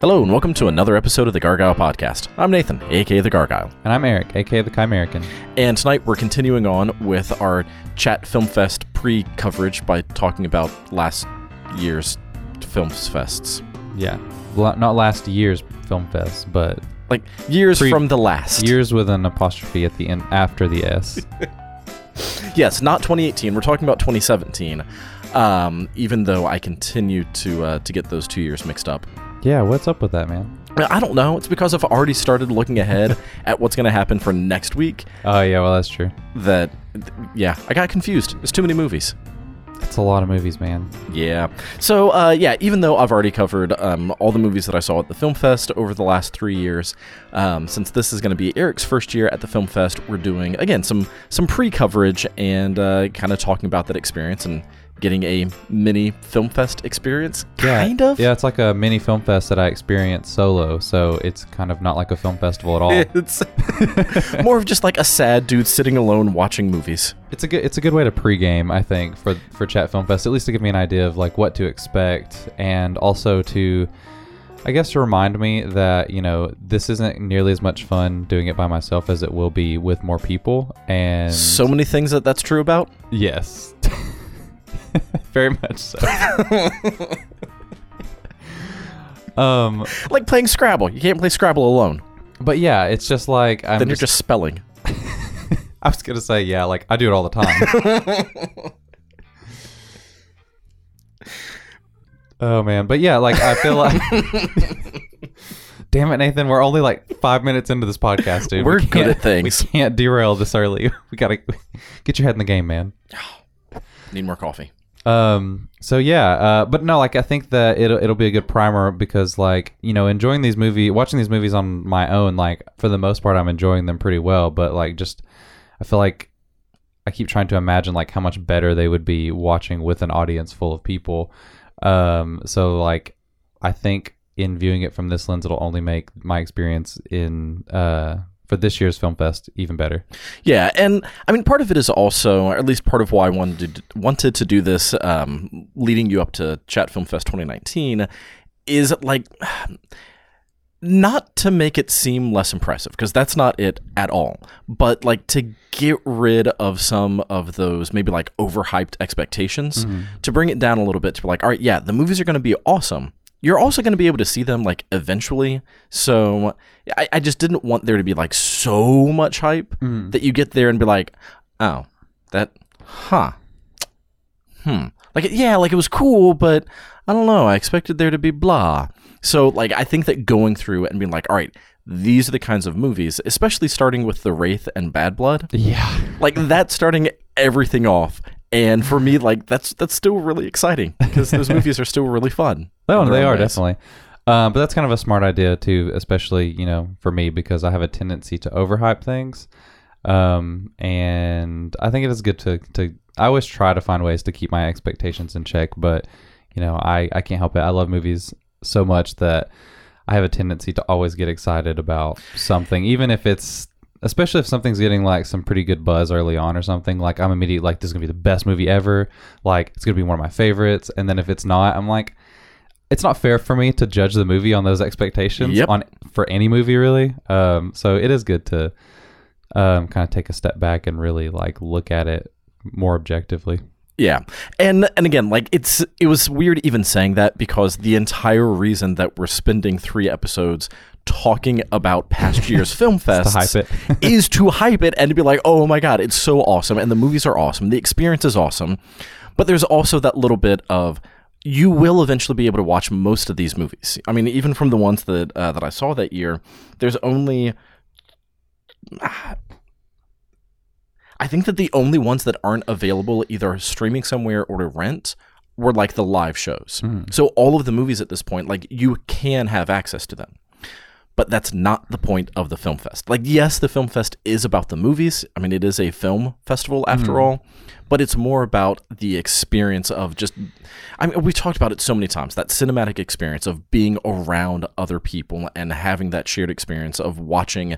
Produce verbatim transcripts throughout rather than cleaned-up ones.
Hello and welcome to another episode of the Gargoyle Podcast. I'm Nathan, aka The Gargoyle. And I'm Eric, aka The Chimerican. And tonight we're continuing on with our Chat Film Fest pre-coverage by talking about last year's Film Fests. Yeah, L- not last year's Film Fest, but... Like, years pre- from the last. Years with an apostrophe at the end, after the S. Yes, not twenty eighteen, we're talking about twenty seventeen, um, even though I continue to uh, to get those two years mixed up. Yeah, what's up with that, man? I don't know. It's because I've already started looking ahead at what's going to happen for next week. Oh, yeah, well, that's true. That, th- yeah, I got confused. There's too many movies. It's a lot of movies, man. Yeah. So, uh, yeah, even though I've already covered um, all the movies that I saw at the Film Fest over the last three years, um, since this is going to be Eric's first year at the Film Fest, we're doing, again, some, some pre-coverage and uh, kind of talking about that experience and getting a mini film fest experience, kind yeah. of. Yeah, it's like a mini film fest that I experienced solo, so it's kind of not like a film festival at all. It's more of just like a sad dude sitting alone watching movies. It's a good, it's a good way to pregame, I think, for for Chat Film Fest, at least to give me an idea of like what to expect, and also to, I guess, to remind me that, you know, this isn't nearly as much fun doing it by myself as it will be with more people, and so many things that that's true about. Yes. Very much so. um, like playing Scrabble. You can't play Scrabble alone. But yeah, it's just like... I'm then you're just, just spelling. I was going to say, yeah, like I do it all the time. Oh, man. But yeah, like I feel like... Damn it, Nathan. We're only like five minutes into this podcast, dude. We're we good at things. We can't derail this early. We got to get your head in the game, man. Need more coffee. Um, so yeah, uh, but no, like I think that it'll it'll be a good primer because, like, you know, enjoying these movies, watching these movies on my own, like for the most part, I'm enjoying them pretty well. But like, just I feel like I keep trying to imagine like how much better they would be watching with an audience full of people. Um, so like, I think in viewing it from this lens, it'll only make my experience in uh. for this year's Film Fest even better. Yeah, and I mean, part of it is also, or at least part of why I wanted to, wanted to do this, um, leading you up to Chat Film Fest twenty nineteen, is like not to make it seem less impressive, because that's not it at all, but like to get rid of some of those maybe like overhyped expectations, mm-hmm. to bring it down a little bit, to be like, all right, yeah, the movies are going to be awesome. You're also going to be able to see them, like, eventually. So I, I just didn't want there to be, like, so much hype mm. that you get there and be like, oh, that, huh, hmm. Like, yeah, like, it was cool, but I don't know. I expected there to be blah. So, like, I think that going through it and being like, all right, these are the kinds of movies, especially starting with The Wraith and Bad Blood. Yeah. Like, that's starting everything off. And for me, like, that's that's still really exciting because those movies are still really fun. Oh, they are, ways. Definitely. Um, but that's kind of a smart idea, too, especially, you know, for me, because I have a tendency to overhype things. Um, and I think it is good to, to... I always try to find ways to keep my expectations in check, but, you know, I, I can't help it. I love movies so much that I have a tendency to always get excited about something, even if it's... Especially if something's getting like some pretty good buzz early on or something, like I'm immediately like, this is gonna be the best movie ever. Like it's gonna be one of my favorites. And then if it's not, I'm like, it's not fair for me to judge the movie on those expectations yep. on for any movie really. Um, so it is good to um, kind of take a step back and really like look at it more objectively. Yeah. And and again, like it's it was weird even saying that because the entire reason that we're spending three episodes talking about past year's film fests to hype it. is to hype it and to be like, oh my God, it's so awesome. And the movies are awesome. The experience is awesome. But there's also that little bit of you will eventually be able to watch most of these movies. I mean, even from the ones that, uh, that I saw that year, there's only... Uh, I think that the only ones that aren't available either streaming somewhere or to rent were like the live shows. Mm. So all of the movies at this point, like you can have access to them. But that's not the point of the Film Fest. Like, yes, the Film Fest is about the movies. I mean, it is a film festival after mm. all, but it's more about the experience of just, I mean, we talked about it so many times, that cinematic experience of being around other people and having that shared experience of watching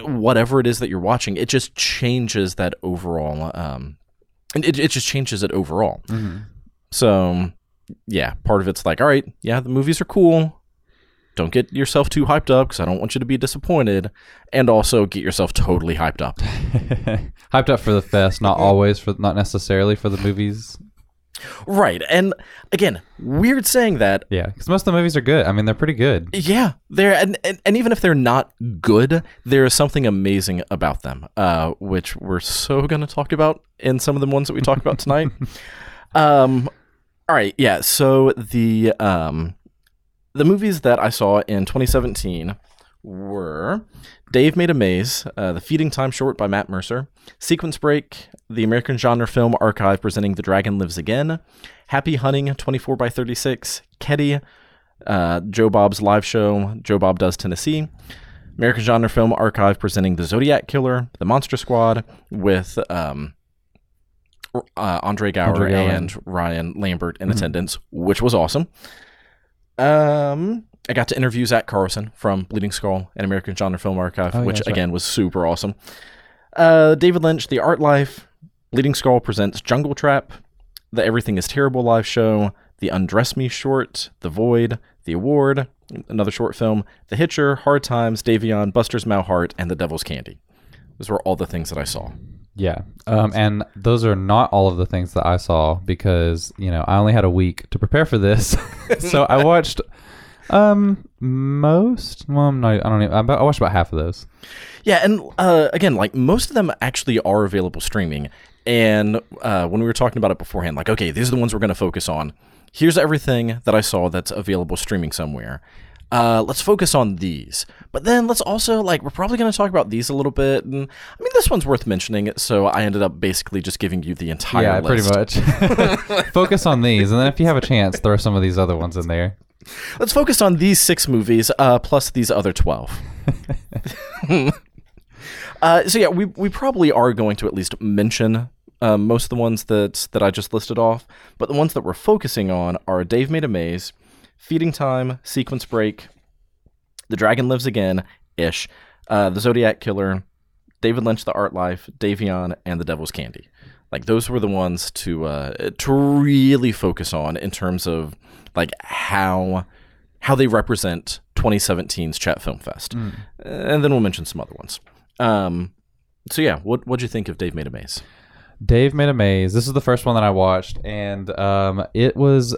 whatever it is that you're watching. It just changes that overall, um, and it, it just changes it overall. Mm-hmm. So, yeah, part of it's like, all right, yeah, the movies are cool. don't get yourself too hyped up because I don't want you to be disappointed. And also get yourself totally hyped up. Hyped up for the fest, not always, for not necessarily for the movies. Right. And again, weird saying that. Yeah, because most of the movies are good. I mean, they're pretty good. Yeah. They're, and, and, and even if they're not good, there is something amazing about them, uh, which we're so going to talk about in some of the ones that we talk about tonight. um, all right. Yeah. So the... Um, The movies that I saw in twenty seventeen were Dave Made a Maze, uh, The Feeding Time Short by Matt Mercer, Sequence Break, The American Genre Film Archive Presenting The Dragon Lives Again, Happy Hunting, twenty-four by thirty-six, Keddie, uh, Joe Bob's Live Show, Joe Bob Does Tennessee, American Genre Film Archive Presenting The Zodiac Killer, The Monster Squad with um, uh, Andre Gower Andre and Gower. Ryan Lambert in mm-hmm. attendance, which was awesome. Um, I got to interview Zach Carlson from Bleeding Skull and American Genre Film Archive, oh, which yeah, again right. was super awesome. Uh, David Lynch, The Art Life, Bleeding Skull Presents Jungle Trap, The Everything Is Terrible Live Show, The Undress Me Short, The Void, The Award, another short film, The Hitcher, Hard Times, Davion, Buster's Malheart, and The Devil's Candy. Those were all the things that I saw. Yeah. Um, and those are not all of the things that I saw because, you know, I only had a week to prepare for this. So I watched um, most. Well, I'm not, I don't even. I watched about half of those. Yeah. And uh, again, like most of them actually are available streaming. And uh, when we were talking about it beforehand, like, okay, these are the ones we're going to focus on. Here's everything that I saw that's available streaming somewhere. Uh, let's focus on these, but then let's also like, we're probably going to talk about these a little bit. And I mean, this one's worth mentioning. So I ended up basically just giving you the entire yeah, list. Yeah, pretty much. Focus on these. And then if you have a chance, throw some of these other ones in there. Let's focus on these six movies, uh, plus these other twelve. uh, so yeah, we, we probably are going to at least mention uh, most of the ones that, that I just listed off, but the ones that we're focusing on are Dave Made a Maze, Feeding Time, Sequence Break, The Dragon Lives Again-ish, uh, The Zodiac Killer, David Lynch, The Art Life, Davion, and The Devil's Candy. Like, those were the ones to uh, to really focus on in terms of, like, how how they represent twenty seventeen's Chat Film Fest. Mm. And then we'll mention some other ones. Um, so, yeah, what what'd you think of Dave Made a Maze? Dave Made a Maze. This is the first one that I watched, and um, it was...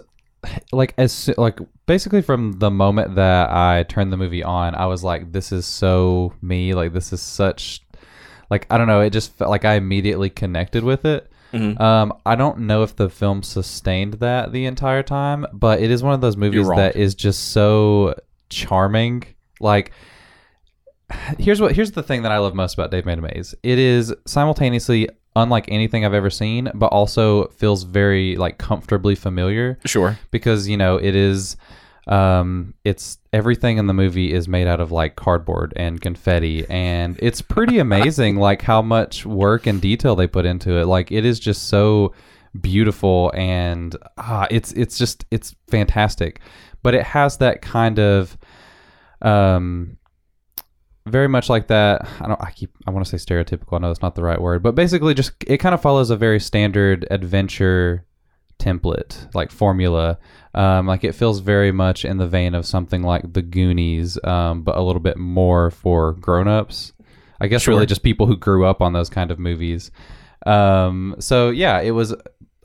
Like as like basically from the moment that I turned the movie on, I was like, "This is so me!" Like this is such, like I don't know. It just felt like I immediately connected with it. Mm-hmm. Um, I don't know if the film sustained that the entire time, but it is one of those movies that is just so charming. Like here's what here's the thing that I love most about Dave Made a Maze. It is simultaneously unlike anything I've ever seen, but also feels very like comfortably familiar. Sure. Because, you know, it is, um, it's everything in the movie is made out of like cardboard and confetti. And it's pretty amazing, like how much work and detail they put into it. Like it is just so beautiful and ah, it's, it's just, it's fantastic, but it has that kind of, um, very much like that. I don't. I keep. I want to say stereotypical. I know that's not the right word, but basically, just it kind of follows a very standard adventure template, like formula. Um, like it feels very much in the vein of something like The Goonies, um, but a little bit more for grown-ups. I guess sure. Really just people who grew up on those kind of movies. Um, so yeah, it was.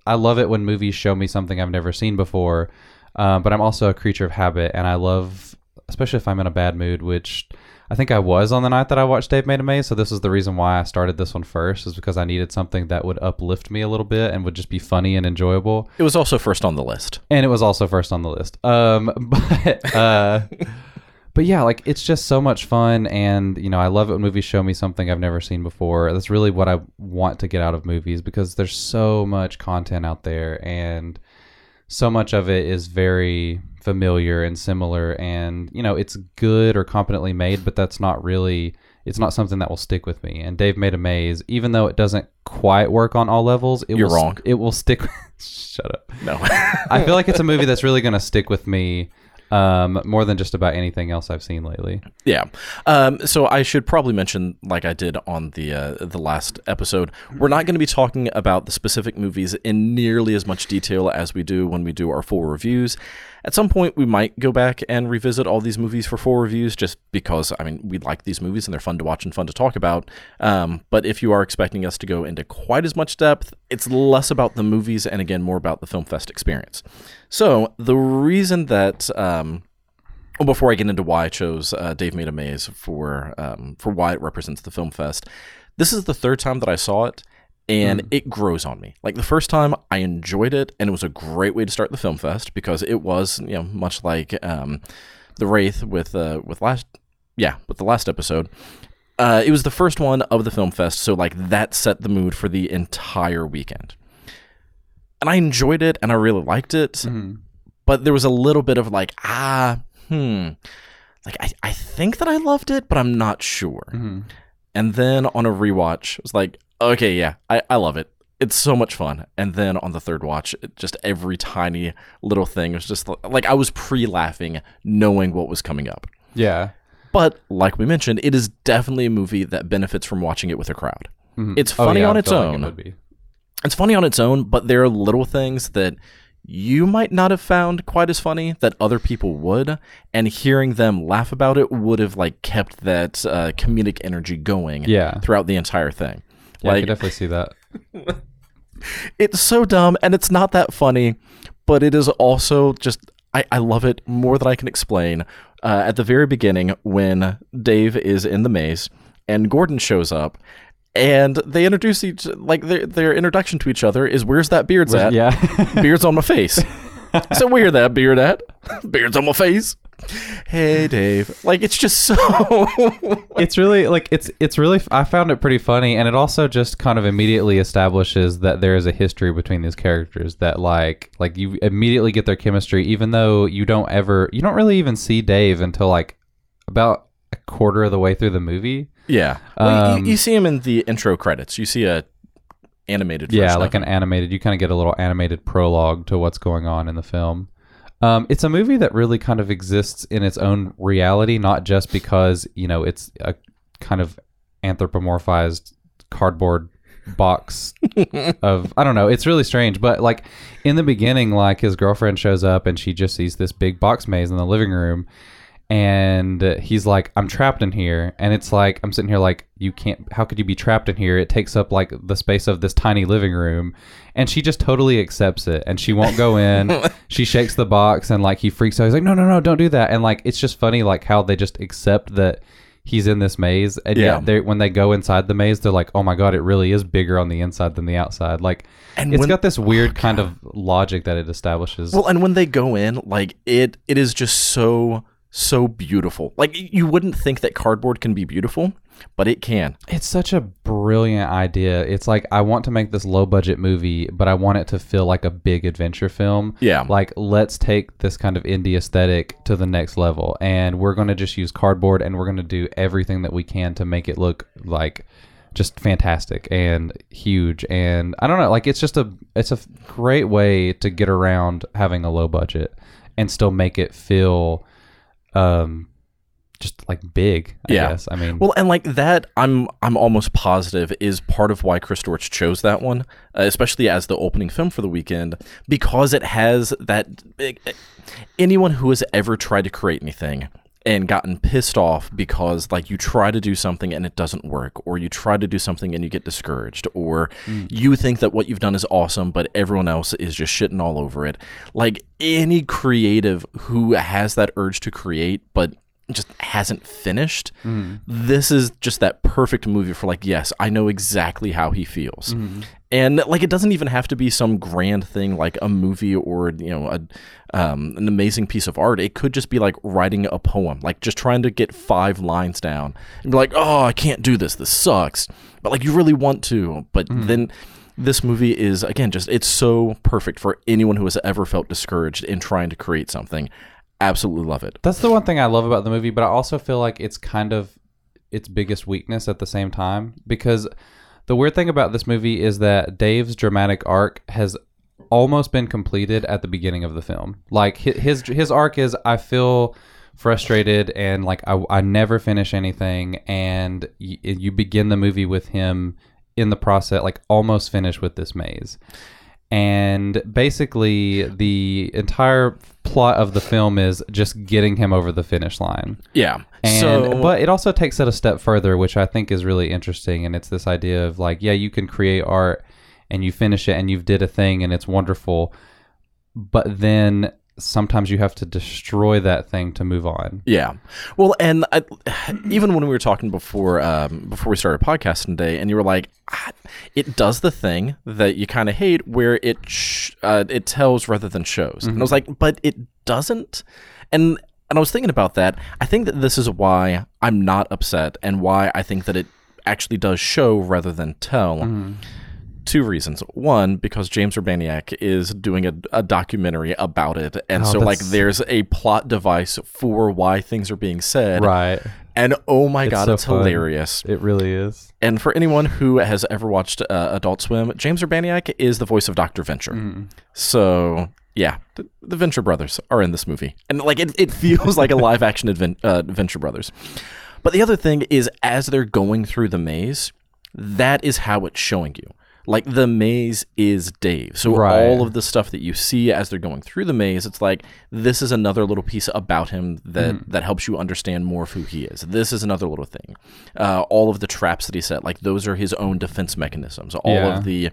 I love it when movies show me something I've never seen before. Uh, but I'm also a creature of habit, and I love, especially if I'm in a bad mood, which. I think I was on the night that I watched Dave Made a Maze, so this is the reason why I started this one first, is because I needed something that would uplift me a little bit and would just be funny and enjoyable. It was also first on the list. And it was also first on the list. Um, but, uh, but yeah, like it's just so much fun, and you know, I love it when movies show me something I've never seen before. That's really what I want to get out of movies, because there's so much content out there, and so much of it is very familiar and similar, and you know it's good or competently made, but that's not really it's not something that will stick with me. And Dave Made a Maze, even though it doesn't quite work on all levels, it you're will, wrong it will stick. Shut up. No. I feel like it's a movie that's really going to stick with me um, more than just about anything else I've seen lately. Yeah. Um, so I should probably mention, like I did on the uh, the last episode, we're not going to be talking about the specific movies in nearly as much detail as we do when we do our full reviews. At some point, we might go back and revisit all these movies for full reviews, just because, I mean, we like these movies and they're fun to watch and fun to talk about. Um, but if you are expecting us to go into quite as much depth, it's less about the movies and, again, more about the Film Fest experience. So the reason that... Um, well, before I get into why I chose uh, Dave Made a Maze for, um, for why it represents the Film Fest, this is the third time that I saw it. And mm. it grows on me. Like, the first time, I enjoyed it, and it was a great way to start the Film Fest, because it was, you know, much like um, The Wraith with uh, with last, yeah, with the last episode. Uh, it was the first one of the Film Fest, so like that set the mood for the entire weekend. And I enjoyed it, and I really liked it, mm. but there was a little bit of like, ah, hmm, like I, I think that I loved it, but I'm not sure. Mm. And then on a rewatch, it was like, okay, yeah, I, I love it. It's so much fun. And then on the third watch, it just every tiny little thing was just like I was pre-laughing knowing what was coming up. Yeah. But like we mentioned, it is definitely a movie that benefits from watching it with a crowd. Mm-hmm. It's funny oh, yeah, on its own. Like it would be. It's funny on its own, but there are little things that you might not have found quite as funny that other people would, and hearing them laugh about it would have like kept that uh, comedic energy going yeah. throughout the entire thing. Yeah, like, I can definitely see that. It's so dumb, and it's not that funny, but it is also just, I, I love it more than I can explain. Uh, at the very beginning, when Dave is in the maze, and Gordon shows up, and they introduce each, like their, their introduction to each other is, where's that beard's Where's, at? Yeah. Beard's on my face. So where that beard at? Beard's on my face. Hey Dave, like it's just so it's really like it's it's really I found it pretty funny, and it also just kind of immediately establishes that there is a history between these characters that like like you immediately get their chemistry, even though you don't ever you don't really even see Dave until like about a quarter of the way through the movie. Yeah. Well, um, you, you see him in the intro credits. You see a animated yeah like an animated you kind of get a little animated prologue to what's going on in the film. Um, it's a movie that really kind of exists in its own reality, not just because, you know, it's a kind of anthropomorphized cardboard box of, I don't know, it's really strange. But like in the beginning, like his girlfriend shows up and she just sees this big box maze in the living room. And he's like, I'm trapped in here. And it's like, I'm sitting here like, you can't, how could you be trapped in here? It takes up like the space of this tiny living room. And she just totally accepts it. And she won't go in. She shakes the box and like he freaks out. He's like, no, no, no, don't do that. And like, it's just funny like how they just accept that he's in this maze. And yeah, yet they, when they go inside the maze, they're like, oh my God, it really is bigger on the inside than the outside. Like, and it's when, got this weird oh kind of logic that it establishes. Well, and when they go in, like it, it is just so... so beautiful. Like you wouldn't think that cardboard can be beautiful, but it can. It's such a brilliant idea. It's like, I want to make this low budget movie, but I want it to feel like a big adventure film. Yeah. Like let's take this kind of indie aesthetic to the next level, and we're going to just use cardboard, and we're going to do everything that we can to make it look like just fantastic and huge. And I don't know, like it's just a, it's a great way to get around having a low budget and still make it feel um just like big, I yeah. guess. I mean, well, and like that, I'm I'm almost positive is part of why Chris Dortch chose that one, uh, especially as the opening film for the weekend, because it has that big. Anyone who has ever tried to create anything and gotten pissed off because like you try to do something and it doesn't work, or you try to do something and you get discouraged, or mm. you think that what you've done is awesome but everyone else is just shitting all over it. Like any creative who has that urge to create but just hasn't finished, mm. this is just that perfect movie for like, yes, I know exactly how he feels. Mm. And like it doesn't even have to be some grand thing like a movie or, you know, a, um, an amazing piece of art. It could just be like writing a poem, like just trying to get five lines down and be like, oh, I can't do this. This sucks. But like you really want to. But mm. then this movie is, again, just it's so perfect for anyone who has ever felt discouraged in trying to create something. Absolutely love it. That's the one thing I love about the movie, but I also feel like it's kind of its biggest weakness at the same time, because the weird thing about this movie is that Dave's dramatic arc has almost been completed at the beginning of the film. Like his his arc is, I feel frustrated and like I, I never finish anything, and y- you begin the movie with him in the process, like almost finished with this maze. And basically the entire plot of the film is just getting him over the finish line. Yeah. And, so, but it also takes it a step further, which I think is really interesting. And it's this idea of like, yeah, you can create art and you finish it and you've did a thing and it's wonderful. But then sometimes you have to destroy that thing to move on. Yeah. Well, and I, even when we were talking before um, before we started podcasting today, and you were like, ah, it does the thing that you kind of hate where it sh- uh, it tells rather than shows. Mm-hmm. And I was like, but it doesn't. And and I was thinking about that. I think that this is why I'm not upset and why I think that it actually does show rather than tell. Mm-hmm. Two reasons. One, because James Urbaniak is doing a, a documentary about it. And oh, so, that's... like, there's a plot device for why things are being said. Right. And, oh, my it's God, so it's fun. Hilarious. It really is. And for anyone who has ever watched uh, Adult Swim, James Urbaniak is the voice of Doctor Venture. Mm. So, yeah, the, the Venture Brothers are in this movie. And, like, it, it feels like a live-action advent, uh, Venture Brothers. But the other thing is, as they're going through the maze, that is how it's showing you. Like, the maze is Dave. So right. all of the stuff that you see as they're going through the maze, it's like, this is another little piece about him that, mm. that helps you understand more of who he is. This is another little thing. Uh, all of the traps that he set, like, those are his own defense mechanisms. All yeah. of the...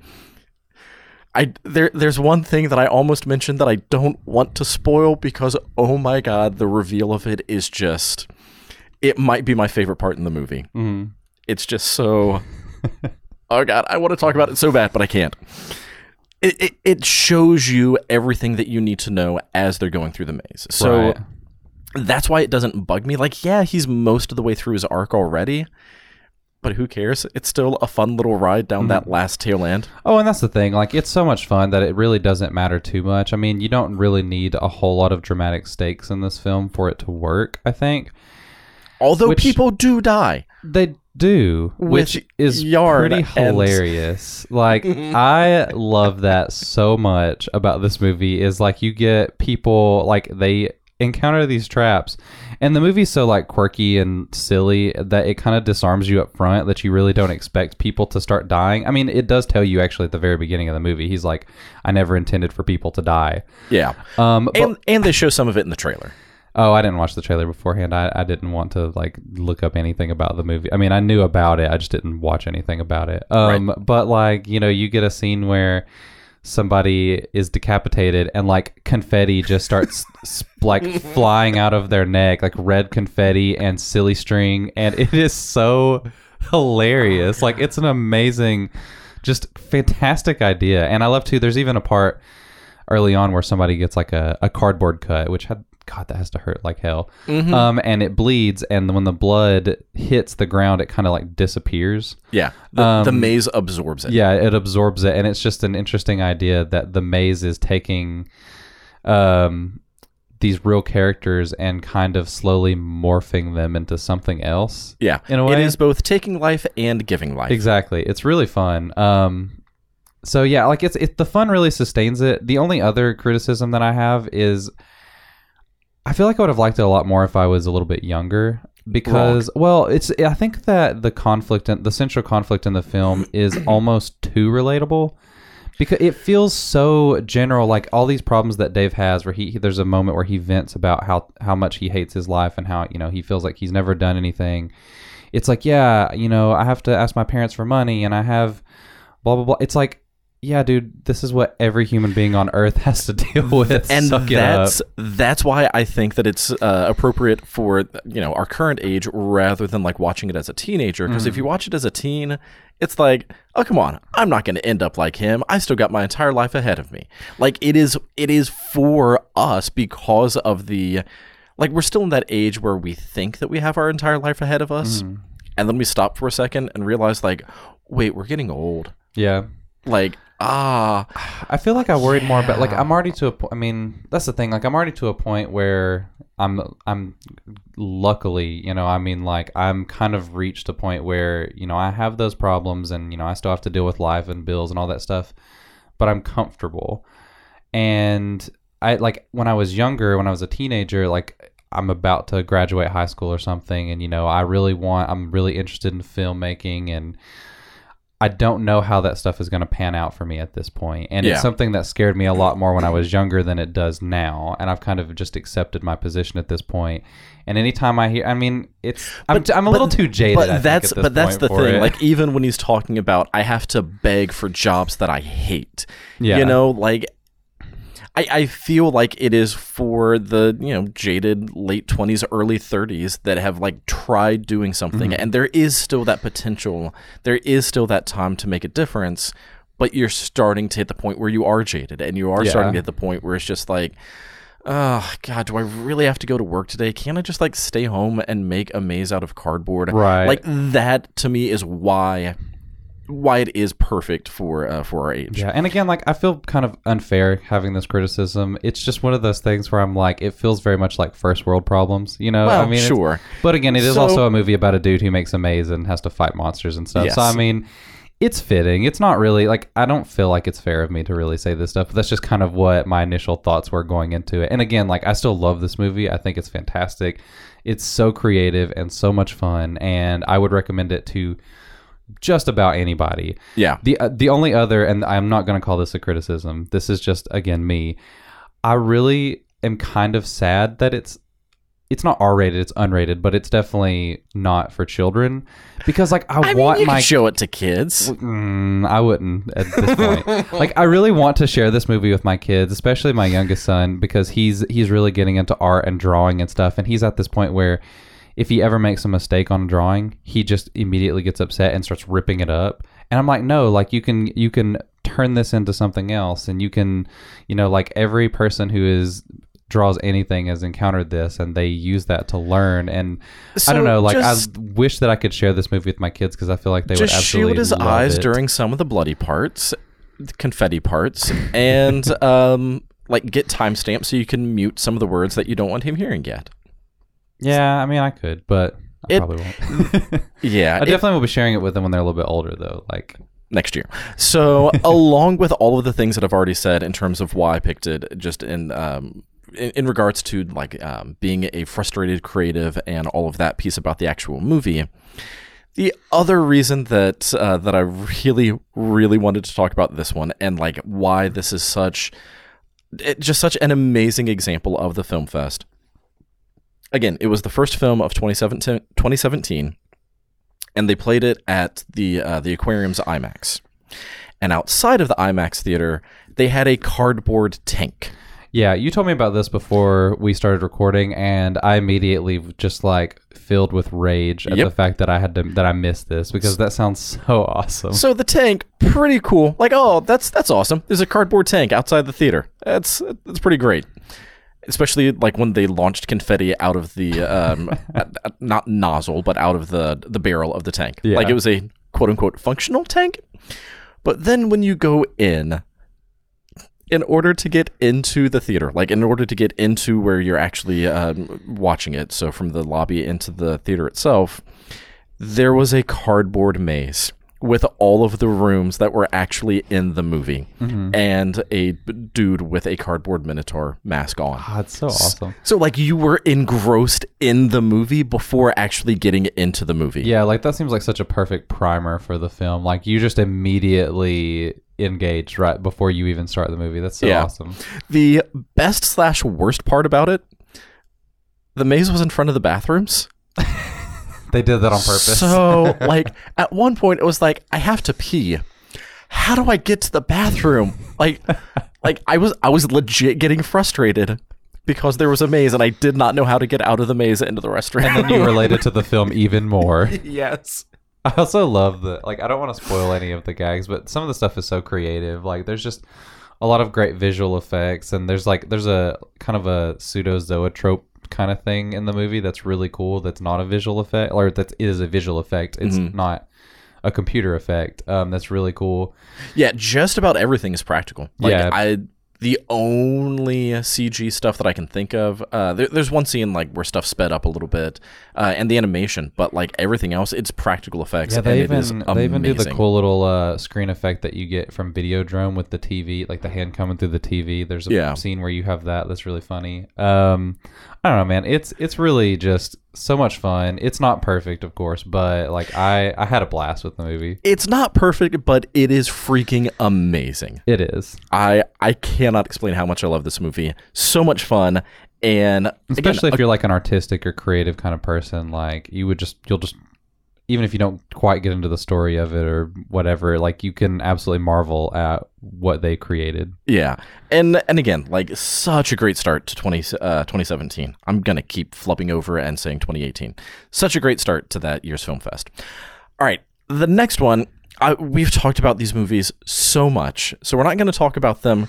I there. There's one thing that I almost mentioned that I don't want to spoil because, oh my God, the reveal of it is just... It might be my favorite part in the movie. Mm. It's just so... Oh, God, I want to talk about it so bad, but I can't. It, it it shows you everything that you need to know as they're going through the maze. So right. that's why it doesn't bug me. Like, yeah, he's most of the way through his arc already, but who cares? It's still a fun little ride down mm-hmm. that last tail end. Oh, and that's the thing. Like, it's so much fun that it really doesn't matter too much. I mean, you don't really need a whole lot of dramatic stakes in this film for it to work, I think. Although Which, people do die. They do, which With is yard pretty hilarious. And... like, I love that so much about this movie is like you get people, like they encounter these traps and the movie's so like quirky and silly that it kind of disarms you up front that you really don't expect people to start dying. I mean, it does tell you actually at the very beginning of the movie, he's like, I never intended for people to die. Yeah. Um, and, but... and they show some of it in the trailer. Oh, I didn't watch the trailer beforehand. I, I didn't want to like look up anything about the movie. I mean, I knew about it. I just didn't watch anything about it. Um, right. But like, you know, you get a scene where somebody is decapitated and like confetti just starts like flying out of their neck, like red confetti and silly string. And it is so hilarious. Like it's an amazing, just fantastic idea. And I love too, there's even a part early on where somebody gets like a, a cardboard cut, which had, God, that has to hurt like hell. Mm-hmm. Um, and it bleeds, and when the blood hits the ground, it kind of like disappears. Yeah, the, um, the maze absorbs it. Yeah, it absorbs it, and it's just an interesting idea that the maze is taking um, these real characters and kind of slowly morphing them into something else. Yeah, in a way, it is both taking life and giving life. Exactly, it's really fun. Um, so yeah, like it's it the fun really sustains it. The only other criticism that I have is. I feel like I would have liked it a lot more if I was a little bit younger because, Rock. well, it's. I think that the conflict, and the central conflict in the film is almost too relatable because it feels so general. Like all these problems that Dave has where he, there's a moment where he vents about how, how much he hates his life and how, you know, he feels like he's never done anything. It's like, yeah, you know, I have to ask my parents for money and I have blah, blah, blah. It's like, yeah, dude, this is what every human being on Earth has to deal with. And Suck that's that's why I think that it's uh, appropriate for, you know, our current age rather than like watching it as a teenager. Because mm. if you watch it as a teen, it's like, oh, come on, I'm not going to end up like him. I still got my entire life ahead of me. Like it is, it is for us because of the, like we're still in that age where we think that we have our entire life ahead of us. Mm. And then we stop for a second and realize like, wait, we're getting old. Yeah. Like. Ah, uh, I feel like I worried yeah. more about like I'm already to a point. I mean, that's the thing. Like I'm already to a point where I'm I'm luckily, you know, I mean, like I'm kind of reached a point where, you know, I have those problems and, you know, I still have to deal with life and bills and all that stuff. but I'm comfortable. And I like when I was younger, when I was a teenager, like I'm about to graduate high school or something. And, you know, I really want, I'm really interested in filmmaking, and I don't know how that stuff is going to pan out for me at this point. And yeah. It's something that scared me a lot more when I was younger than it does now. And I've kind of just accepted my position at this point. And anytime I hear, I mean, it's, I'm, but, I'm a but, little too jaded. But I think, that's, at this but that's point the thing. It. Like, even when he's talking about, I have to beg for jobs that I hate, yeah. you know, like, I, I feel like it is for the, you know, jaded late twenties, early thirties that have like tried doing something, mm-hmm. and there is still that potential. There is still that time to make a difference, but you're starting to hit the point where you are jaded, and you are yeah. starting to hit the point where it's just like, oh God, do I really have to go to work today? Can't I just like stay home and make a maze out of cardboard? Right. Like that to me is why why it is perfect for uh, for our age. Yeah, and again, like I feel kind of unfair having this criticism. It's just one of those things where I'm like, it feels very much like first world problems, you know? Well, I mean, sure. But again, it is so, also a movie about a dude who makes a maze and has to fight monsters and stuff. Yes. So I mean, it's fitting. It's not really like, I don't feel like it's fair of me to really say this stuff, but that's just kind of what my initial thoughts were going into it. And again, like I still love this movie. I think it's fantastic. It's so creative and so much fun, and I would recommend it to just about anybody. Yeah. The uh, the only other, and I'm not going to call this a criticism, this is just, again, me. I really am kind of sad that it's, it's not R-rated, it's unrated, but it's definitely not for children, because like I, I want mean, you my can show it to kids. Mm, I wouldn't at this point. Like I really want to share this movie with my kids, especially my youngest son, because he's he's really getting into art and drawing and stuff, and he's at this point where if he ever makes a mistake on a drawing, he just immediately gets upset and starts ripping it up. And I'm like, no, like you can, you can turn this into something else. And you can, you know, like every person who is draws anything has encountered this, and they use that to learn. And so I don't know, like I wish that I could share this movie with my kids, because I feel like they would absolutely love it. Just shield his eyes during some of the bloody parts, the confetti parts, and um, like get timestamps so you can mute some of the words that you don't want him hearing yet. Yeah, I mean, I could, but I it, probably won't. Yeah. I definitely it, will be sharing it with them when they're a little bit older, though, like next year. So along with all of the things that I've already said in terms of why I picked it, just in um, in, in regards to like um, being a frustrated creative and all of that piece about the actual movie, the other reason that uh, that I really, really wanted to talk about this one, and like why this is such it, just such an amazing example of the Film Fest. Again, it was the first film of twenty seventeen, twenty seventeen, and they played it at the uh, the aquarium's IMAX. And outside of the IMAX theater, they had a cardboard tank. Yeah, you told me about this before we started recording, and I immediately just like filled with rage at yep. the fact that I had to that I missed this, because that sounds so awesome. So the tank, pretty cool. Like, oh, that's that's awesome. There's a cardboard tank outside the theater. That's that's pretty great. Especially like when they launched confetti out of the um, not nozzle, but out of the the barrel of the tank. Yeah. Like it was a quote unquote functional tank. But then when you go in, in order to get into the theater, like in order to get into where you're actually um, watching it, so from the lobby into the theater itself, there was a cardboard maze with all of the rooms that were actually in the movie, mm-hmm. and a dude with a cardboard Minotaur mask on. Oh, that's so awesome. So, so like you were engrossed in the movie before actually getting into the movie. Yeah. Like that seems like such a perfect primer for the film. Like you just immediately engage right before you even start the movie. That's so yeah. awesome. The best slash worst part about it, the maze was in front of the bathrooms. They did that on purpose. So, like, at one point, it was like, I have to pee. How do I get to the bathroom? Like, like I was, I was legit getting frustrated because there was a maze, and I did not know how to get out of the maze into the restaurant. And then you related to the film even more. Yes. I also love the, like, I don't want to spoil any of the gags, but some of the stuff is so creative. Like, there's just a lot of great visual effects, and there's like, there's a kind of a pseudo zoetrope kind of thing in the movie that's really cool, that's not a visual effect, or that is a visual effect, it's mm-hmm. not a computer effect, um that's really cool. Yeah, just about everything is practical. Like yeah. I the only C G stuff that I can think of. Uh, there, there's one scene like where stuff sped up a little bit, uh, and the animation, but like everything else, it's practical effects. Yeah, they and even it is amazing. They even do the cool little uh, screen effect that you get from Videodrome with the T V, like the hand coming through the T V. There's a yeah. scene where you have that. That's really funny. Um, I don't know, man. It's it's really just so much fun. It's not perfect, of course, but like I, I had a blast with the movie. It's not perfect, but it is freaking amazing. It is. I I cannot explain how much I love this movie. So much fun. And especially again, if you're like an artistic or creative kind of person, like you would just you'll just even if you don't quite get into the story of it or whatever, like you can absolutely marvel at what they created. Yeah. And and again, like such a great start to twenty, uh, twenty seventeen. I'm going to keep flipping over and saying twenty eighteen. Such a great start to that year's Film Fest. All right. The next one, I, we've talked about these movies so much, so we're not going to talk about them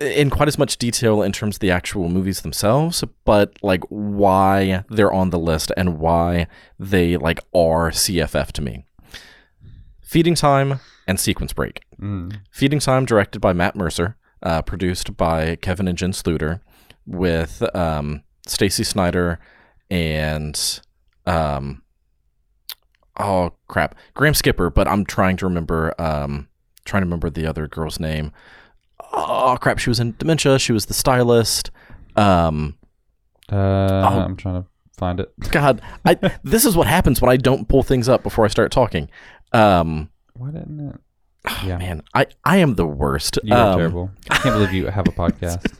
in quite as much detail in terms of the actual movies themselves, but like why they're on the list and why they like are C F F to me. Feeding Time and Sequence Break. Mm. Feeding Time, directed by Matt Mercer, uh, produced by Kevin and Jen Sluter, with um, Stacy Snyder and um, oh crap, Graham Skipper. But I'm trying to remember, um, trying to remember the other girl's name. Oh crap! She was in Dementia. She was the stylist. Um, uh, oh, I'm trying to find it. God, I, this is what happens when I don't pull things up before I start talking. Um, Why didn't it? Oh, yeah. Man, I, I am the worst. You are um, terrible. I can't believe you have a podcast.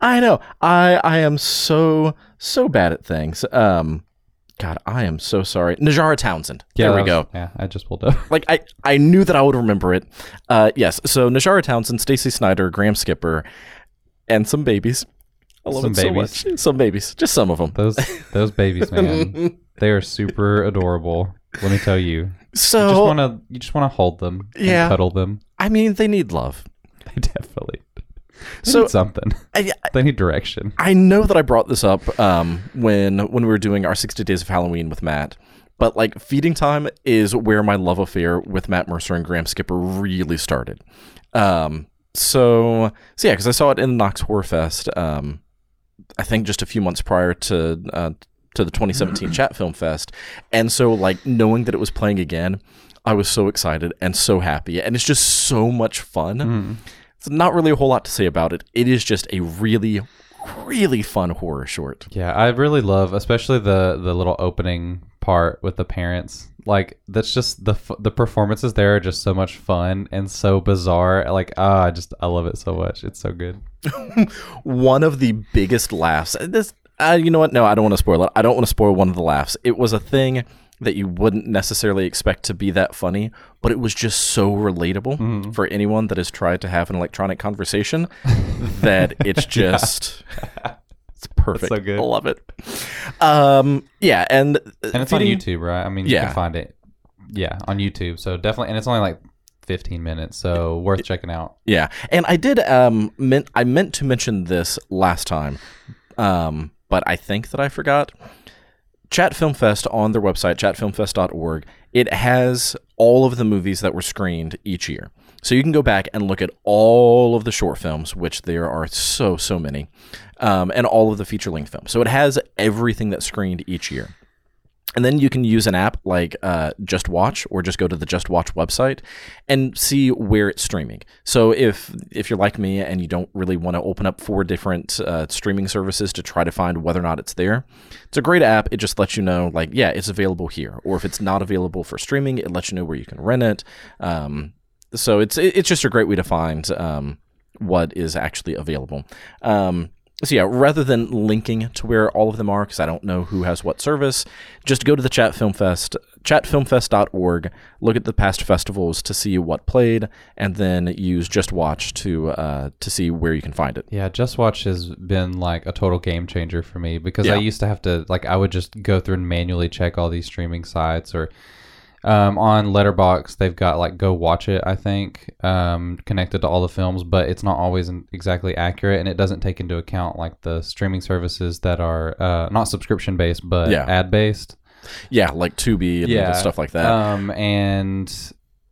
I know. I I am so so bad at things. Um, God, I am so sorry. Najara Townsend. Yeah, there we was, go. Yeah, I just pulled up. Like, I, I knew that I would remember it. Uh, yes, so Najara Townsend, Stacy Snyder, Graham Skipper, and some babies. I love some it babies. So much. Some babies. Just some of them. Those those babies, man. They are super adorable. Let me tell you. So you just want to you just want to hold them. Yeah. And cuddle them. I mean, they need love. They definitely. They so, need something. I, I, they need direction. I know that I brought this up um, when when we were doing our sixty Days of Halloween with Matt, but like Feeding Time is where my love affair with Matt Mercer and Graham Skipper really started. Um, so, so yeah, because I saw it in Knox Horror Fest, um, I think just a few months prior to uh, to the twenty seventeen Chat Film Fest, and so like knowing that it was playing again, I was so excited and so happy, and it's just so much fun. Mm. It's not really a whole lot to say about it. It is just a really, really fun horror short. Yeah, I really love, especially the the little opening part with the parents. Like, that's just the the performances there are just so much fun and so bizarre. Like, ah, I just I love it so much. It's so good. One of the biggest laughs. This, uh, you know what? No, I don't want to spoil it. I don't want to spoil one of the laughs. It was a thing that you wouldn't necessarily expect to be that funny, but it was just so relatable mm. for anyone that has tried to have an electronic conversation that it's just yeah. it's perfect. That's so good. I love it. Um, yeah, and and it's feeding, on YouTube, right? I mean, yeah. You can find it, yeah, on YouTube. So definitely, and it's only like fifteen minutes, so it, worth it, checking out. Yeah, and I did um, meant I meant to mention this last time, um, but I think that I forgot. Chat Film Fest on their website, chat film fest dot org, it has all of the movies that were screened each year. So you can go back and look at all of the short films, which there are so, so many, um, and all of the feature-length films. So it has everything that's screened each year. And then you can use an app like uh, Just Watch, or just go to the Just Watch website and see where it's streaming. So if if you're like me and you don't really want to open up four different uh, streaming services to try to find whether or not it's there, it's a great app. It just lets you know, like, yeah, it's available here. Or if it's not available for streaming, it lets you know where you can rent it. Um, so it's it's just a great way to find um, what is actually available. Um So yeah, rather than linking to where all of them are, because I don't know who has what service, just go to the Chat Film Fest, chat film fest dot org, look at the past festivals to see what played, and then use Just Watch to uh, to see where you can find it. Yeah, Just Watch has been like a total game changer for me, because yeah. I used to have to, like, I would just go through and manually check all these streaming sites, or um, on Letterboxd, they've got like Go Watch It, I think, um, connected to all the films, but it's not always exactly accurate, and it doesn't take into account like the streaming services that are uh, not subscription based but yeah. ad based. Yeah, like Tubi and yeah. stuff like that. Um, and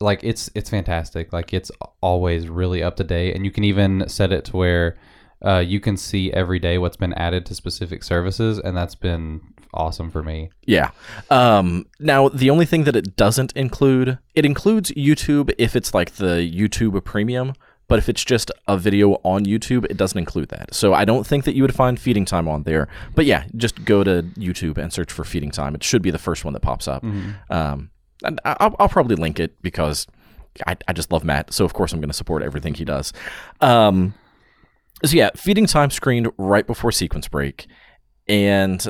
like it's it's fantastic. Like it's always really up to date, and you can even set it to where uh, you can see every day what's been added to specific services, and that's been awesome for me. Yeah. Um, now, the only thing that it doesn't include, it includes YouTube if it's like the YouTube Premium, but if it's just a video on YouTube, it doesn't include that. So I don't think that you would find Feeding Time on there. But yeah, just go to YouTube and search for Feeding Time. It should be the first one that pops up. Mm-hmm. Um, and I'll, I'll probably link it because I, I just love Matt. So of course I'm going to support everything he does. Um, so yeah, Feeding Time screened right before Sequence Break. And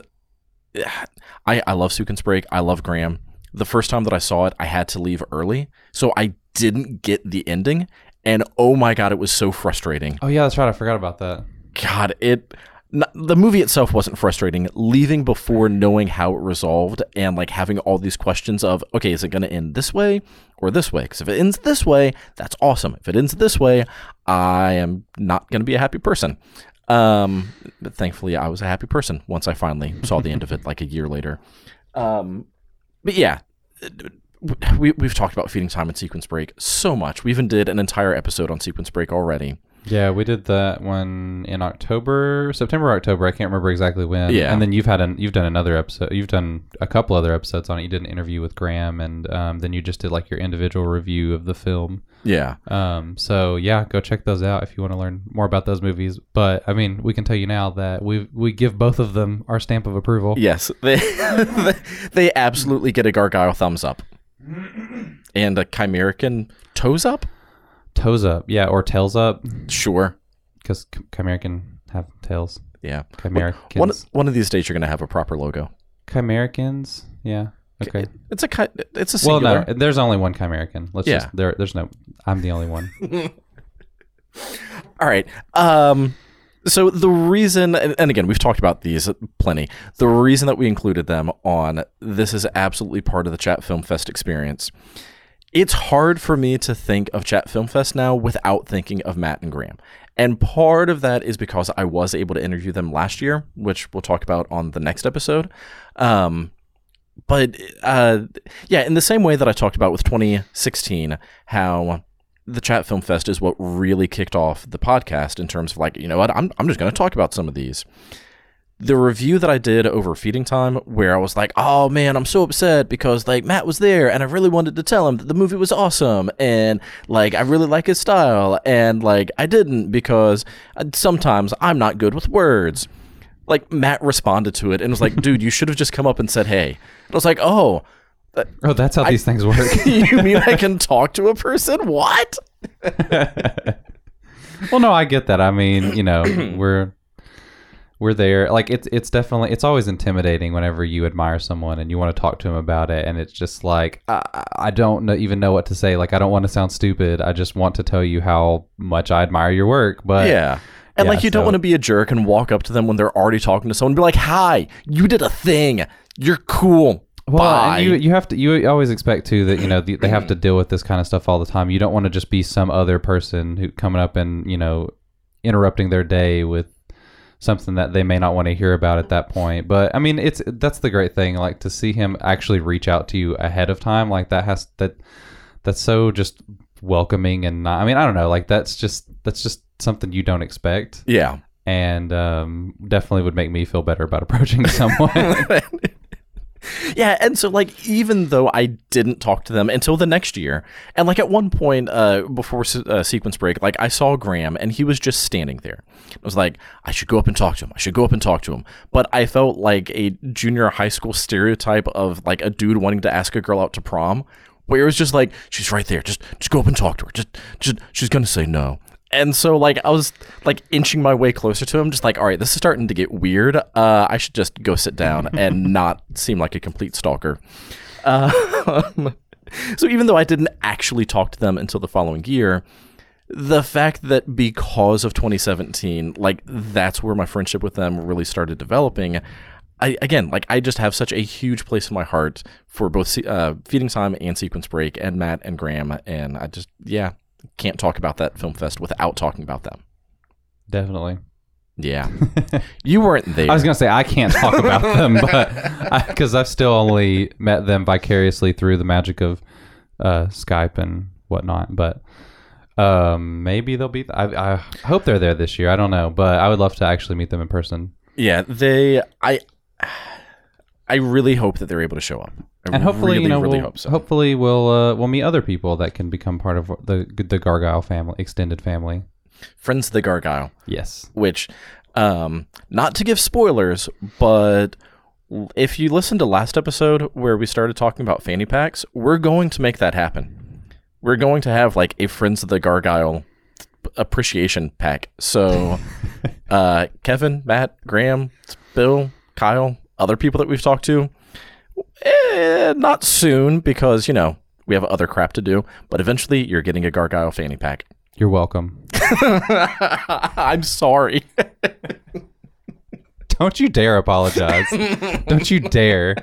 I, I love Sequence Break. I love Graham. The first time that I saw it, I had to leave early. So I didn't get the ending. And oh my God, it was so frustrating. Oh yeah, that's right. I forgot about that. God, it not, the movie itself wasn't frustrating. Leaving before knowing how it resolved and like having all these questions of, okay, is it going to end this way or this way? Because if it ends this way, that's awesome. If it ends this way, I am not going to be a happy person. Um, but thankfully, I was a happy person once I finally saw the end of it like a year later. Um, but yeah. We, we've talked about Feeding Time and Sequence Break so much. We even did an entire episode on Sequence Break already. Yeah, we did that one in October, September, October. I can't remember exactly when. Yeah. And then you've had an, you've done another episode. You've done a couple other episodes on it. You did an interview with Graham, and um, then you just did like your individual review of the film. Yeah. Um. So yeah, go check those out if you want to learn more about those movies. But I mean, we can tell you now that we we give both of them our stamp of approval. Yes, they they absolutely get a gargoyle thumbs up. And a Chimerican toes up? Toes up, yeah, or tails up. Sure. Because Chimerican have tails. Yeah. Chimericans. One, one of these days you're going to have a proper logo. Chimericans, yeah. Okay. It's a, it's a singular. Well, no, there's only one Chimerican. Let's yeah. just, there, there's no, I'm the only one. All right. Um, so the reason, and again, we've talked about these plenty. The reason that we included them on this is absolutely part of the Chat Film Fest experience. It's hard for me to think of Chat Film Fest now without thinking of Matt and Graham. And part of that is because I was able to interview them last year, which we'll talk about on the next episode. Um, but uh, yeah, in the same way that I talked about with twenty sixteen, how the Chat Film Fest is what really kicked off the podcast in terms of like, you know what, I'm I'm just going to talk about some of these. The review that I did over Feeding Time where I was like, oh man, I'm so upset because like Matt was there and I really wanted to tell him that the movie was awesome. And like, I really like his style. And like, I didn't because sometimes I'm not good with words. Like Matt responded to it and was like, dude, you should have just come up and said, hey. And I was like, oh, Oh, that's how I, these things work. You mean I can talk to a person? What? Well, no, I get that. I mean, you know, we're we're there. Like it's it's definitely it's always intimidating whenever you admire someone and you want to talk to them about it, and it's just like I, I don't know, even know what to say. Like I don't want to sound stupid. I just want to tell you how much I admire your work. But yeah. And yeah, like you so. don't want to be a jerk and walk up to them when they're already talking to someone and be like, "Hi, you did a thing. You're cool." Well, and you you have to you always expect too that you know the, they have to deal with this kind of stuff all the time. You don't want to just be some other person who coming up and you know interrupting their day with something that they may not want to hear about at that point. But I mean, it's that's the great thing, like to see him actually reach out to you ahead of time. Like that has that that's so just welcoming and not, I mean I don't know like that's just that's just something you don't expect. Yeah, and um, definitely would make me feel better about approaching someone. Yeah, and so, like, even though I didn't talk to them until the next year, and, like, at one point uh, before uh, Sequence Break, like, I saw Graham, and he was just standing there. I was like, I should go up and talk to him. I should go up and talk to him. But I felt like a junior high school stereotype of, like, a dude wanting to ask a girl out to prom, where it was just like, she's right there. Just just go up and talk to her. Just, just she's going to say no. And so, like, I was, like, inching my way closer to him, just like, all right, this is starting to get weird. Uh, I should just go sit down and not seem like a complete stalker. Uh, so even though I didn't actually talk to them until the following year, the fact that because of twenty seventeen, like, that's where my friendship with them really started developing. I, again, like, I just have such a huge place in my heart for both uh, Feeding Time and Sequence Break and Matt and Graham. And I just, yeah. Can't talk about that film fest without talking about them. Definitely. Yeah. You weren't there. I was going to say, I can't talk about them, but because I've still only met them vicariously through the magic of uh, Skype and whatnot. But um, maybe they'll be. Th- I, I hope they're there this year. I don't know, but I would love to actually meet them in person. Yeah, they. I. I really hope that they're able to show up. I and hopefully, really, you know, really we'll, hope so. Hopefully, we'll uh, we'll meet other people that can become part of the the Gargoyle family, extended family, friends of the Gargoyle. Yes. Which, um, not to give spoilers, but if you listen to last episode where we started talking about fanny packs, we're going to make that happen. We're going to have like a Friends of the Gargoyle appreciation pack. So, uh, Kevin, Matt, Graham, Bill, Kyle, other people that we've talked to, eh, not soon because, you know, we have other crap to do, but eventually you're getting a Gargoyle fanny pack. You're welcome. I'm sorry. Don't you dare apologize. Don't you dare.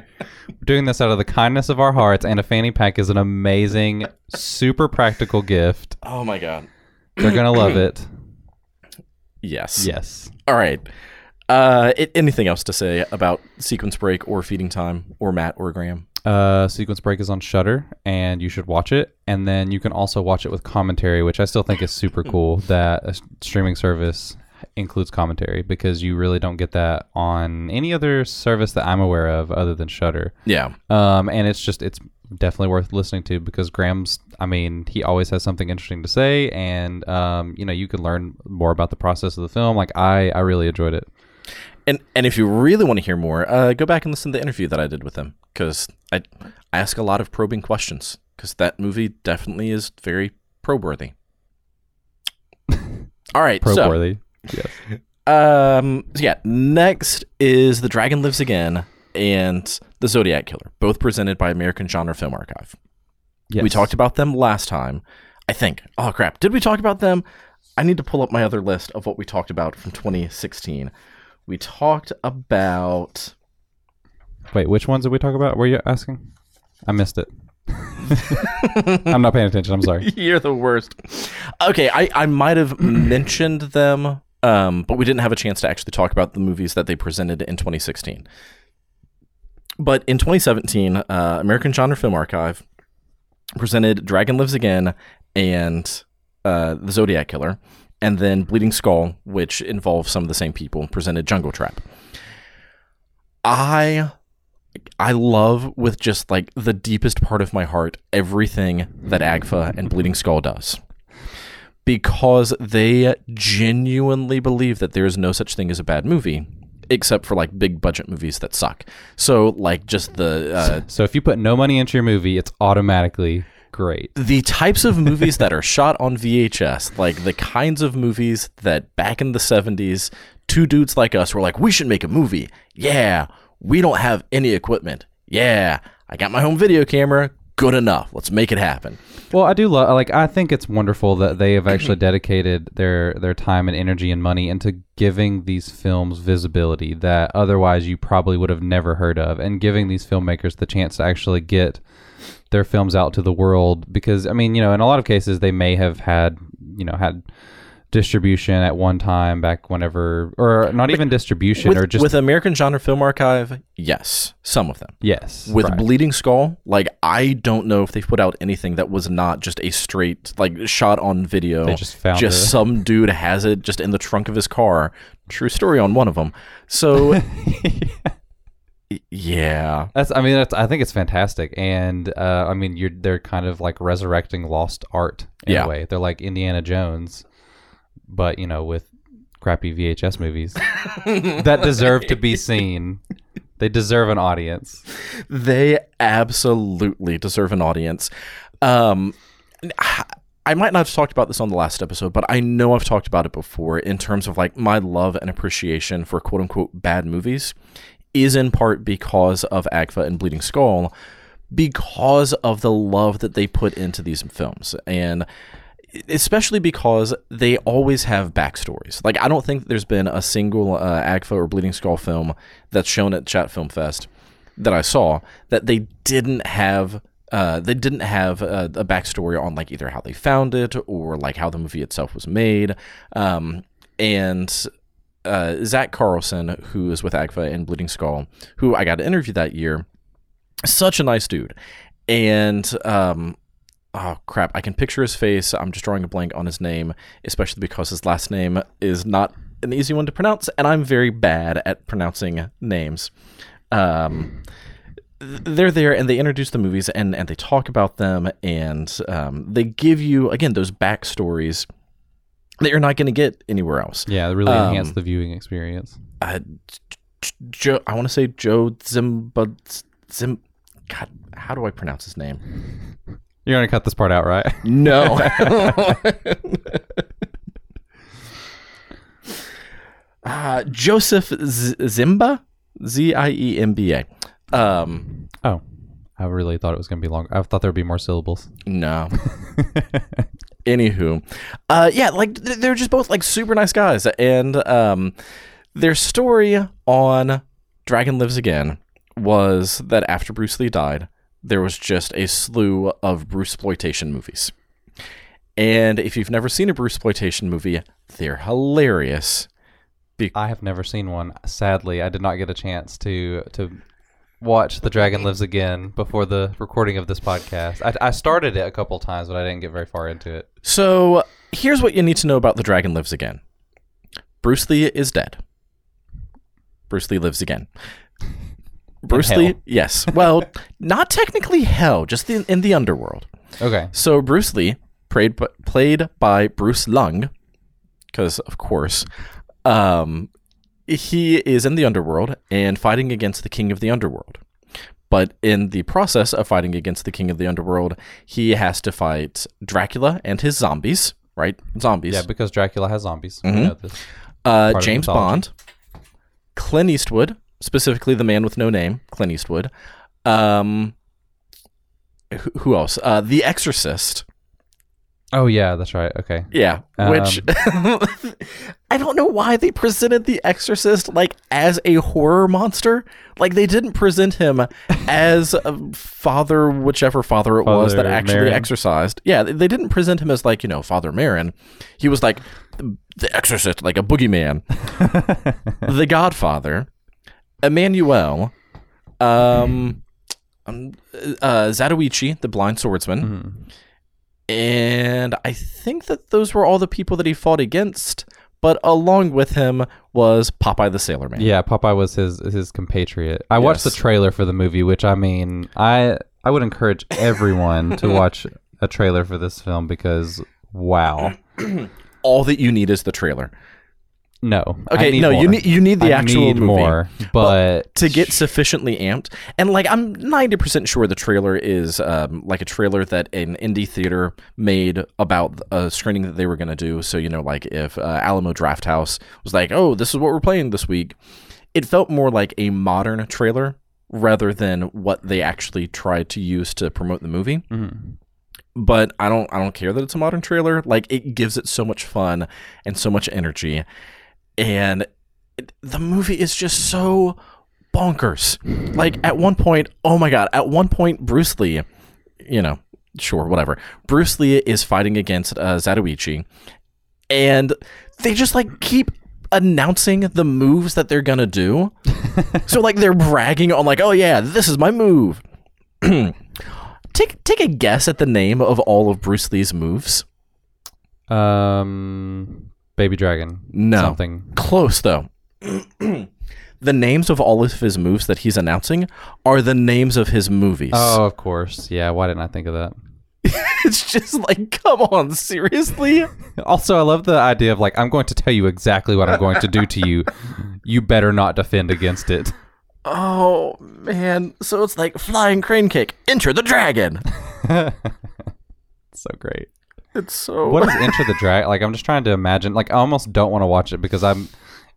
We're doing this out of the kindness of our hearts, and a fanny pack is an amazing, super practical gift. Oh, my God. They're going to love it. Yes. Yes. All right. Uh, it, anything else to say about Sequence Break or Feeding Time or Matt or Graham? Uh, Sequence Break is on Shudder, and you should watch it. And then you can also watch it with commentary, which I still think is super cool that a streaming service includes commentary, because you really don't get that on any other service that I'm aware of other than Shudder. Yeah. Um, and it's just, it's definitely worth listening to, because Graham's, I mean, he always has something interesting to say, and um, you know, you can learn more about the process of the film. Like I, I really enjoyed it. And and if you really want to hear more, uh, go back and listen to the interview that I did with him, because I, I ask a lot of probing questions, because that movie definitely is very probe-worthy. All right. Probe-worthy. So, yes. Um, so yeah, next is The Dragon Lives Again and The Zodiac Killer, both presented by American Genre Film Archive. Yes. We talked about them last time, I think. Oh, crap. Did we talk about them? I need to pull up my other list of what we talked about from twenty sixteen. We talked about... Wait, which ones did we talk about? Were you asking? I missed it. I'm not paying attention. I'm sorry. You're the worst. Okay, I, I might have mentioned them, um, but we didn't have a chance to actually talk about the movies that they presented in twenty sixteen. But in twenty seventeen, uh, American Genre Film Archive presented Dragon Lives Again and uh, The Zodiac Killer. And then Bleeding Skull, which involves some of the same people, presented Jungle Trap. I I love with just like the deepest part of my heart everything that A G F A and Bleeding Skull does, because they genuinely believe that there is no such thing as a bad movie, except for like big budget movies that suck. So like just the uh, so if you put no money into your movie, it's automatically great. The types of movies that are shot on V H S, like the kinds of movies that back in the seventies, two dudes like us were like, we should make a movie. Yeah, we don't have any equipment. Yeah, I got my home video camera. Good enough. Let's make it happen. Well, I do love, like, I think it's wonderful that they have actually dedicated their their time and energy and money into giving these films visibility that otherwise you probably would have never heard of, and giving these filmmakers the chance to actually get their films out to the world. Because I mean, you know, in a lot of cases they may have had, you know, had distribution at one time back whenever, or not even distribution with, or just with American Genre Film Archive. Yes, some of them. Yes, with right. Bleeding Skull, like I don't know if they've put out anything that was not just a straight like shot on video. They just found just it. Some dude has it just in the trunk of his car. True story on one of them. So. Yeah, that's I mean that's I think it's fantastic, and uh I mean you're they're kind of like resurrecting lost art in yeah. a way. They're like Indiana Jones, but you know, with crappy V H S movies that deserve to be seen. They deserve an audience. They absolutely deserve an audience. um I might not have talked about this on the last episode, but I know I've talked about it before in terms of like my love and appreciation for quote unquote bad movies is in part because of A G F A and Bleeding Skull, because of the love that they put into these films, and especially because they always have backstories. Like, I don't think there's been a single uh, A G F A or Bleeding Skull film that's shown at Chat Film Fest that I saw that they didn't have uh, they didn't have a, a backstory on, like, either how they found it or, like, how the movie itself was made. Um, and... Uh, Zach Carlson, who is with A G F A and Bleeding Skull, who I got to interview that year, such a nice dude. And um, oh crap, I can picture his face. I'm just drawing a blank on his name, especially because his last name is not an easy one to pronounce, and I'm very bad at pronouncing names. Um, they're there, and they introduce the movies, and, and they talk about them, and um, they give you, again, those backstories that you're not going to get anywhere else. Yeah, they really um, enhance the viewing experience. Uh, Joe, I want to say Joe Zimba, Zim, God, how do I pronounce his name? You're going to cut this part out, right? No. uh, Joseph Z- Zimba? Z I E M B A. Um, oh, I really thought it was going to be long. I thought there would be more syllables. No. Anywho. Uh, yeah, like, they're just both, like, super nice guys. And um, their story on Dragon Lives Again was that after Bruce Lee died, there was just a slew of Bruceploitation movies. And if you've never seen a Bruceploitation movie, they're hilarious. Be- I have never seen one. Sadly, I did not get a chance to to watch The Dragon Lives Again before the recording of this podcast. I, I started it a couple times, but I didn't get very far into it. So here's what you need to know about The Dragon Lives Again. Bruce Lee is dead. Bruce Lee lives again. Bruce Lee, yes. Well, not technically hell, just in, in the underworld. Okay. So Bruce Lee, played, played by Bruce Lung, because of course, um, he is in the underworld and fighting against the king of the underworld. But in the process of fighting against the king of the underworld, he has to fight Dracula and his zombies, right? Zombies. Yeah, because Dracula has zombies. Mm-hmm. You know, this uh, James Bond, Clint Eastwood. Specifically, the man with no name, Clint Eastwood. Um, who else? Uh, The Exorcist. Oh, yeah, that's right. Okay. Yeah, um, which I don't know why they presented The Exorcist like as a horror monster. Like, they didn't present him as a father, whichever father it father was that actually Marin. Exorcised. Yeah, they didn't present him as like, you know, Father Marin. He was like The Exorcist, like a boogeyman. The Godfather. Emmanuel, um, um, uh, Zatoichi, the blind swordsman, mm-hmm. and I think that those were all the people that he fought against. But along with him was Popeye the Sailor Man. Yeah, Popeye was his his compatriot. I yes. watched the trailer for the movie, which I mean, I I would encourage everyone to watch a trailer for this film because wow, all that you need is the trailer. No. Okay, no, more. you need you need the I actual need movie. More, but well, to get sufficiently amped. And like I'm ninety percent sure the trailer is um, like a trailer that an indie theater made about a screening that they were going to do. So, you know, like if uh, Alamo Drafthouse was like, "Oh, this is what we're playing this week." It felt more like a modern trailer rather than what they actually tried to use to promote the movie. Mm-hmm. But I don't I don't care that it's a modern trailer. Like it gives it so much fun and so much energy. And it, the movie is just so bonkers. Like, at one point, oh my God, at one point, Bruce Lee, you know, sure, whatever. Bruce Lee is fighting against uh, Zatoichi, and they just, like, keep announcing the moves that they're going to do. So, like, they're bragging on, like, oh yeah, this is my move. take Take a guess at the name of all of Bruce Lee's moves. Um... Baby Dragon. No. Something. Close, though. The names of all of his moves that he's announcing are the names of his movies. Oh, of course. Yeah, why didn't I think of that? It's just like, come on, seriously? Also, I love the idea of, like, I'm going to tell you exactly what I'm going to do to you. You better not defend against it. Oh, man. So it's like, flying crane kick, enter the dragon. So great. It's so. What is Enter the Dragon? Like, I'm just trying to imagine. Like, I almost don't want to watch it because I'm.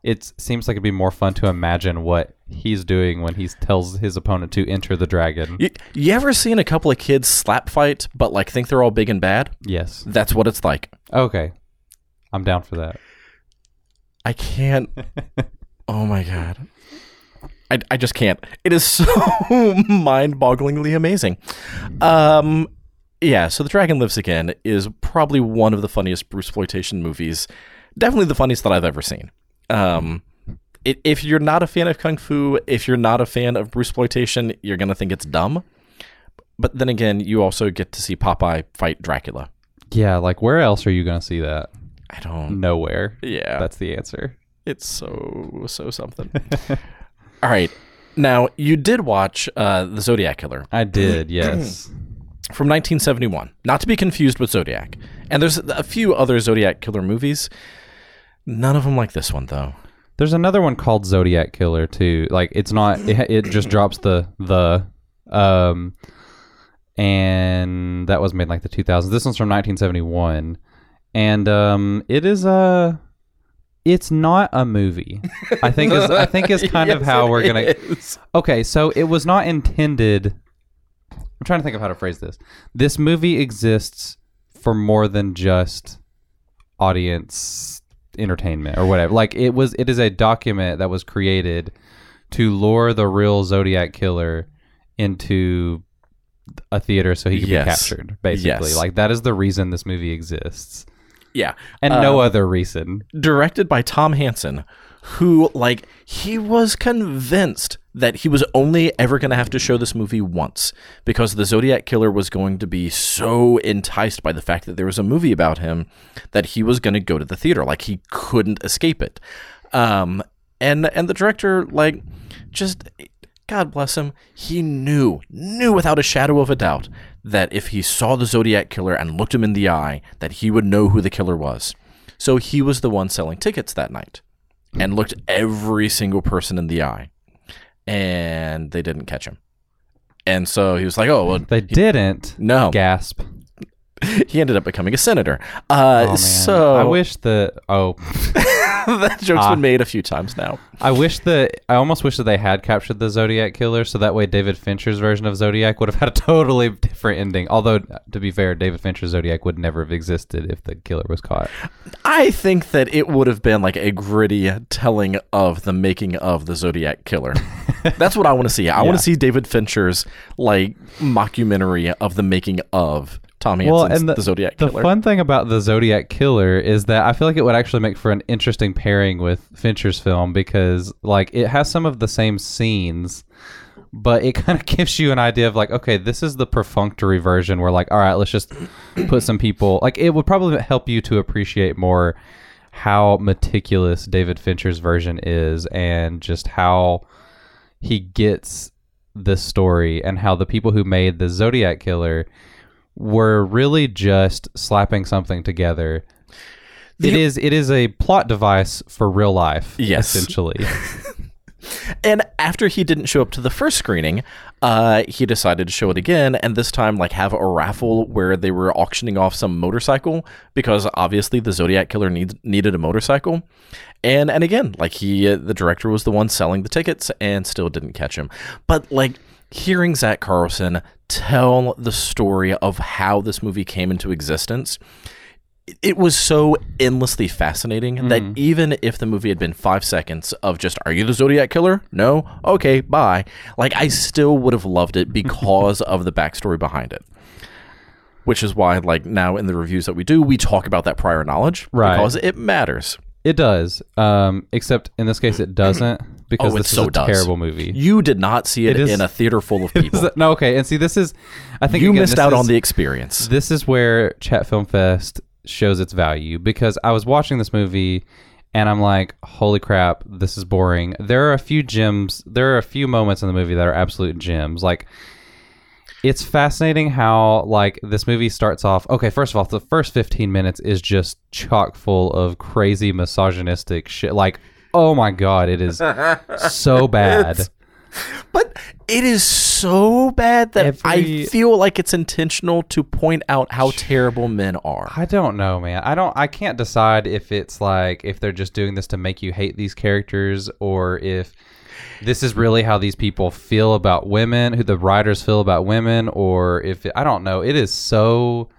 It seems like it'd be more fun to imagine what he's doing when he tells his opponent to enter the dragon. You, you ever seen a couple of kids slap fight, but like think they're all big and bad? Yes, that's what it's like. Okay, I'm down for that. I can't. Oh my God, I I just can't. It is so mind-bogglingly amazing. Um. Yeah, so The Dragon Lives Again is probably one of the funniest Bruceploitation movies. Definitely the funniest that I've ever seen. Um, it, if you're not a fan of Kung Fu, if you're not a fan of Bruceploitation, you're going to think it's dumb. But then again, you also get to see Popeye fight Dracula. Yeah, like where else are you going to see that? I don't. Nowhere. Yeah. That's the answer. It's so, so something. All right. Now, you did watch uh, The Zodiac Killer. I did, yes. From nineteen seventy-one. Not to be confused with Zodiac. And there's a few other Zodiac Killer movies. None of them like this one, though. There's another one called Zodiac Killer, too. Like, it's not... It, it just drops the... the um, and that was made in, like, the two thousands. This one's from nineteen seventy-one. And um, it is a... It's not a movie. I think is I think is kind yes, of how we're gonna. Is. Okay, so it was not intended. I'm trying to think of how to phrase this. This movie exists for more than just audience entertainment or whatever. Like it was, it is a document that was created to lure the real Zodiac Killer into a theater so he could yes. be captured. Basically, yes. Like that is the reason this movie exists. Yeah. And uh, no other reason. Directed by Tom Hansen, who, like, he was convinced that he was only ever going to have to show this movie once because the Zodiac Killer was going to be so enticed by the fact that there was a movie about him that he was going to go to the theater. Like, he couldn't escape it. Um, and and the director, like, just, God bless him, he knew, knew without a shadow of a doubt that if he saw the Zodiac Killer and looked him in the eye, that he would know who the killer was. So he was the one selling tickets that night and looked every single person in the eye. And they didn't catch him. And so he was like, oh, well. They he, didn't? No. Gasp. He ended up becoming a senator. Uh, oh, man. So I wish the... Oh. That joke's ah. been made a few times now. I wish that... I almost wish that they had captured the Zodiac Killer, so that way David Fincher's version of Zodiac would have had a totally different ending. Although, to be fair, David Fincher's Zodiac would never have existed if the killer was caught. I think that it would have been like a gritty telling of the making of the Zodiac Killer. That's what I want to see. I yeah. want to see David Fincher's like mockumentary of the making of... Tom Hansen's well, and the, the Zodiac Killer. The fun thing about the Zodiac Killer is that I feel like it would actually make for an interesting pairing with Fincher's film because, like, it has some of the same scenes, but it kind of gives you an idea of, like, okay, this is the perfunctory version where, like, all right, let's just put some people... Like, it would probably help you to appreciate more how meticulous David Fincher's version is and just how he gets this story and how the people who made the Zodiac Killer... were really just slapping something together. The, it is it is a plot device for real life, yes. essentially. And after he didn't show up to the first screening, uh, he decided to show it again, and this time like have a raffle where they were auctioning off some motorcycle because obviously the Zodiac Killer needs, needed a motorcycle. And and again, like he uh, the director was the one selling the tickets and still didn't catch him. But like hearing Zach Carlson tell the story of how this movie came into existence, it was so endlessly fascinating mm. that even if the movie had been five seconds of just, are you the Zodiac Killer? No? Okay, bye. Like, I still would have loved it because of the backstory behind it. Which is why, like, now in the reviews that we do, we talk about that prior knowledge. Right. Because it matters. It does. Um, except in this case, it doesn't. Because oh, this is so a does. terrible movie. You did not see it, it is, in a theater full of people. Is, no, okay. And see, this is... I think You again, missed out is, on the experience. This is where Chat Film Fest shows its value. Because I was watching this movie, and I'm like, holy crap, this is boring. There are a few gems... There are a few moments in the movie that are absolute gems. Like, it's fascinating how, like, this movie starts off... Okay, first of all, the first fifteen minutes is just chock full of crazy misogynistic shit. Like... Oh my God, it is so bad. It's, but it is so bad that Every, I feel like it's intentional to point out how terrible men are. I don't know, man. I don't I can't decide if it's like if they're just doing this to make you hate these characters or if this is really how these people feel about women, who the writers feel about women, or if it, I don't know. It is so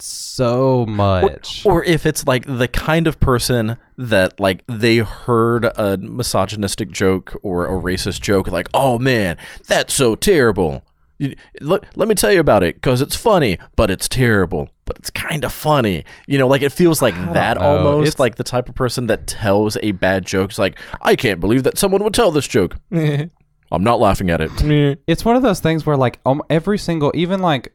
so much or, or if it's like the kind of person that like they heard a misogynistic joke or a racist joke, like, oh man, that's so terrible, you, let, let me tell you about it because it's funny, but it's terrible, but it's kind of funny, you know, like it feels like I that almost it's... like the type of person that tells a bad joke, it's like, I can't believe that someone would tell this joke. I'm not laughing at it. It's one of those things where, like, um, every single, even like,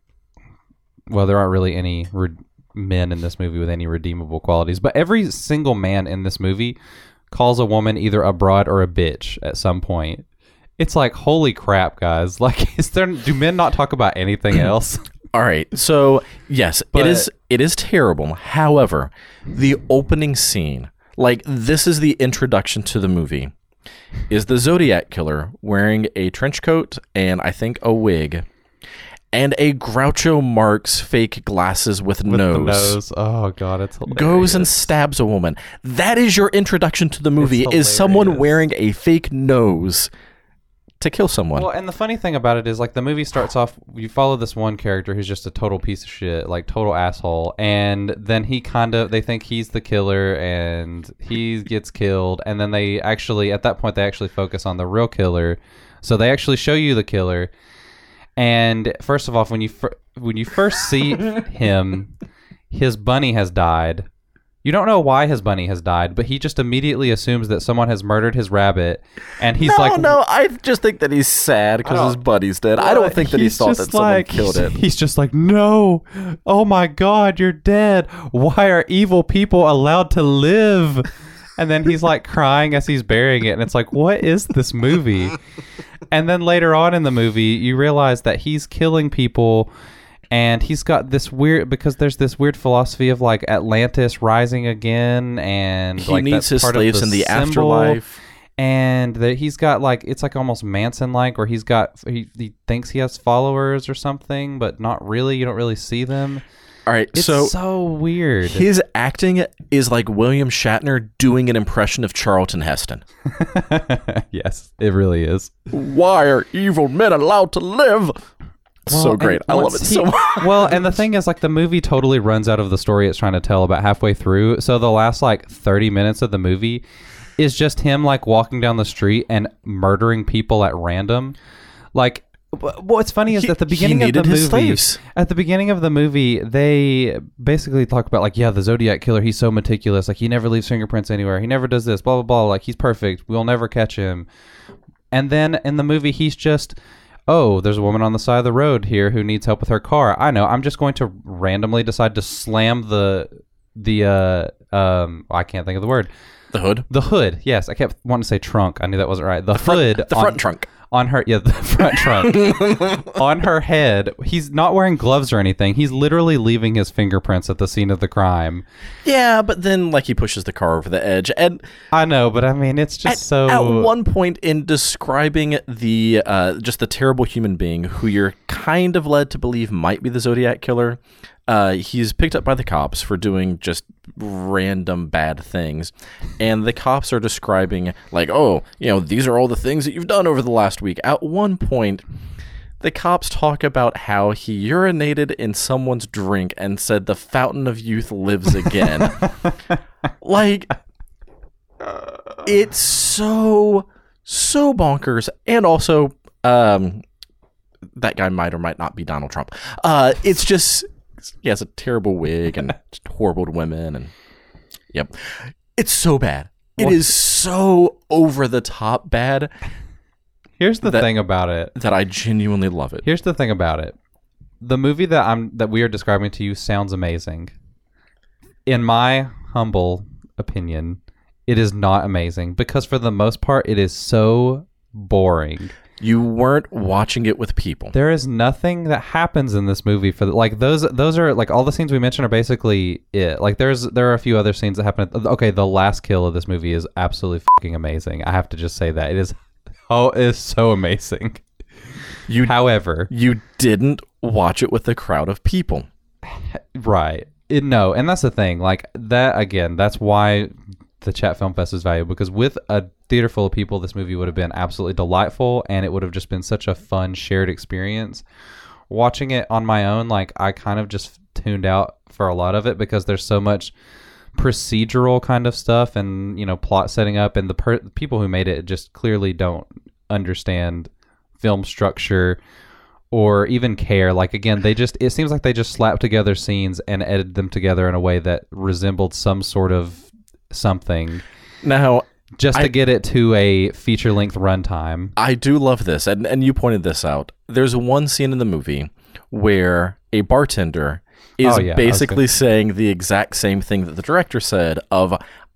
well, there aren't really any re- men in this movie with any redeemable qualities, but every single man in this movie calls a woman either a broad or a bitch at some point. It's like, holy crap, guys. Like, is there, do men not talk about anything else? All right. So, yes, but, it is it is terrible. However, the opening scene, like, this is the introduction to the movie, is the Zodiac Killer wearing a trench coat and I think a wig and a Groucho Marx fake glasses with, with nose. nose. Oh, God, it's hilarious. Goes and stabs a woman. That is your introduction to the movie, is someone wearing a fake nose to kill someone. Well, and the funny thing about it is, like, the movie starts off, you follow this one character who's just a total piece of shit, like, total asshole, and then he kind of, they think he's the killer, and he gets killed, and then they actually, at that point, they actually focus on the real killer, so they actually show you the killer, and first of all, when you, fir- when you first see him, his bunny has died. You don't know why his bunny has died, but he just immediately assumes that someone has murdered his rabbit, and he's no, like... No, no, I just think that he's sad because his bunny's dead. What? I don't think that he's he thought that like, someone killed it. He's just like, no, oh my God, you're dead. Why are evil people allowed to live? And then he's like crying as he's burying it, and it's like, what is this movie? And then later on in the movie, you realize that he's killing people... And he's got this weird, because there's this weird philosophy of like Atlantis rising again, and he like needs his slaves in the afterlife. And that he's got like, it's like almost Manson-like, where he's got he, he thinks he has followers or something, but not really. You don't really see them. All right, it's so, so weird. His acting is like William Shatner doing an impression of Charlton Heston. Yes, it really is. Why are evil men allowed to live? Well, so great. I love it he, so much. Well, and the thing is, like, the movie totally runs out of the story it's trying to tell about halfway through. So the last, like, thirty minutes of the movie is just him, like, walking down the street and murdering people at random. Like, what's funny is he, that the beginning of the movie, at the beginning of the movie, they basically talk about, like, yeah, the Zodiac Killer, he's so meticulous. Like, he never leaves fingerprints anywhere. He never does this, blah, blah, blah. Like, he's perfect. We'll never catch him. And then in the movie, he's just... oh, there's a woman on the side of the road here who needs help with her car. I know. I'm just going to randomly decide to slam the, the uh, um, I can't think of the word. The hood? The hood, yes. I kept wanting to say trunk. I knew that wasn't right. The, the front, hood. The front on, trunk. On her, yeah, the front trunk. On her head. He's not wearing gloves or anything. He's literally leaving his fingerprints at the scene of the crime. Yeah, but then, like, he pushes the car over the edge. And I know, but I mean, it's just at, so... At one point in describing the, uh, just the terrible human being who you're kind of led to believe might be the Zodiac Killer, uh, he's picked up by the cops for doing just random bad things. And the cops are describing, like, oh, you know, these are all the things that you've done over the last week. At one point, the cops talk about how he urinated in someone's drink and said the fountain of youth lives again. Like, it's so, so bonkers. And also, um, that guy might or might not be Donald Trump. Uh, it's just... He has a terrible wig and horrible women, and yep, it's so bad. It well, is so over the top bad. Here's the that, thing about it that I genuinely love it. Here's the thing about it: the movie that I'm that we are describing to you sounds amazing. In my humble opinion, it is not amazing because for the most part, it is so boring. You weren't watching it with people. There is nothing that happens in this movie for the, like those. Those are like all the scenes we mentioned are basically it. Like there's there are a few other scenes that happen. At, okay, the last kill of this movie is absolutely fucking amazing. I have to just say that it is. Oh, it is so amazing. You, however, you didn't watch it with a crowd of people, right? It, no, and that's the thing. Like that again. That's why the Chat Film Fest is valuable, because with a theater full of people, this movie would have been absolutely delightful, and it would have just been such a fun shared experience. Watching it on my own, like I kind of just tuned out for a lot of it because there's so much procedural kind of stuff and, you know, plot setting up, and the per- people who made it just clearly don't understand film structure or even care. Like again, they just it seems like they just slapped together scenes and edited them together in a way that resembled some sort of something. Now Just to I, get it to a feature-length runtime. I do love this, and, and you pointed this out. There's one scene in the movie where a bartender is oh, yeah, basically saying the exact same thing that the director said of,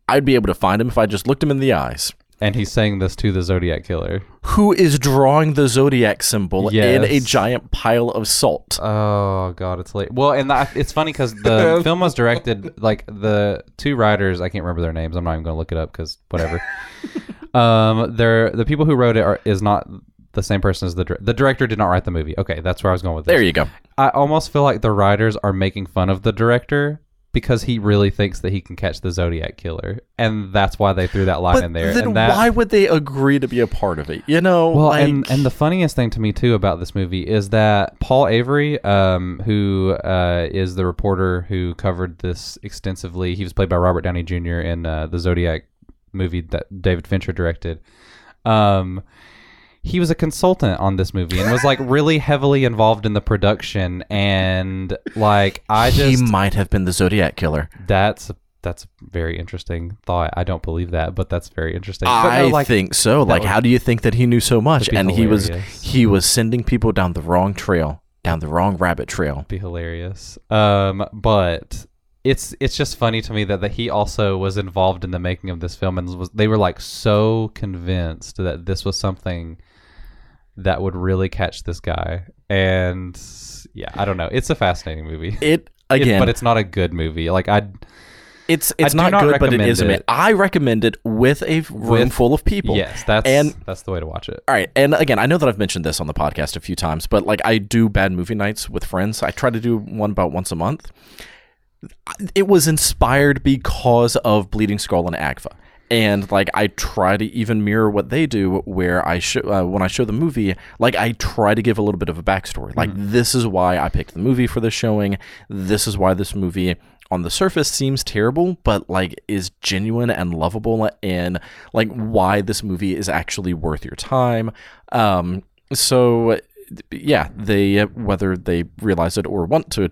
I'd be able to find him if I just looked him in the eyes. And he's saying this to the Zodiac Killer. Who is drawing the Zodiac symbol yes. in a giant pile of salt. Oh, God, it's late. Well, and the, it's funny because the film was directed, like, the two writers, I can't remember their names. I'm not even going to look it up because whatever. um, they're, the people who wrote it are, is not the same person as the director. The director did not write the movie. Okay, that's where I was going with this. There you go. I almost feel like the writers are making fun of the director, because he really thinks that he can catch the Zodiac Killer. And that's why they threw that line but in there. Then and that, why would they agree to be a part of it? You know, well, like... and, and the funniest thing to me, too, about this movie is that Paul Avery, um, who uh, is the reporter who covered this extensively, he was played by Robert Downey Junior in uh, the Zodiac movie that David Fincher directed. Um He was a consultant on this movie and was like really heavily involved in the production. And like, I just. He might have been the Zodiac Killer. That's that's a very interesting thought. I don't believe that, but that's very interesting. I no, like, think so. Like, how do you think that he knew so much? And hilarious. he was he was sending people down the wrong trail, down the wrong rabbit trail. It'd be hilarious. Um, but. It's it's just funny to me that, that he also was involved in the making of this film, and was, they were like so convinced that this was something that would really catch this guy. And yeah, I don't know. It's a fascinating movie. It again, it, but it's not a good movie. Like I, it's it's I not, not good, but it is a. It. I recommend it with a room with, full of people. Yes, that's and, that's the way to watch it. All right, and again, I know that I've mentioned this on the podcast a few times, but like I do bad movie nights with friends. I try to do one about once a month. It was inspired because of Bleeding Skull and A G F A, and like I try to even mirror what they do. Where I show uh, when I show the movie, like I try to give a little bit of a backstory. Like mm. this is why I picked the movie for this showing. This is why this movie, on the surface, seems terrible, but like is genuine and lovable, and like why this movie is actually worth your time. Um, so. Yeah, they whether they realize it or want to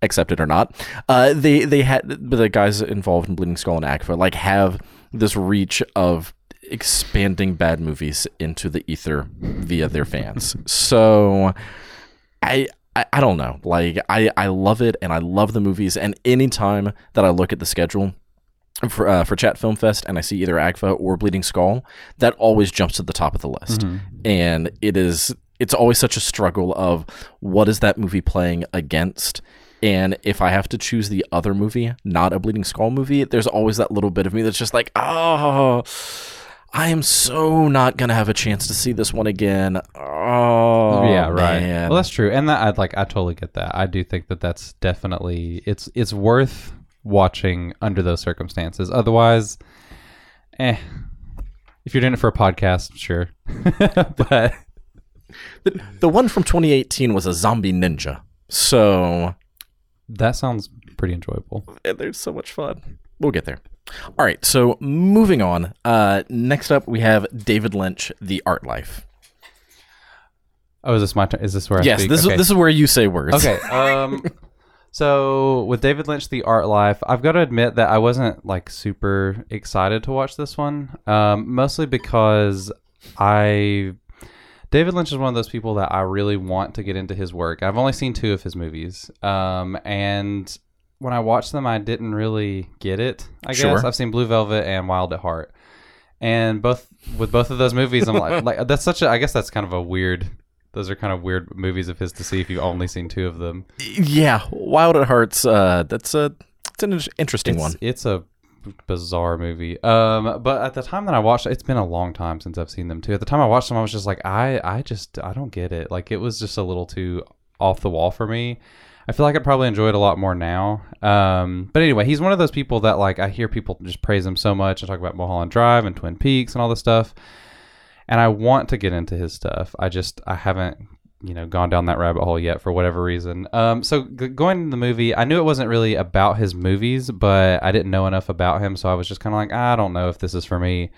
accept it or not, uh, they they had the guys involved in Bleeding Skull and A G F A like have this reach of expanding bad movies into the ether via their fans. So I. I, I don't know. Like I, I love it, and I love the movies. And any time that I look at the schedule for uh, for Chat Film Fest and I see either A G F A or Bleeding Skull, that always jumps to the top of the list, mm-hmm. and it is. It's always such a struggle of what is that movie playing against? And if I have to choose the other movie, not a Bleeding Skull movie, there's always that little bit of me that's just like, oh, I am so not going to have a chance to see this one again. Oh, yeah, right. Man. Well, that's true. And that, I'd like, I totally get that. I do think that that's definitely, it's, it's worth watching under those circumstances. Otherwise, eh, if you're doing it for a podcast, sure. But... The, the one from twenty eighteen was a zombie ninja, so that sounds pretty enjoyable. There's so much fun. We'll get there. All right, so moving on. Uh, next up, we have David Lynch, The Art Life. Oh, is this my turn? Is this where? I yes, speak? this okay. is this is where you say words. Okay. Um, so with David Lynch, The Art Life, I've got to admit that I wasn't like super excited to watch this one, um, mostly because I. David Lynch is one of those people that I really want to get into his work. I've only seen two of his movies. Um, and when I watched them, I didn't really get it, I guess. Sure. I've seen Blue Velvet and Wild at Heart. And both with both of those movies, I'm like, like, that's such a, I guess that's kind of a weird, those are kind of weird movies of his to see if you've only seen two of them. Yeah. Wild at Heart's, uh, that's a, it's an interesting it's, one. It's a bizarre movie, um but at the time that I watched, it's been a long time since I've seen them too. At the time I watched them, I was just like, I I just I don't get it. Like, it was just a little too off the wall for me. I feel like I probably enjoy it a lot more now, um but anyway, he's one of those people that like I hear people just praise him so much. I talk about Mulholland Drive and Twin Peaks and all this stuff, and I want to get into his stuff. I just I haven't you know, gone down that rabbit hole yet for whatever reason. Um, so g- going into the movie, I knew it wasn't really about his movies, but I didn't know enough about him. So I was just kind of like, I don't know if this is for me.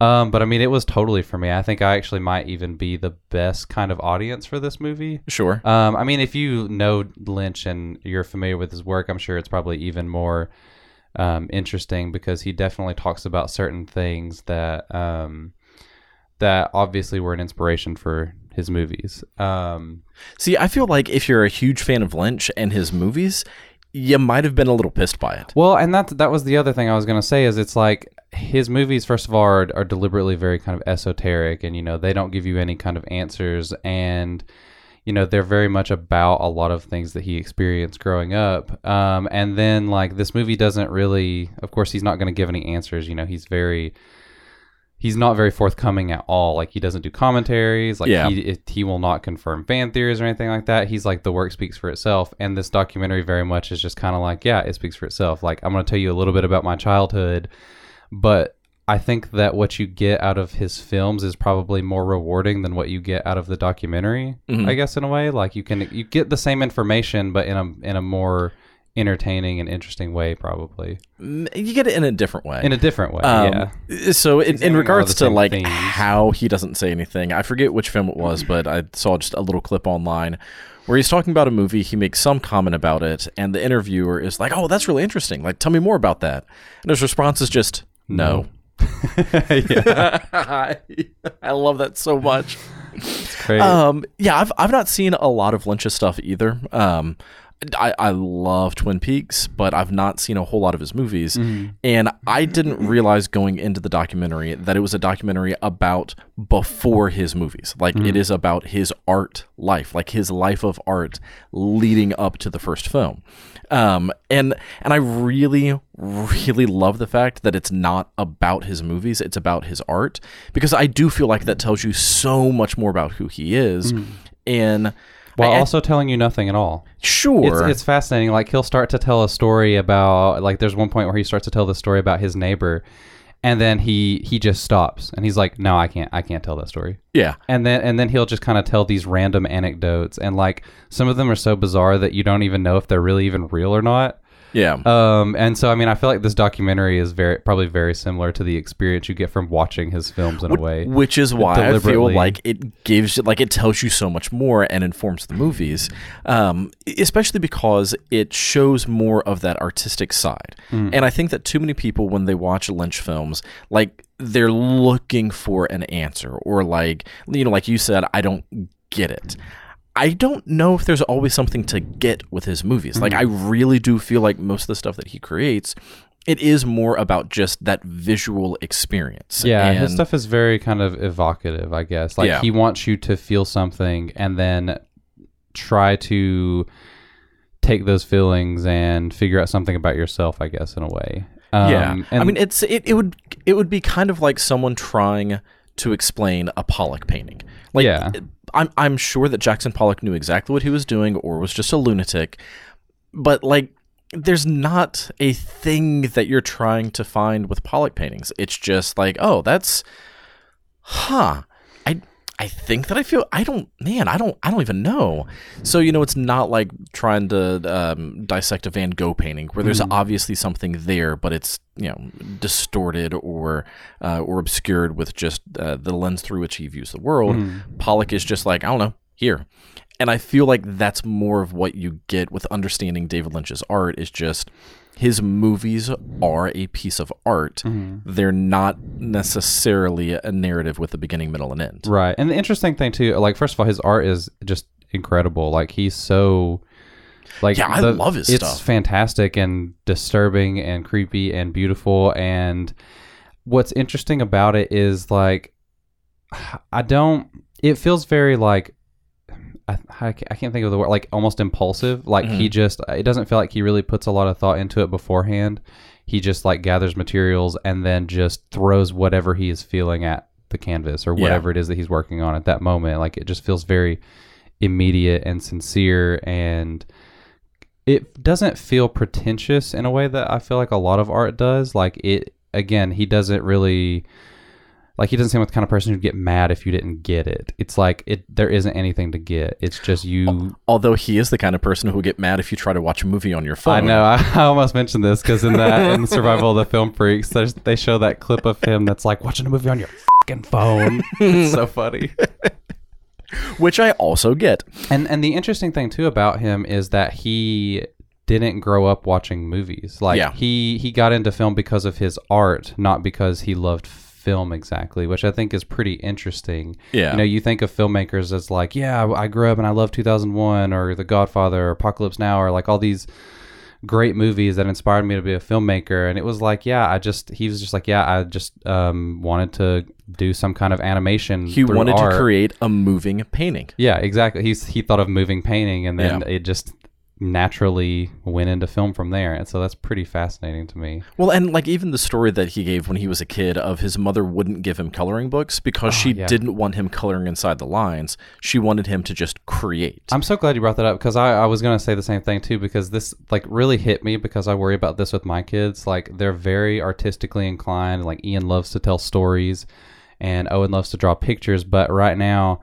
Um, but I mean, it was totally for me. I think I actually might even be the best kind of audience for this movie. Sure. Um, I mean, if you know Lynch and you're familiar with his work, I'm sure it's probably even more um, interesting because he definitely talks about certain things that um, that obviously were an inspiration for his movies. Um, See, I feel like if you're a huge fan of Lynch and his movies, you might have been a little pissed by it. Well, and that that was the other thing I was going to say is it's like his movies, first of all, are, are deliberately very kind of esoteric, and, you know, they don't give you any kind of answers, and, you know, they're very much about a lot of things that he experienced growing up. Um, and then, like, this movie doesn't really, of course, he's not going to give any answers. You know, he's very... He's not very forthcoming at all. Like, he doesn't do commentaries. Like, yeah. he it, he will not confirm fan theories or anything like that. He's like, the work speaks for itself. And this documentary very much is just kind of like, yeah, it speaks for itself. Like, I'm going to tell you a little bit about my childhood. But I think that what you get out of his films is probably more rewarding than what you get out of the documentary, mm-hmm. I guess, in a way. Like, you can you get the same information, but in a in a more... entertaining and interesting way, probably. You get it in a different way. In a different way, um, yeah. So in, in regards to, like, things. How he doesn't say anything, I forget which film it was, but I saw just a little clip online where he's talking about a movie, he makes some comment about it, and the interviewer is like, oh, that's really interesting. Like, tell me more about that. And his response is just, no. I love that so much. It's crazy. Um, yeah, I've, I've not seen a lot of Lynch's stuff either. Um, I, I love Twin Peaks, but I've not seen a whole lot of his movies. Mm-hmm. And I didn't realize going into the documentary that it was a documentary about before his movies. Like, mm-hmm. It is about his art life, like his life of art leading up to the first film. Um, and and I really, really love the fact that it's not about his movies. It's about his art, because I do feel like that tells you so much more about who he is. Mm-hmm. And... While I, also telling you nothing at all. Sure. It's, it's fascinating. Like, he'll start to tell a story about, like, there's one point where he starts to tell the story about his neighbor, and then he, he just stops, and he's like, no, I can't, I can't tell that story. Yeah. And then, and then he'll just kind of tell these random anecdotes, and, like, some of them are so bizarre that you don't even know if they're really even real or not. Yeah. Um, and so, I mean, I feel like this documentary is very, probably very similar to the experience you get from watching his films in a way. Which is why I feel like it gives, like, it tells you so much more and informs the movies, um, especially because it shows more of that artistic side. Mm. And I think that too many people, when they watch Lynch films, like, they're looking for an answer, or, like, you know, like you said, I don't get it. I don't know if there's always something to get with his movies. Like, I really do feel like most of the stuff that he creates, it is more about just that visual experience. Yeah, and his stuff is very kind of evocative, I guess. Like, yeah. He wants you to feel something and then try to take those feelings and figure out something about yourself, I guess, in a way. Um, yeah, and I mean, it's it, it would it would be kind of like someone trying to explain a Pollock painting. Like, yeah. It, I'm I'm sure that Jackson Pollock knew exactly what he was doing, or was just a lunatic, but, like, there's not a thing that you're trying to find with Pollock paintings. It's just like, oh, that's, huh. I I think that I feel I don't man I don't I don't even know. So, you know, it's not like trying to um, dissect a Van Gogh painting where there's mm. obviously something there, but it's, you know, distorted or uh, or obscured with just uh, the lens through which he views the world. Mm. Pollock is just like, I don't know, here. And I feel like that's more of what you get with understanding David Lynch's art, is just his movies are a piece of art. Mm-hmm. They're not necessarily a narrative with a beginning, middle, and end. Right. And the interesting thing, too, like, first of all, his art is just incredible. Like, he's so... Like, yeah, I the, love his it's stuff. It's fantastic and disturbing and creepy and beautiful. And what's interesting about it is, like, I don't... It feels very, like... I, I can't think of the word, like, almost impulsive. Like, mm-hmm. he just... It doesn't feel like he really puts a lot of thought into it beforehand. He just, like, gathers materials and then just throws whatever he is feeling at the canvas, or whatever yeah. it is that he's working on at that moment. Like, it just feels very immediate and sincere, and... It doesn't feel pretentious in a way that I feel like a lot of art does. Like, it, again, he doesn't really, like, he doesn't seem like the kind of person who'd get mad if you didn't get it. It's like, it there isn't anything to get. It's just you. Although he is the kind of person who would get mad if you try to watch a movie on your phone. I know. I, I almost mentioned this because in that, in Survival of the Film Freaks, they show that clip of him that's like, watching a movie on your fucking phone. It's so funny. Which I also get. And and the interesting thing, too, about him is that he didn't grow up watching movies. Like yeah. he he got into film because of his art, not because he loved film exactly, which I think is pretty interesting. Yeah. You know, you think of filmmakers as like, yeah, I grew up and I love two thousand one or The Godfather or Apocalypse Now or like all these great movies that inspired me to be a filmmaker. And it was like, yeah, I just, he was just like, yeah, I just um, wanted to do some kind of animation. He wanted art. to create a moving painting. Yeah, exactly. He's, he thought of moving painting and then yeah. it just naturally went into film from there. And so that's pretty fascinating to me. Well, and like even the story that he gave when he was a kid of his mother wouldn't give him coloring books because oh, she yeah. didn't want him coloring inside the lines. She wanted him to just create. I'm so glad you brought that up because I, I was going to say the same thing too, because this like really hit me because I worry about this with my kids. Like they're very artistically inclined. Like Ian loves to tell stories and Owen loves to draw pictures. But right now,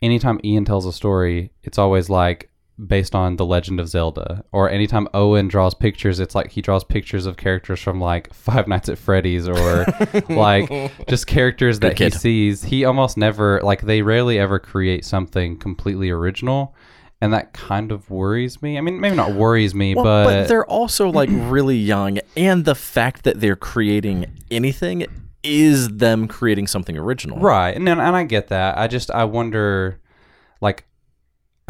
anytime Ian tells a story, it's always like, based on The Legend of Zelda, or anytime Owen draws pictures, it's like he draws pictures of characters from like Five Nights at Freddy's or like just characters that he sees. He almost never, like they rarely ever create something completely original. And that kind of worries me. I mean, maybe not worries me, well, but... But they're also like really young. And the fact that they're creating anything is them creating something original. Right. And, and I get that. I just, I wonder like,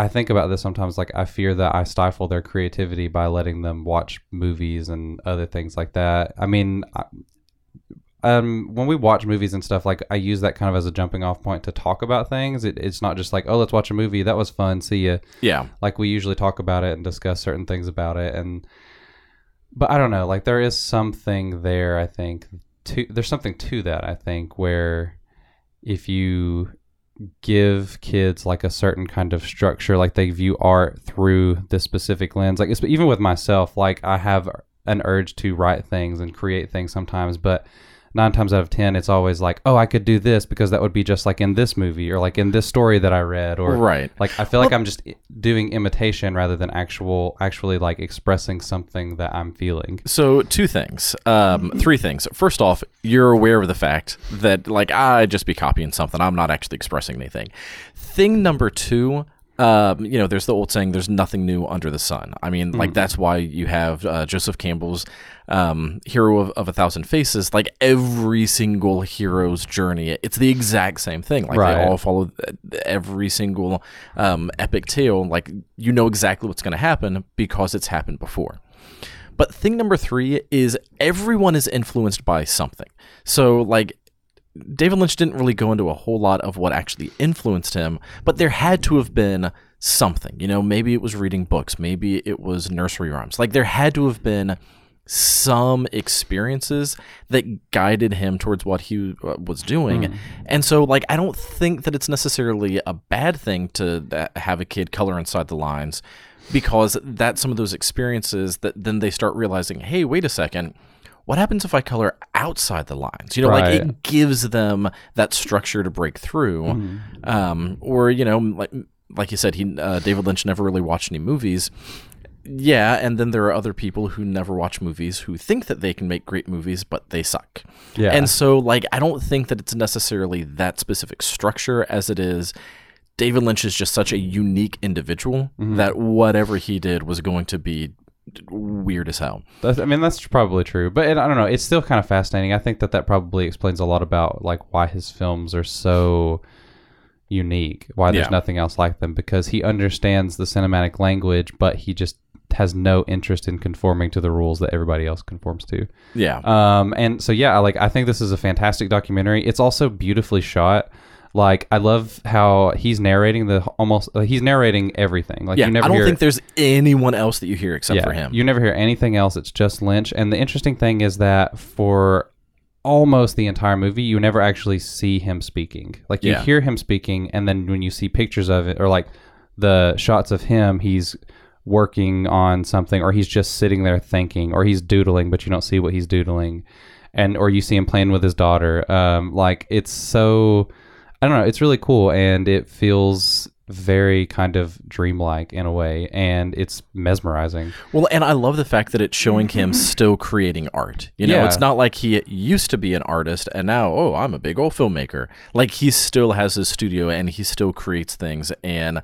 I think about this sometimes, like I fear that I stifle their creativity by letting them watch movies and other things like that. I mean, I, um, when we watch movies and stuff, like I use that kind of as a jumping off point to talk about things. It, it's not just like, oh, let's watch a movie. That was fun. See ya. Yeah. Like we usually talk about it and discuss certain things about it. And, but I don't know, like there is something there, I think, to, there's something to that, I think, where if you give kids like a certain kind of structure, like they view art through this specific lens. Like it's, even with myself, like I have an urge to write things and create things sometimes, but nine times out of ten, it's always like, oh, I could do this because that would be just like in this movie or like in this story that I read, or right. like I feel well, like I'm just doing imitation rather than actual, actually like expressing something that I'm feeling. So two things, um, three things. First off, you're aware of the fact that like I just be copying something. I'm not actually expressing anything. Thing number two. Um, you know, there's the old saying, there's nothing new under the sun. I mean, mm-hmm. like, that's why you have uh, Joseph Campbell's um, Hero of, of a Thousand Faces. Like, every single hero's journey, it's the exact same thing. Like, right. they all follow every single um, epic tale. Like, you know exactly what's going to happen because it's happened before. But thing number three is everyone is influenced by something. So, like... David Lynch didn't really go into a whole lot of what actually influenced him, but there had to have been something. You know, maybe it was reading books, maybe it was nursery rhymes. Like there had to have been some experiences that guided him towards what he was doing. Mm. And so like, I don't think that it's necessarily a bad thing to have a kid color inside the lines, because that's some of those experiences that then they start realizing, hey, wait a second. What happens if I color outside the lines? You know, right. like it gives them that structure to break through. Mm-hmm. Um, or, you know, like, like you said, he uh, David Lynch never really watched any movies. Yeah, and then there are other people who never watch movies who think that they can make great movies, but they suck. Yeah. And so, like, I don't think that it's necessarily that specific structure as it is. David Lynch is just such a unique individual mm-hmm. that whatever he did was going to be weird as hell. That's, I mean, that's probably true, but it, I don't know. It's still kind of fascinating. I think that that probably explains a lot about like why his films are so unique, why there's yeah. nothing else like them, because he understands the cinematic language, but he just has no interest in conforming to the rules that everybody else conforms to. Yeah. Um. And so, yeah, like I think this is a fantastic documentary. It's also beautifully shot. Like, I love how he's narrating the almost, uh, he's narrating everything. Like, yeah, you never I don't hear, think there's anyone else that you hear except yeah, for him. You never hear anything else. It's just Lynch. And the interesting thing is that for almost the entire movie, you never actually see him speaking. Like, you yeah. hear him speaking, and then when you see pictures of it, or like the shots of him, he's working on something, or he's just sitting there thinking, or he's doodling, but you don't see what he's doodling. And, or you see him playing with his daughter. Um, like, it's so... I don't know. It's really cool, and it feels very kind of dreamlike in a way, and it's mesmerizing. Well, and I love the fact that it's showing him still creating art. You know, yeah. it's not like he used to be an artist, and now, oh, I'm a big old filmmaker. Like, he still has his studio, and he still creates things, and...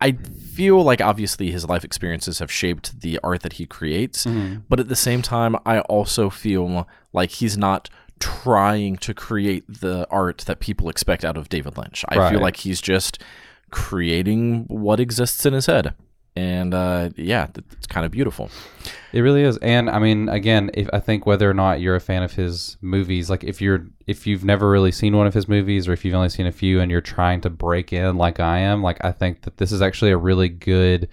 I feel like obviously his life experiences have shaped the art that he creates, mm-hmm. but at the same time, I also feel like he's not trying to create the art that people expect out of David Lynch. I right. feel like he's just creating what exists in his head. And uh, yeah, it's kind of beautiful. It really is. And I mean, again, if I think whether or not you're a fan of his movies, like if you're if you've never really seen one of his movies, or if you've only seen a few and you're trying to break in like I am, like I think that this is actually a really good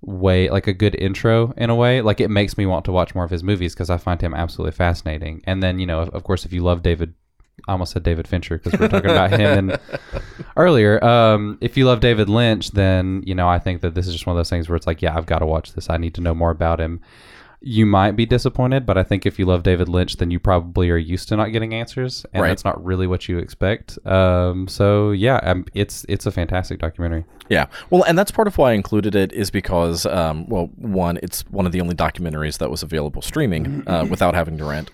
way, like a good intro in a way. Like it makes me want to watch more of his movies because I find him absolutely fascinating. And then, you know, of course, if you love David, I almost said David Fincher because we were talking about him and earlier. Um, if you love David Lynch, then, you know, I think that this is just one of those things where it's like, yeah, I've got to watch this. I need to know more about him. You might be disappointed, but I think if you love David Lynch, then you probably are used to not getting answers. And right. that's not really what you expect. Um, so, yeah, um, it's it's a fantastic documentary. Yeah. Well, and that's part of why I included it is because, um, well, one, it's one of the only documentaries that was available streaming uh, without having to rent.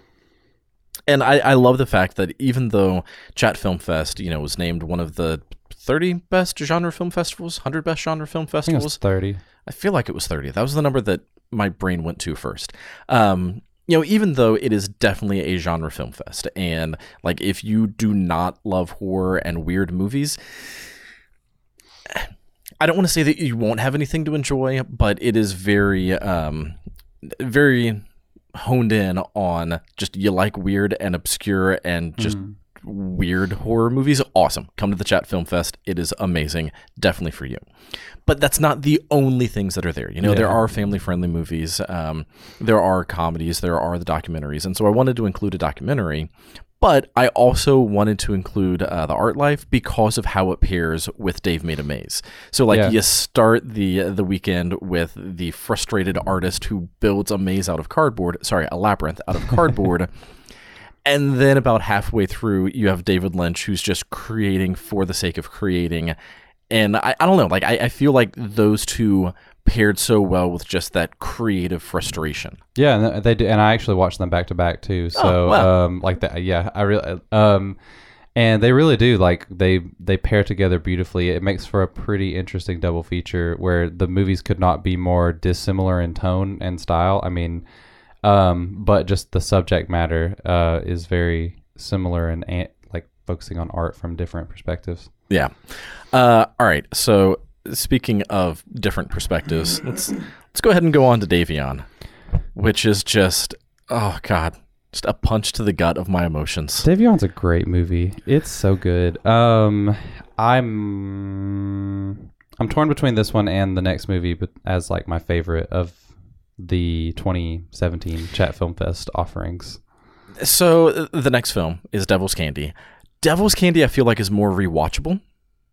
And I, I love the fact that even though Chat Film Fest, you know, was named one of the thirty best genre film festivals, one hundred best genre film festivals. I think it was thirty. I feel like it was thirty. That was the number that my brain went to first. Um, you know, even though it is definitely a genre film fest. And, like, if you do not love horror and weird movies, I don't want to say that you won't have anything to enjoy, but it is very, um, very... honed in on just you like weird and obscure and just mm. weird horror movies. Awesome. Come to the Chat Film Fest. It is amazing. Definitely for you. But that's not the only things that are there. You know, yeah. there are family-friendly movies. Um, there are comedies. There are the documentaries. And so I wanted to include a documentary, but I also wanted to include uh, the art life because of how it pairs with Dave Made a Maze. So, like, yeah. you start the the weekend with the frustrated artist who builds a maze out of cardboard. Sorry, a labyrinth out of cardboard. And then about halfway through, you have David Lynch who's just creating for the sake of creating. And I, I don't know. Like, I, I feel like those two paired so well with just that creative frustration. Yeah, and they do, and I actually watched them back to back too. So, oh, wow. um, like that, yeah, I really, um, and they really do like they they pair together beautifully. It makes for a pretty interesting double feature where the movies could not be more dissimilar in tone and style. I mean, um, but just the subject matter uh, is very similar and an- like focusing on art from different perspectives. Yeah. Uh, all right. So. Speaking of different perspectives, let's let's go ahead and go on to Davion, which is just oh god, just a punch to the gut of my emotions. Davion's a great movie. It's so good. Um, I'm I'm torn between this one and the next movie, but as like my favorite of the twenty seventeen Chat Film Fest offerings. So the next film is Devil's Candy. Devil's Candy, I feel like, is more rewatchable.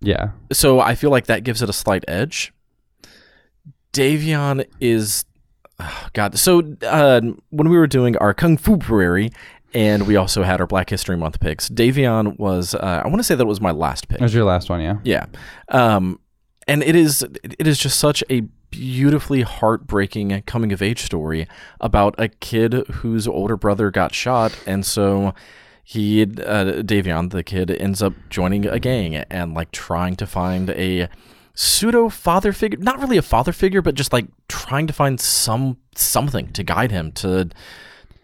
Yeah. So I feel like that gives it a slight edge. Davion is, oh God. So uh, when we were doing our Kung Fu Prairie, and we also had our Black History Month picks, Davion was. Uh, I want to say that was my last pick. That was your last one, yeah. Yeah. Um, and it is. It is just such a beautifully heartbreaking coming of age story about a kid whose older brother got shot, and so. He, uh, Davion, the kid, ends up joining a gang and, like, trying to find a pseudo-father figure. Not really a father figure, but just, like, trying to find some something to guide him, to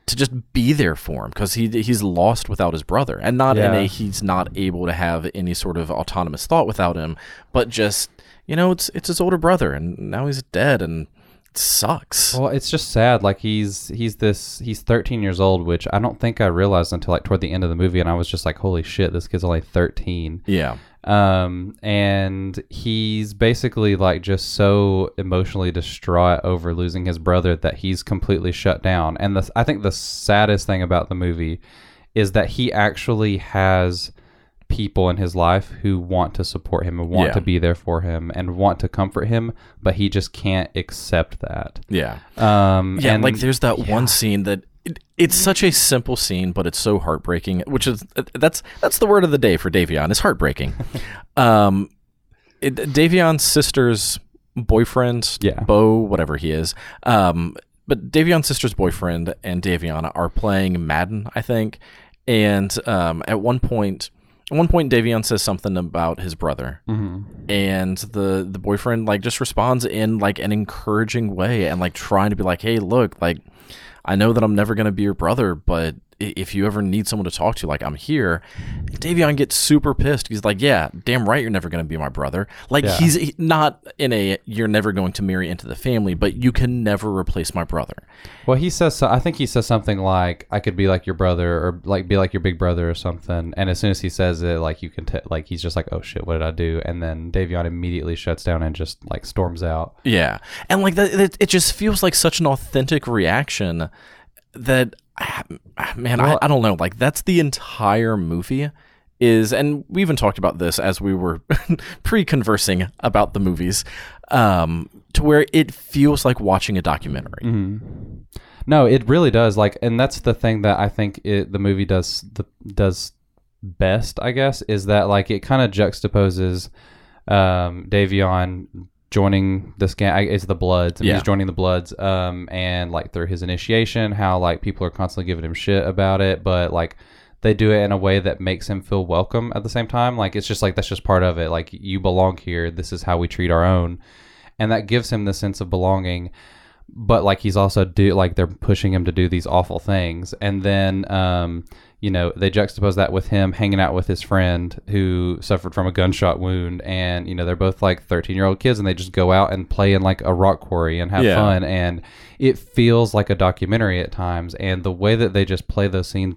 to just be there for him. Because he, he's lost without his brother. And not yeah. in a he's not able to have any sort of autonomous thought without him, but just, you know, it's it's his older brother, and now he's dead, and... sucks. Well, it's just sad. Like he's he's this he's thirteen years old, which I don't think I realized until like toward the end of the movie, and I was just like, holy shit, this kid's only thirteen. Yeah. Um, and he's basically like just so emotionally distraught over losing his brother that he's completely shut down. And the, I think the saddest thing about the movie is that he actually has people in his life who want to support him and want yeah. to be there for him and want to comfort him, but he just can't accept that. Yeah. Um, yeah. And, like there's that yeah. one scene that it, it's such a simple scene, but it's so heartbreaking, which is, that's, that's the word of the day for Davion. It's heartbreaking. um, it, Davion's sister's boyfriend, yeah. Beau, whatever he is. Um, but Davion's sister's boyfriend and Davion are playing Madden, I think. And um, at one point, At one point, Davion says something about his brother, mm-hmm. And the, the boyfriend, like, just responds in, like, an encouraging way and, like, trying to be like, hey, look, like, I know that I'm never going to be your brother, but if you ever need someone to talk to, like, I'm here. Davion gets super pissed. He's like, yeah, damn right you're never going to be my brother. Like, yeah. he's he, not in a you're never going to marry into the family, but you can never replace my brother. Well, he says, so, I think he says something like, I could be like your brother or, like, be like your big brother or something. And as soon as he says it, like, you can t- like, he's just like, oh, shit, what did I do? And then Davion immediately shuts down and just, like, storms out. Yeah. And, like, that, it, it just feels like such an authentic reaction that... Man, well, I, I don't know. Like, that's the entire movie is, and we even talked about this as we were pre-conversing about the movies, um, to where it feels like watching a documentary. Mm-hmm. No, it really does. Like, and that's the thing that I think it, the movie does the, does best, I guess, is that, like, it kind of juxtaposes um, Davion joining this gang. It's the Bloods. I mean, yeah. He's joining the Bloods, um, and, like, through his initiation, how, like, people are constantly giving him shit about it, but, like, they do it in a way that makes him feel welcome at the same time. Like, it's just, like, that's just part of it. Like, you belong here. This is how we treat our own. And that gives him the sense of belonging, but, like, he's also do like they're pushing him to do these awful things. And then, um, you know, they juxtapose that with him hanging out with his friend who suffered from a gunshot wound. And, you know, they're both like thirteen year old kids, and they just go out and play in, like, a rock quarry and have yeah. fun. And it feels like a documentary at times. And the way that they just play those scenes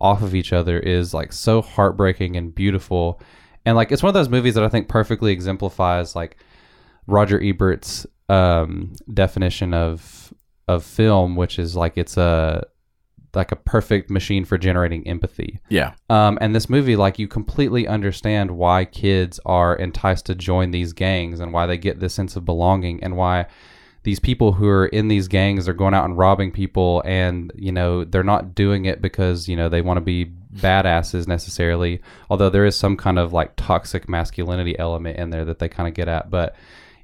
off of each other is, like, so heartbreaking and beautiful. And, like, it's one of those movies that I think perfectly exemplifies, like, Roger Ebert's um, definition of, of film, which is, like, it's a, like a perfect machine for generating empathy. Yeah. Um, and this movie, like, you completely understand why kids are enticed to join these gangs and why they get this sense of belonging and why these people who are in these gangs are going out and robbing people. And, you know, they're not doing it because, you know, they want to be badasses necessarily. Although there is some kind of, like, toxic masculinity element in there that they kind of get at, but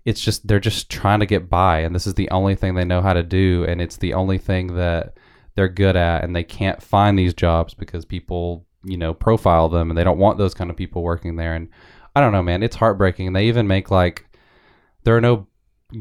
it's just, they're just trying to get by. And this is the only thing they know how to do. And it's the only thing that they're good at, and they can't find these jobs because people, you know, profile them, and they don't want those kind of people working there. And I don't know, man, it's heartbreaking. And they even make, like, there are no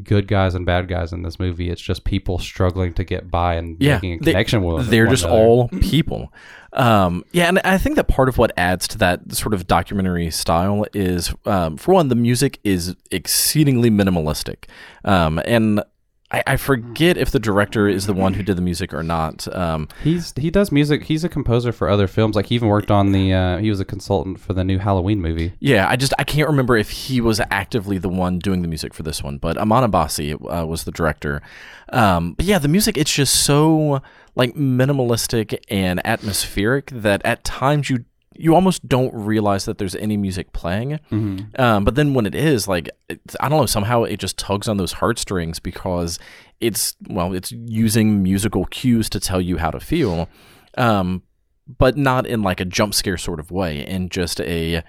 good guys and bad guys in this movie. It's just people struggling to get by and yeah, making a they, connection with they're just another. All people. Um, yeah. And I think that part of what adds to that sort of documentary style is, um, for one, the music is exceedingly minimalistic. Um, and, I forget if the director is the one who did the music or not. Um, he's he does music. He's a composer for other films. Like, he even worked on the. Uh, he was a consultant for the new Halloween movie. Yeah, I just I can't remember if he was actively the one doing the music for this one, but Amon Abbasi uh, was the director. Um, but yeah, the music, it's just so, like, minimalistic and atmospheric that at times you you almost don't realize that there's any music playing. Mm-hmm. Um, but then when it is, like, it's, I don't know, somehow it just tugs on those heartstrings because it's, well, it's using musical cues to tell you how to feel, um, but not in, like, a jump scare sort of way, in just a,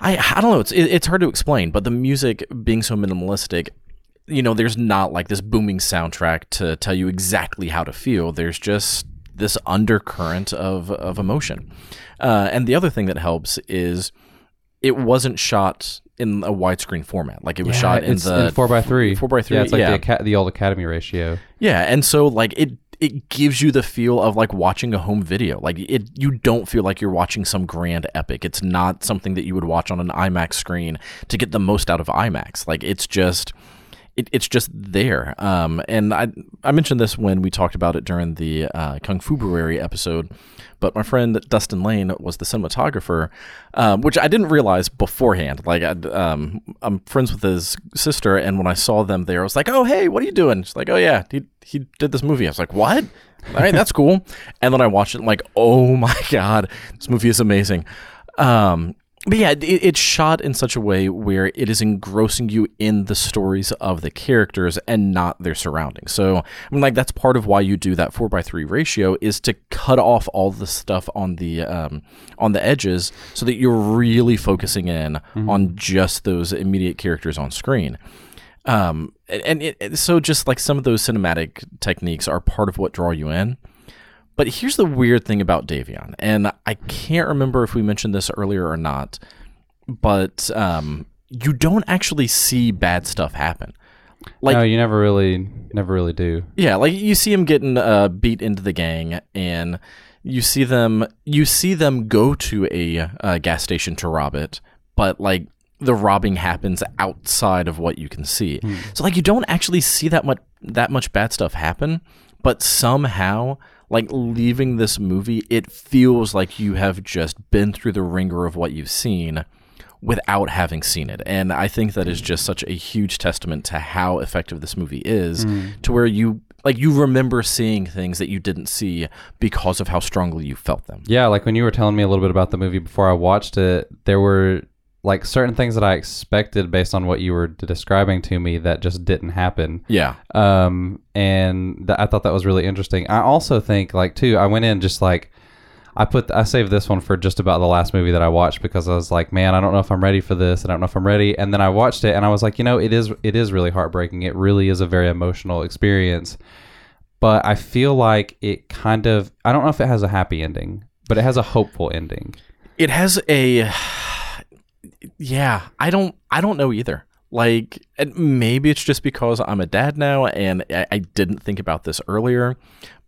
I, I don't know, it's, it, it's hard to explain, but the music being so minimalistic, you know, there's not, like, this booming soundtrack to tell you exactly how to feel. There's just this undercurrent of, of emotion. Uh, and the other thing that helps is it wasn't shot in a widescreen format. Like, it was yeah, shot in the in four by three. four by three, yeah. It's like yeah. the, the old Academy ratio. Yeah. And so, like, it, it gives you the feel of, like, watching a home video. Like, it, you don't feel like you're watching some grand epic. It's not something that you would watch on an IMAX screen to get the most out of IMAX. Like, it's just... It, it's just there. Um, and I I mentioned this when we talked about it during the uh, Kung Fubuary episode, but my friend Dustin Lane was the cinematographer, um, which I didn't realize beforehand. Like, I'd, um, I'm friends with his sister, and when I saw them there, I was like, oh, hey, what are you doing? She's like, oh, yeah, he, he did this movie. I was like, what? All right, that's cool. And then I watched it, and, like, oh, my God, this movie is amazing. Um But yeah, it, it's shot in such a way where it is engrossing you in the stories of the characters and not their surroundings. So, I mean, like, that's part of why you do that four by three ratio, is to cut off all the stuff on the um, on the edges so that you're really focusing in mm-hmm. on just those immediate characters on screen. Um, and it, so just, like, some of those cinematic techniques are part of what draw you in. But here's the weird thing about Davion, and I can't remember if we mentioned this earlier or not, but um, you don't actually see bad stuff happen. Like, no, you never really, never really do. Yeah, like you see him getting uh, beat into the gang, and you see them, you see them go to a uh, gas station to rob it, but like the robbing happens outside of what you can see. Hmm. So like you don't actually see that much, that much bad stuff happen, but somehow, like leaving this movie, it feels like you have just been through the ringer of what you've seen without having seen it. And I think that is just such a huge testament to how effective this movie is, mm. to where you like you remember seeing things that you didn't see because of how strongly you felt them. Yeah, like when you were telling me a little bit about the movie before I watched it, there were like certain things that I expected based on what you were describing to me that just didn't happen. Yeah. Um, and th- I thought that was really interesting. I also think like too, I went in just like, I put I saved this one for just about the last movie that I watched because I was like, man, I don't know if I'm ready for this. I don't know if I'm ready. And then I watched it and I was like, you know, it is it is really heartbreaking. It really is a very emotional experience. But I feel like it kind of, I don't know if it has a happy ending, but it has a hopeful ending. It has a, yeah, I don't I don't know either. Like, and maybe it's just because I'm a dad now and I, I didn't think about this earlier.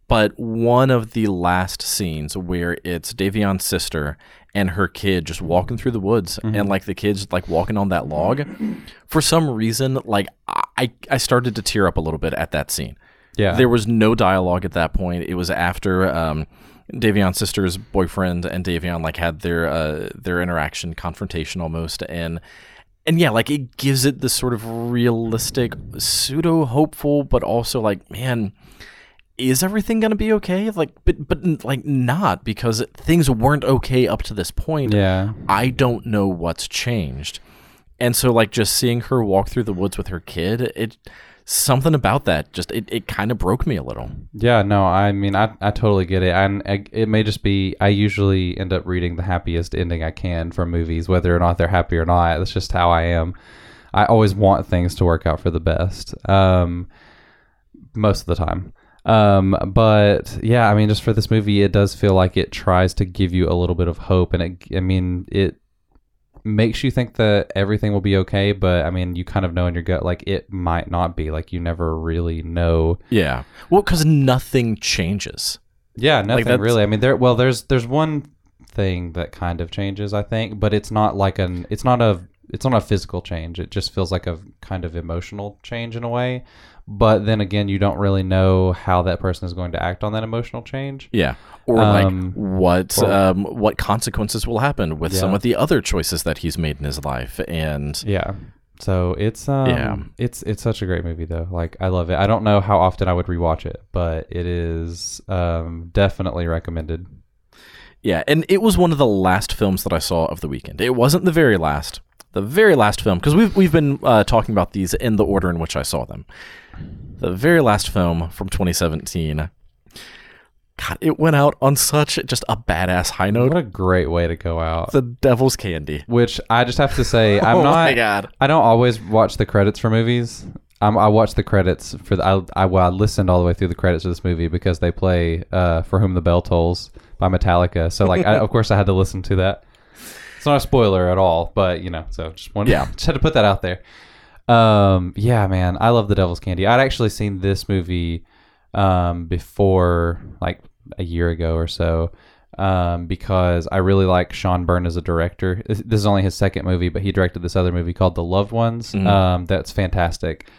But one of the last scenes where it's Davion's sister and her kid just walking through the woods, mm-hmm. and like the kid's like walking on that log, for some reason, like I, I started to tear up a little bit at that scene. Yeah, there was no dialogue at that point. It was after um, Davion's sister's boyfriend and Davion like had their uh, their interaction, confrontation almost, and. And yeah, like it gives it this sort of realistic, pseudo hopeful, but also like, man, is everything going to be okay? Like, but, but like not, because things weren't okay up to this point. Yeah. I don't know what's changed. And so like just seeing her walk through the woods with her kid, it something about that just, it, it kind of broke me a little. Yeah, no, I mean, I, I totally get it. And it may just be, I usually end up reading the happiest ending I can for movies, whether or not they're happy or not. That's just how I am. I always want things to work out for the best. Um, most of the time. Um, but yeah, I mean, just for this movie, it does feel like it tries to give you a little bit of hope, and it, I mean, it makes you think that everything will be okay, but I mean, you kind of know in your gut, like it might not be, like you never really know. Yeah. Well, cause nothing changes. Yeah. Nothing like really. I mean, there, well, there's, there's one thing that kind of changes, I think, but it's not like an, it's not a, it's not a physical change. It just feels like a kind of emotional change in a way. But then again, you don't really know how that person is going to act on that emotional change. Yeah. Or um, like what or, um, what consequences will happen with yeah. some of the other choices that he's made in his life. And yeah. So it's um yeah. it's it's such a great movie though. Like I love it. I don't know how often I would rewatch it, but it is um, definitely recommended. Yeah, and it was one of the last films that I saw of the weekend. It wasn't the very last. The very last film, because we've we've been uh, talking about these in the order in which I saw them. The very last film from twenty seventeen. God, it went out on such just a badass high note. What a great way to go out. The Devil's Candy. Which I just have to say, I'm oh not. My God. I don't always watch the credits for movies. Um, I watched the credits for the, I I, well, I listened all the way through the credits of this movie because they play uh, "For Whom the Bell Tolls" by Metallica. So like, I, of course, I had to listen to that. It's not a spoiler at all, but you know, so just wanted yeah. just had to put that out there. Um, yeah, man, I love The Devil's Candy. I'd actually seen this movie um, before, like a year ago or so, um, because I really like Sean Byrne as a director. This, this is only his second movie, but he directed this other movie called The Loved Ones. Mm-hmm. Um, that's fantastic.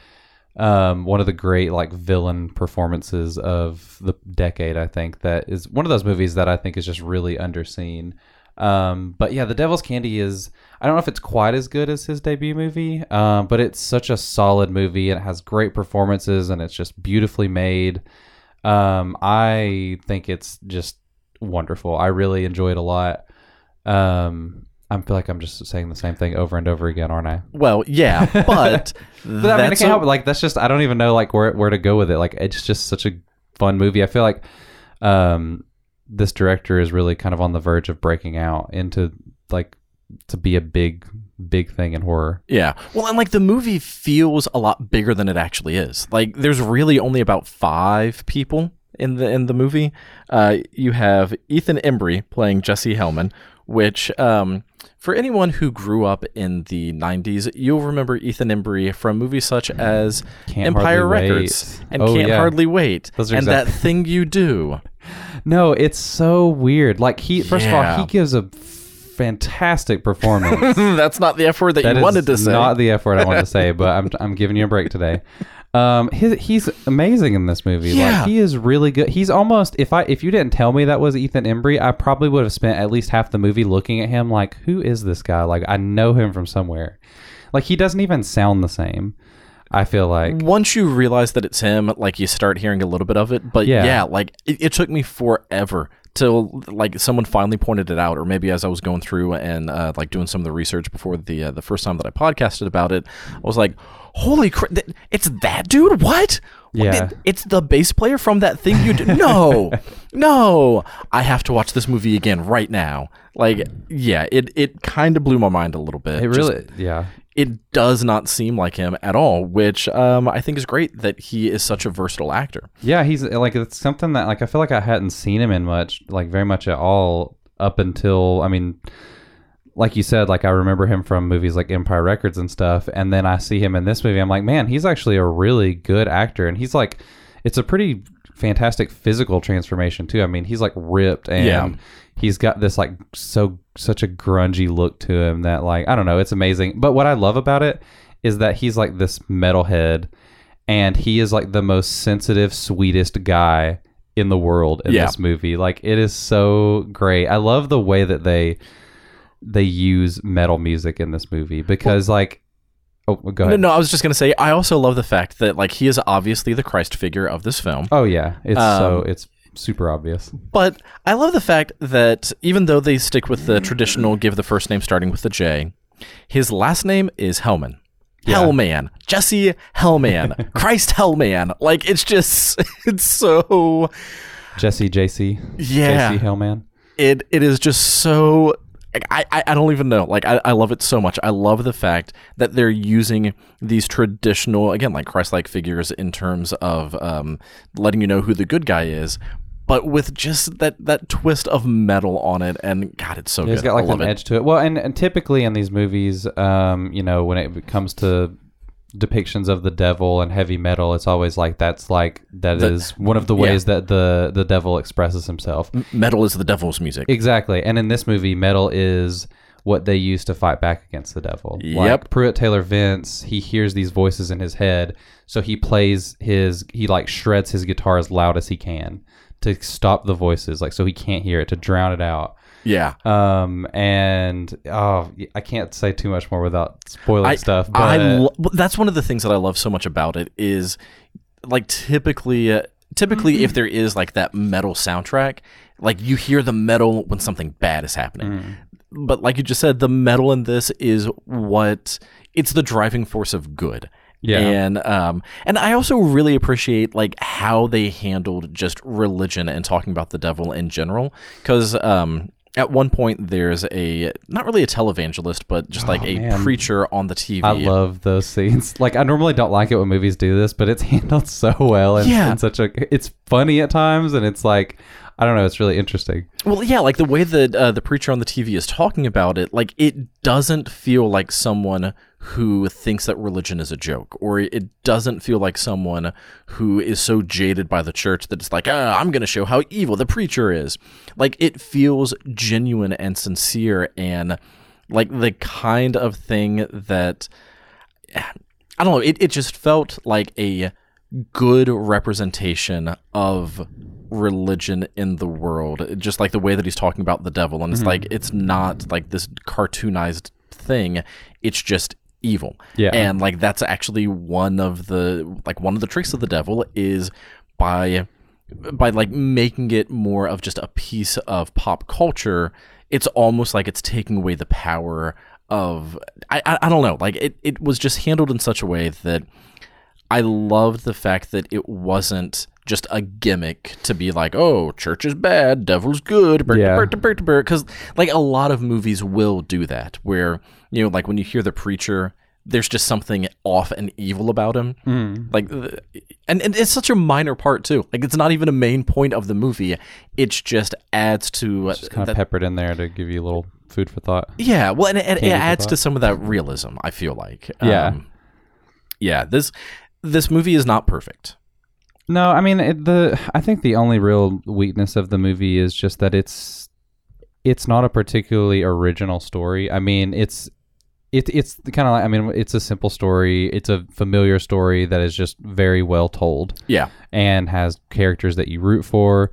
Um, one of the great like villain performances of the decade, I think. That is one of those movies that I think is just really underseen. Um, but yeah, The Devil's Candy is, I don't know if it's quite as good as his debut movie, um, but it's such a solid movie and it has great performances and it's just beautifully made. Um, I think it's just wonderful. I really enjoy it a lot. Um, I feel like I'm just saying the same thing over and over again, aren't I? Well, yeah, but, but that's I mean, I can't help it. Like, that's just, I don't even know like where, where to go with it. Like, it's just such a fun movie. I feel like, um, this director is really kind of on the verge of breaking out into like to be a big, big thing in horror. Yeah. Well, and like the movie feels a lot bigger than it actually is. Like there's really only about five people in the, in the movie. Uh, you have Ethan Embry playing Jesse Hellman, which um, for anyone who grew up in the nineties, you'll remember Ethan Embry from movies such as Can't Empire Records wait. and oh, Can't yeah. Hardly Wait and exactly. That Thing You Do. No, it's so weird. Like he, first yeah. of all, he gives a fantastic performance. That's not the F word that, that you wanted to say. Not the F word I wanted to say, but I'm I'm giving you a break today. Um, his, he's amazing in this movie. Yeah. Like, he is really good. He's almost, if I if you didn't tell me that was Ethan Embry, I probably would have spent at least half the movie looking at him like, who is this guy? Like, I know him from somewhere. Like, he doesn't even sound the same, I feel like. Once you realize that it's him, like, you start hearing a little bit of it. But yeah, yeah like, it, it took me forever till, like, someone finally pointed it out, or maybe as I was going through and, uh, like, doing some of the research before the uh, the first time that I podcasted about it, I was like, holy crap, th- it's that dude? What? Yeah. It, it's the bass player from That Thing You Do. No, no. I have to watch this movie again right now. Like, yeah, it, it kind of blew my mind a little bit. It really, Just, yeah. It does not seem like him at all, which um, I think is great that he is such a versatile actor. Yeah, he's like, it's something that, like, I feel like I hadn't seen him in much, like, very much at all up until, I mean, like you said, like, I remember him from movies like Empire Records and stuff, and then I see him in this movie. I'm like, man, he's actually a really good actor, and he's like, it's a pretty fantastic physical transformation too. I mean, he's like ripped, and yeah. he's got this like so such a grungy look to him that, like, I don't know, it's amazing. But what I love about it is that he's like this metalhead, and he is like the most sensitive, sweetest guy in the world in yeah. this movie. Like, it is so great. I love the way that they they use metal music in this movie, because well, like oh go ahead no, no I was just gonna say, I also love the fact that, like, he is obviously the Christ figure of this film. Oh yeah, it's um, so it's super obvious. But I love the fact that even though they stick with the traditional give the first name starting with the J, his last name is Hellman. Yeah. Hellman. Jesse Hellman. Christ Hellman. Like, it's just, it's so Jesse J C. Yeah. J C Hellman. It it is just so I, I don't even know. Like, I, I love it so much. I love the fact that they're using these traditional, again, like, Christ-like figures in terms of um, letting you know who the good guy is, but with just that, that twist of metal on it. And God, it's so yeah, good. It's got like an it. edge to it. Well, and, and typically in these movies, um, you know, when it comes to depictions of the devil and heavy metal, it's always like that's like that the, is one of the ways yeah. that the the devil expresses himself. Metal is the devil's music. Exactly. And in this movie, metal is what they use to fight back against the devil. Yep. Like Pruitt Taylor Vince, he hears these voices in his head, so he plays his he like shreds his guitar as loud as he can to stop the voices, like, so he can't hear it, to drown it out. Yeah. Um. And oh, I can't say too much more without spoiling I, stuff. But I lo- that's one of the things that I love so much about it is, like, typically, uh, typically if there is like that metal soundtrack, like, you hear the metal when something bad is happening. Mm. But like you just said, the metal in this is what it's the driving force of good. Yeah. And um and I also really appreciate like how they handled just religion and talking about the devil in general, because um. At one point, there's a, not really a televangelist, but just like oh, a man. preacher on the T V. I love those scenes. Like, I normally don't like it when movies do this, but it's handled so well. And, yeah. and such a, it's funny at times, and it's like, I don't know, it's really interesting. Well, yeah, like the way that uh, the preacher on the T V is talking about it, like, it doesn't feel like someone who thinks that religion is a joke, or it doesn't feel like someone who is so jaded by the church that it's like, ah, I'm going to show how evil the preacher is. Like, it feels genuine and sincere, and like the kind of thing that, I don't know, it, it just felt like a good representation of religion in the world, just like the way that he's talking about the devil. And it's mm-hmm. like, it's not like this cartoonized thing, it's just evil. Yeah. And like, that's actually one of the like one of the tricks of the devil is by by like making it more of just a piece of pop culture. It's almost like it's taking away the power of I I, I don't know, like it, it was just handled in such a way that I loved the fact that it wasn't just a gimmick to be like, oh, church is bad, devil's good, because yeah. like a lot of movies will do that, where, you know, like when you hear the preacher, there's just something off and evil about him. Mm. Like, and, and it's such a minor part too. Like, it's not even a main point of the movie. It's just adds to... It's just kind that, of peppered in there to give you a little food for thought. Yeah, well, and it, it, it adds to some of that realism, I feel like. Yeah. Um, yeah, this this movie is not perfect. No, I mean, it, the I think the only real weakness of the movie is just that it's it's not a particularly original story. I mean, it's it, it's kind of like, I mean, it's a simple story. It's a familiar story that is just very well told. Yeah. And has characters that you root for.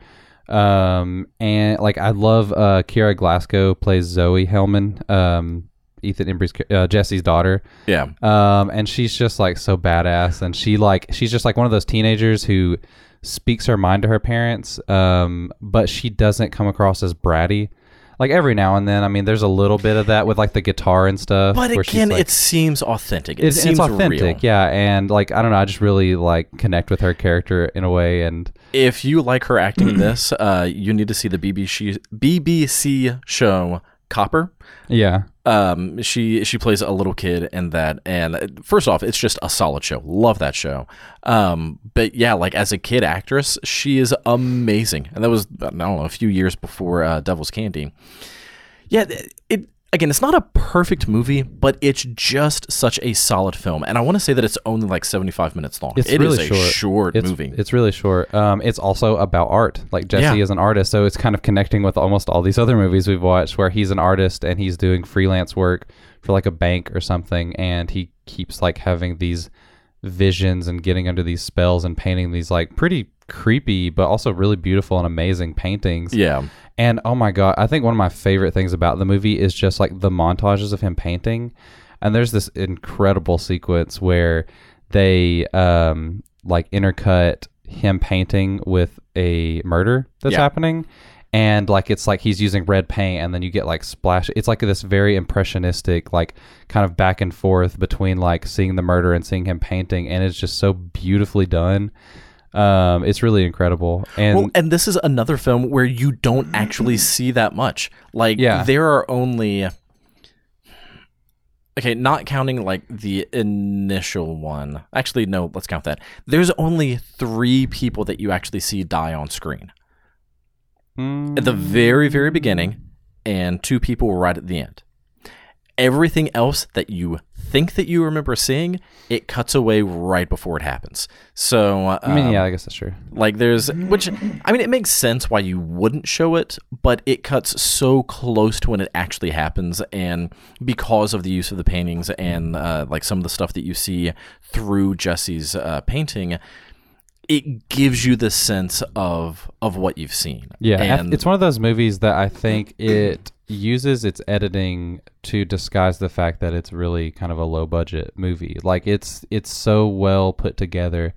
Um, and like, I love, uh, Kira Glasgow plays Zoe Hellman, um, Ethan Embry's, uh, Jesse's daughter. Yeah. Um, and she's just like so badass, and she like, she's just like one of those teenagers who speaks her mind to her parents. Um, but she doesn't come across as bratty. Like every now and then, I mean, there's a little bit of that with like the guitar and stuff. But again, like, it seems authentic. It, it seems it's authentic, real. Yeah. And like, I don't know, I just really like connect with her character in a way. And if you like her acting in this, uh, you need to see the B B C show Copper. Yeah. Um, she she plays a little kid in that. And first off, it's just a solid show. Love that show. Um, but yeah, like as a kid actress, she is amazing. And that was, I don't know, a few years before uh, Devil's Candy. Yeah, it again, it's not a perfect movie, but it's just such a solid film. And I want to say that it's only like seventy-five minutes long. It's it really is a short, short it's, movie. It's really short. Um, it's also about art. Like Jesse yeah. is an artist, so it's kind of connecting with almost all these other movies we've watched where he's an artist and he's doing freelance work for like a bank or something, and he keeps like having these visions and getting under these spells and painting these like pretty creepy but also really beautiful and amazing paintings. Yeah. And oh my god, I think one of my favorite things about the movie is just like the montages of him painting. And there's this incredible sequence where they um like intercut him painting with a murder that's yeah. happening, and like it's like he's using red paint, and then you get like splash. It's like this very impressionistic like kind of back and forth between like seeing the murder and seeing him painting, and it's just so beautifully done. Um, it's really incredible. And well, and this is another film where you don't actually see that much. Like yeah. there are only, okay, not counting like the initial one. Actually, no, let's count that. There's only three people that you actually see die on screen. Mm. At the very, very beginning, and two people were right at the end. Everything else that you think that you remember seeing, it cuts away right before it happens. So um, I mean, yeah, I guess that's true. Like there's, which I mean, it makes sense why you wouldn't show it, but it cuts so close to when it actually happens, and because of the use of the paintings and uh, like some of the stuff that you see through Jesse's uh, painting, it gives you the sense of of what you've seen. Yeah, and it's one of those movies that I think it uses its editing to disguise the fact that it's really kind of a low budget movie. Like it's it's so well put together,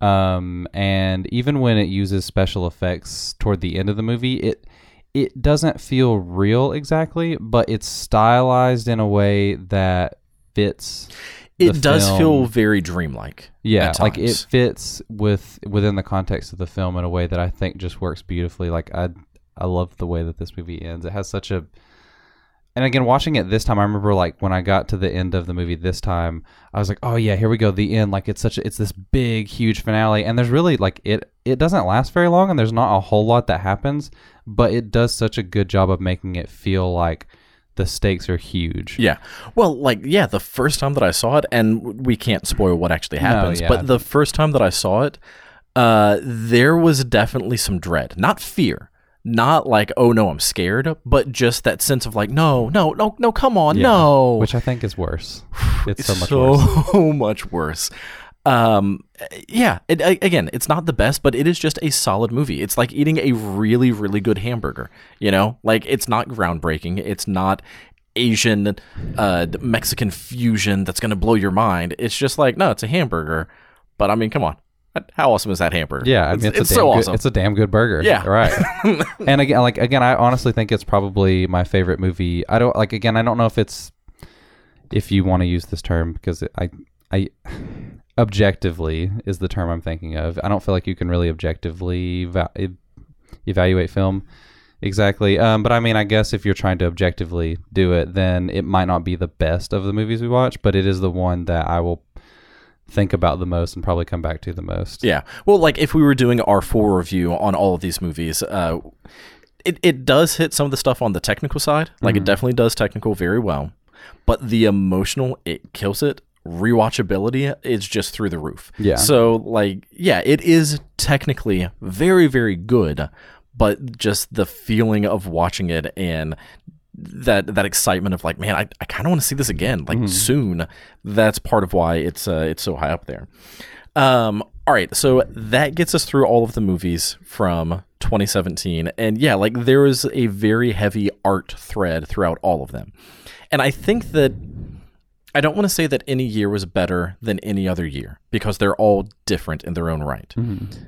um and even when it uses special effects toward the end of the movie, it it doesn't feel real exactly, but it's stylized in a way that fits the it does film. Feel very dreamlike. Yeah, like it fits with within the context of the film in a way that I think just works beautifully. Like I I love the way that this movie ends. It has such a, and again, watching it this time, I remember like when I got to the end of the movie this time, I was like, oh yeah, here we go, the end. Like it's such a, it's this big, huge finale, and there's really like it, it doesn't last very long, and there's not a whole lot that happens, but it does such a good job of making it feel like the stakes are huge. Yeah. Well, like, yeah, the first time that I saw it, and we can't spoil what actually happens, no, yeah. but the first time that I saw it, uh, there was definitely some dread, not fear. Not like, oh no, I'm scared, but just that sense of like, no, no, no, no, come on, yeah. no. Which I think is worse. It's, it's so much so worse. So much worse. Um, yeah, it, again, it's not the best, but it is just a solid movie. It's like eating a really, really good hamburger, you know? Like, it's not groundbreaking. It's not Asian, uh, Mexican fusion that's going to blow your mind. It's just like, no, it's a hamburger, but I mean, come on. How awesome is that hamburger? Yeah, I mean, it's, it's, it's a damn so good, awesome. It's a damn good burger. Yeah, right. And again, like again, I honestly think it's probably my favorite movie. I don't like again. I don't know if it's if you want to use this term because it, I I objectively is the term I'm thinking of. I don't feel like you can really objectively va- evaluate film exactly. Um, but I mean, I guess if you're trying to objectively do it, then it might not be the best of the movies we watch, but it is the one that I will think about the most and probably come back to the most. Yeah. Well, like if we were doing our full review on all of these movies, uh it, it does hit some of the stuff on the technical side. Like, mm-hmm. it definitely does technical very well. But the emotional, it kills it. Rewatchability is just through the roof. Yeah. So, like, yeah, it is technically very, very good. But just the feeling of watching it and that that excitement of like, man, I, I kind of want to see this again, like mm-hmm. soon. That's part of why it's uh, it's so high up there. Um, all right, so that gets us through all of the movies from twenty seventeen, and yeah, like there is a very heavy art thread throughout all of them, and I think that I don't want to say that any year was better than any other year because they're all different in their own right. Mm-hmm.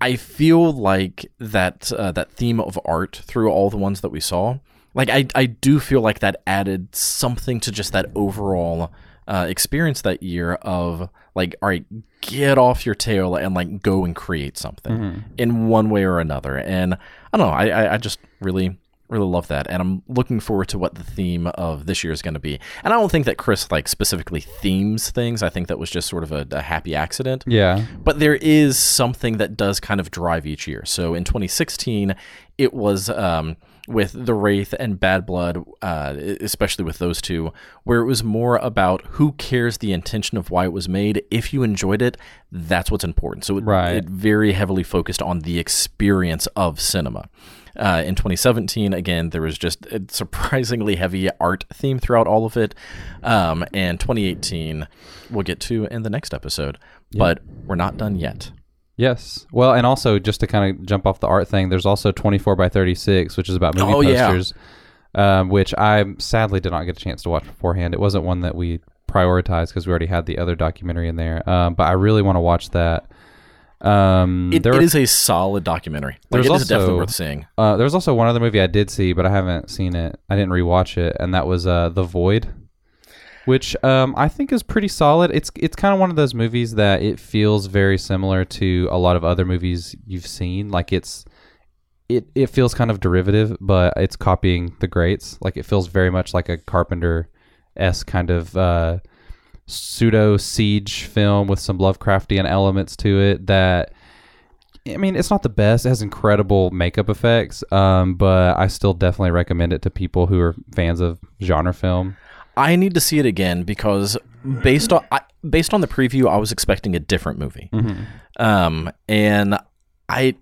I feel like that uh, that theme of art through all the ones that we saw, like I, I do feel like that added something to just that overall uh, experience that year of like, all right, get off your tail and like go and create something mm-hmm. in one way or another. And I don't know, I, I, I just really, really love that. And I'm looking forward to what the theme of this year is going to be. And I don't think that Chris like specifically themes things. I think that was just sort of a, a happy accident. Yeah. But there is something that does kind of drive each year. So in twenty sixteen, it was um, with The Wraith and Bad Blood, uh, especially with those two, where it was more about who cares the intention of why it was made. If you enjoyed it, that's what's important. So it, right. it very heavily focused on the experience of cinema. Uh, in twenty seventeen, again, there was just a surprisingly heavy art theme throughout all of it. Um, and twenty eighteen, we'll get to in the next episode. Yep. But we're not done yet. Yes. Well, and also, just to kind of jump off the art thing, there's also twenty-four by thirty-six, which is about movie oh, posters, yeah. um, which I sadly did not get a chance to watch beforehand. It wasn't one that we prioritized because we already had the other documentary in there. Um, but I really want to watch that. Um, it, there, it is a solid documentary. Like, it also, is definitely worth seeing. Uh, there's also one other movie I did see, but I haven't seen it. I didn't rewatch it, and that was uh, The Void, which um, I think is pretty solid. It's it's kind of one of those movies that it feels very similar to a lot of other movies you've seen. Like it's it it feels kind of derivative, but it's copying the greats. Like it feels very much like a Carpenter-esque kind of. Uh, pseudo siege film with some Lovecraftian elements to it that, I mean, it's not the best. It has incredible makeup effects, um, but I still definitely recommend it to people who are fans of genre film. I need to see it again because based on I, based on the preview, I was expecting a different movie. Mm-hmm. Um, and I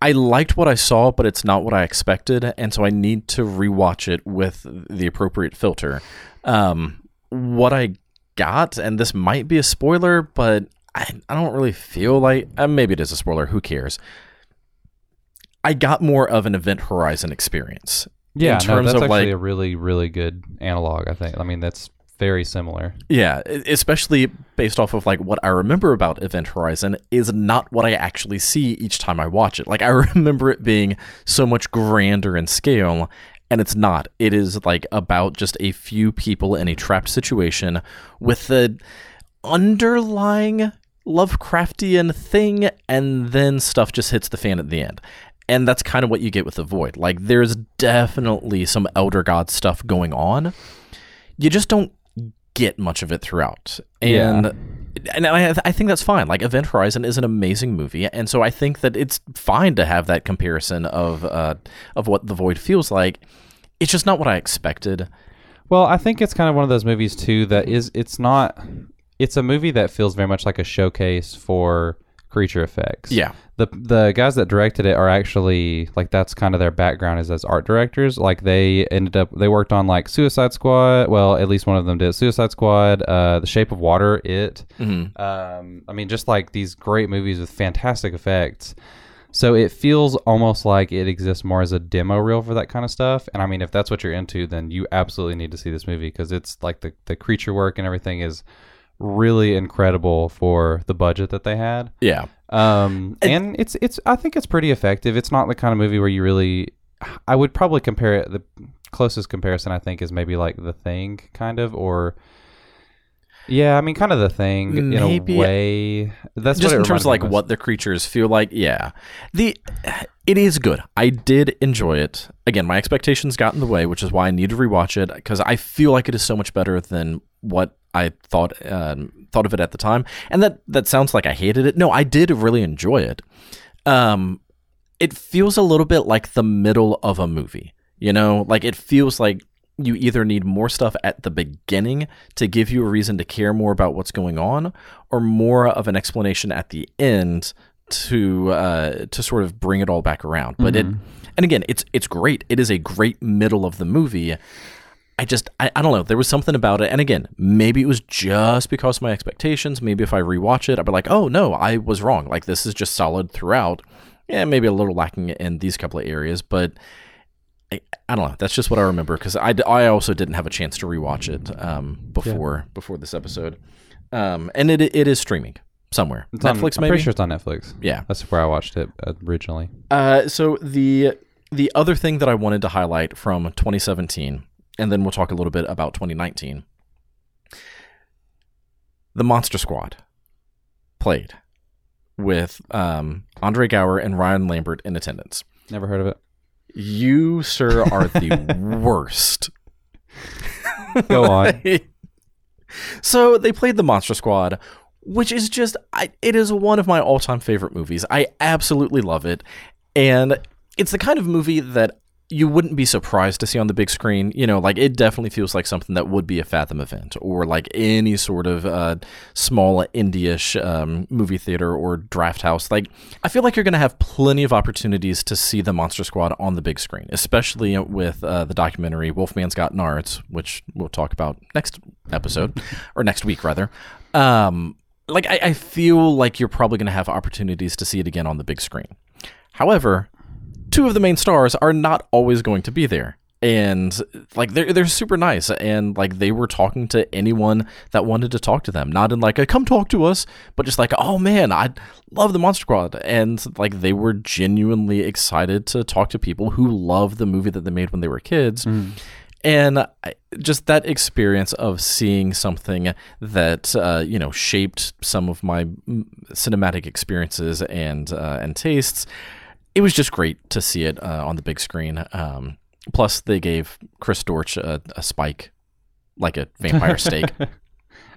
I liked what I saw, but it's not what I expected, and so I need to rewatch it with the appropriate filter. Um What I got, and this might be a spoiler, but I, I don't really feel like... Uh, maybe it is a spoiler. Who cares? I got more of an Event Horizon experience. Yeah, in terms no, that's of actually like, a really, really good analog, I think. I mean, that's very similar. Yeah, especially based off of like what I remember about Event Horizon is not what I actually see each time I watch it. Like, I remember it being so much grander in scale, and it's not. It is like about just a few people in a trapped situation with the underlying Lovecraftian thing, and then stuff just hits the fan at the end. And that's kind of what you get with The Void. Like, there's definitely some Elder God stuff going on. You just don't get much of it throughout. And... yeah. And I, I think that's fine. Like, Event Horizon is an amazing movie, and so I think that it's fine to have that comparison of uh, of what The Void feels like. It's just not what I expected. Well, I think it's kind of one of those movies too that is. It's not. It's a movie that feels very much like a showcase for creature effects. Yeah. The the guys that directed it are actually like that's kind of their background is as art directors. Like they ended up they worked on like Suicide Squad. Well, at least one of them did Suicide Squad, uh, The Shape of Water, It. Mm-hmm. Um, I mean, just like these great movies with fantastic effects. So it feels almost like it exists more as a demo reel for that kind of stuff. And I mean, if that's what you're into, then you absolutely need to see this movie because it's like the the creature work and everything is really incredible for the budget that they had. Yeah. Um, and it's, it's, I think it's pretty effective. It's not the kind of movie where you really, I would probably compare it. The closest comparison I think is maybe like The Thing kind of, or yeah, I mean kind of The Thing maybe, in a way. That's just what in terms of like what the creatures feel like. Yeah. The, it is good. I did enjoy it. Again, my expectations got in the way, which is why I need to rewatch it because I feel like it is so much better than what I thought um, thought of it at the time, and that, that sounds like I hated it. No, I did really enjoy it. Um, it feels a little bit like the middle of a movie, you know, like it feels like you either need more stuff at the beginning to give you a reason to care more about what's going on, or more of an explanation at the end to uh, to sort of bring it all back around. But mm-hmm. it, and again, it's it's great. It is a great middle of the movie. I just, I, I don't know. There was something about it. And again, maybe it was just because of my expectations. Maybe if I rewatch it, I'd be like, oh no, I was wrong. Like this is just solid throughout. Yeah, maybe a little lacking in these couple of areas, but I, I don't know. That's just what I remember. Cause I, I also didn't have a chance to rewatch it um, before, yeah. before this episode. Um, and it, it is streaming somewhere. It's Netflix, on, maybe? I'm pretty sure it's on Netflix. Yeah. That's where I watched it originally. Uh, so the, the other thing that I wanted to highlight from twenty seventeen, and then we'll talk a little bit about twenty nineteen. The Monster Squad played with um, Andre Gower and Ryan Lambert in attendance. Never heard of it. You, sir, are the worst. Go on. So they played The Monster Squad, which is just, I, it is one of my all-time favorite movies. I absolutely love it. And it's the kind of movie that you wouldn't be surprised to see on the big screen. You know, like it definitely feels like something that would be a Fathom event or like any sort of uh, small indie-ish um, movie theater or draft house. Like I feel like you're going to have plenty of opportunities to see the Monster Squad on the big screen, especially with uh, the documentary Wolfman's Got Nards, which we'll talk about next episode or next week rather. Um, like I, I feel like you're probably going to have opportunities to see it again on the big screen. However, two of the main stars are not always going to be there, and like they're they're super nice, and like they were talking to anyone that wanted to talk to them, not in like a come talk to us, but just like, oh man, I love the Monster Squad, and like they were genuinely excited to talk to people who love the movie that they made when they were kids. Mm. And just that experience of seeing something that, uh, you know, shaped some of my cinematic experiences and uh, and tastes. It was just great to see it uh, on the big screen. Um, plus, they gave Chris Dortch a, a spike, like a vampire steak.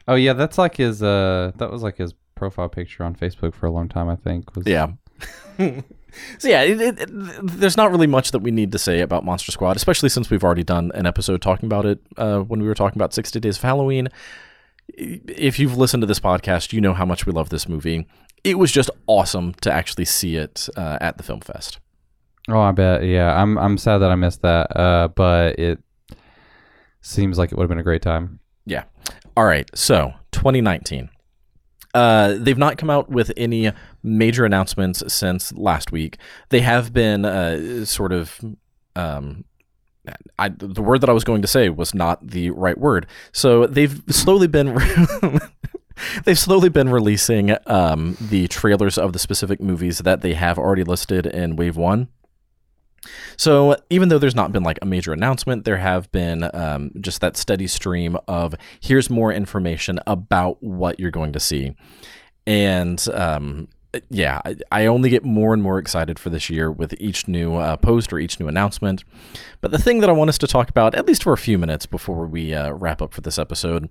Oh yeah, that's like his. Uh, that was like his profile picture on Facebook for a long time, I think. Was... Yeah. So yeah, it, it, it, there's not really much that we need to say about Monster Squad, especially since we've already done an episode talking about it uh, when we were talking about sixty Days of Halloween. If you've listened to this podcast, you know how much we love this movie. It was just awesome to actually see it uh, at the Film Fest. Oh, I bet. Yeah, I'm I'm sad that I missed that, uh, but it seems like it would have been a great time. Yeah. All right. So twenty nineteen. Uh, they've not come out with any major announcements since last week. They have been uh, sort of... Um, I, the word that I was going to say was not the right word. So they've slowly been... Re- They've slowly been releasing um, the trailers of the specific movies that they have already listed in Wave one. So even though there's not been like a major announcement, there have been um, just that steady stream of here's more information about what you're going to see. And um, yeah, I, I only get more and more excited for this year with each new uh, post or each new announcement. But the thing that I want us to talk about, at least for a few minutes before we uh, wrap up for this episode,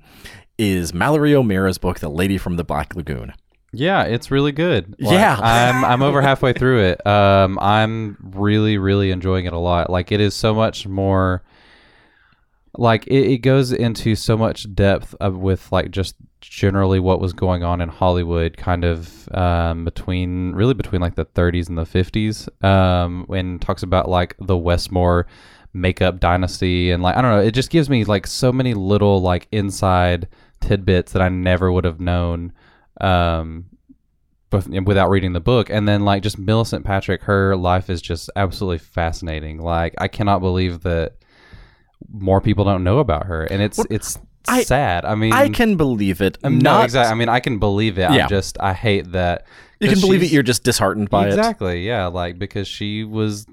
is Mallory O'Mara's book, The Lady from the Black Lagoon. Yeah, it's really good. Like, yeah. I'm I'm over halfway through it. Um, I'm really, really enjoying it a lot. Like, it is so much more... Like, it, it goes into so much depth of, with, like, just generally what was going on in Hollywood kind of um, between... Really between, like, the thirties and the fifties. Um, and talks about, like, the Westmore makeup dynasty. And, like, I don't know. It just gives me, like, so many little, like, inside... tidbits that I never would have known um bef- without reading the book. And then like just Millicent Patrick, her life is just absolutely fascinating. Like I cannot believe that more people don't know about her, and it's well, it's I, sad. I mean, I can believe it. I'm not no, exactly. I mean, I can believe it. Yeah. I just I hate that you can believe it. You're just disheartened by exactly, it. Exactly. Yeah, like because she was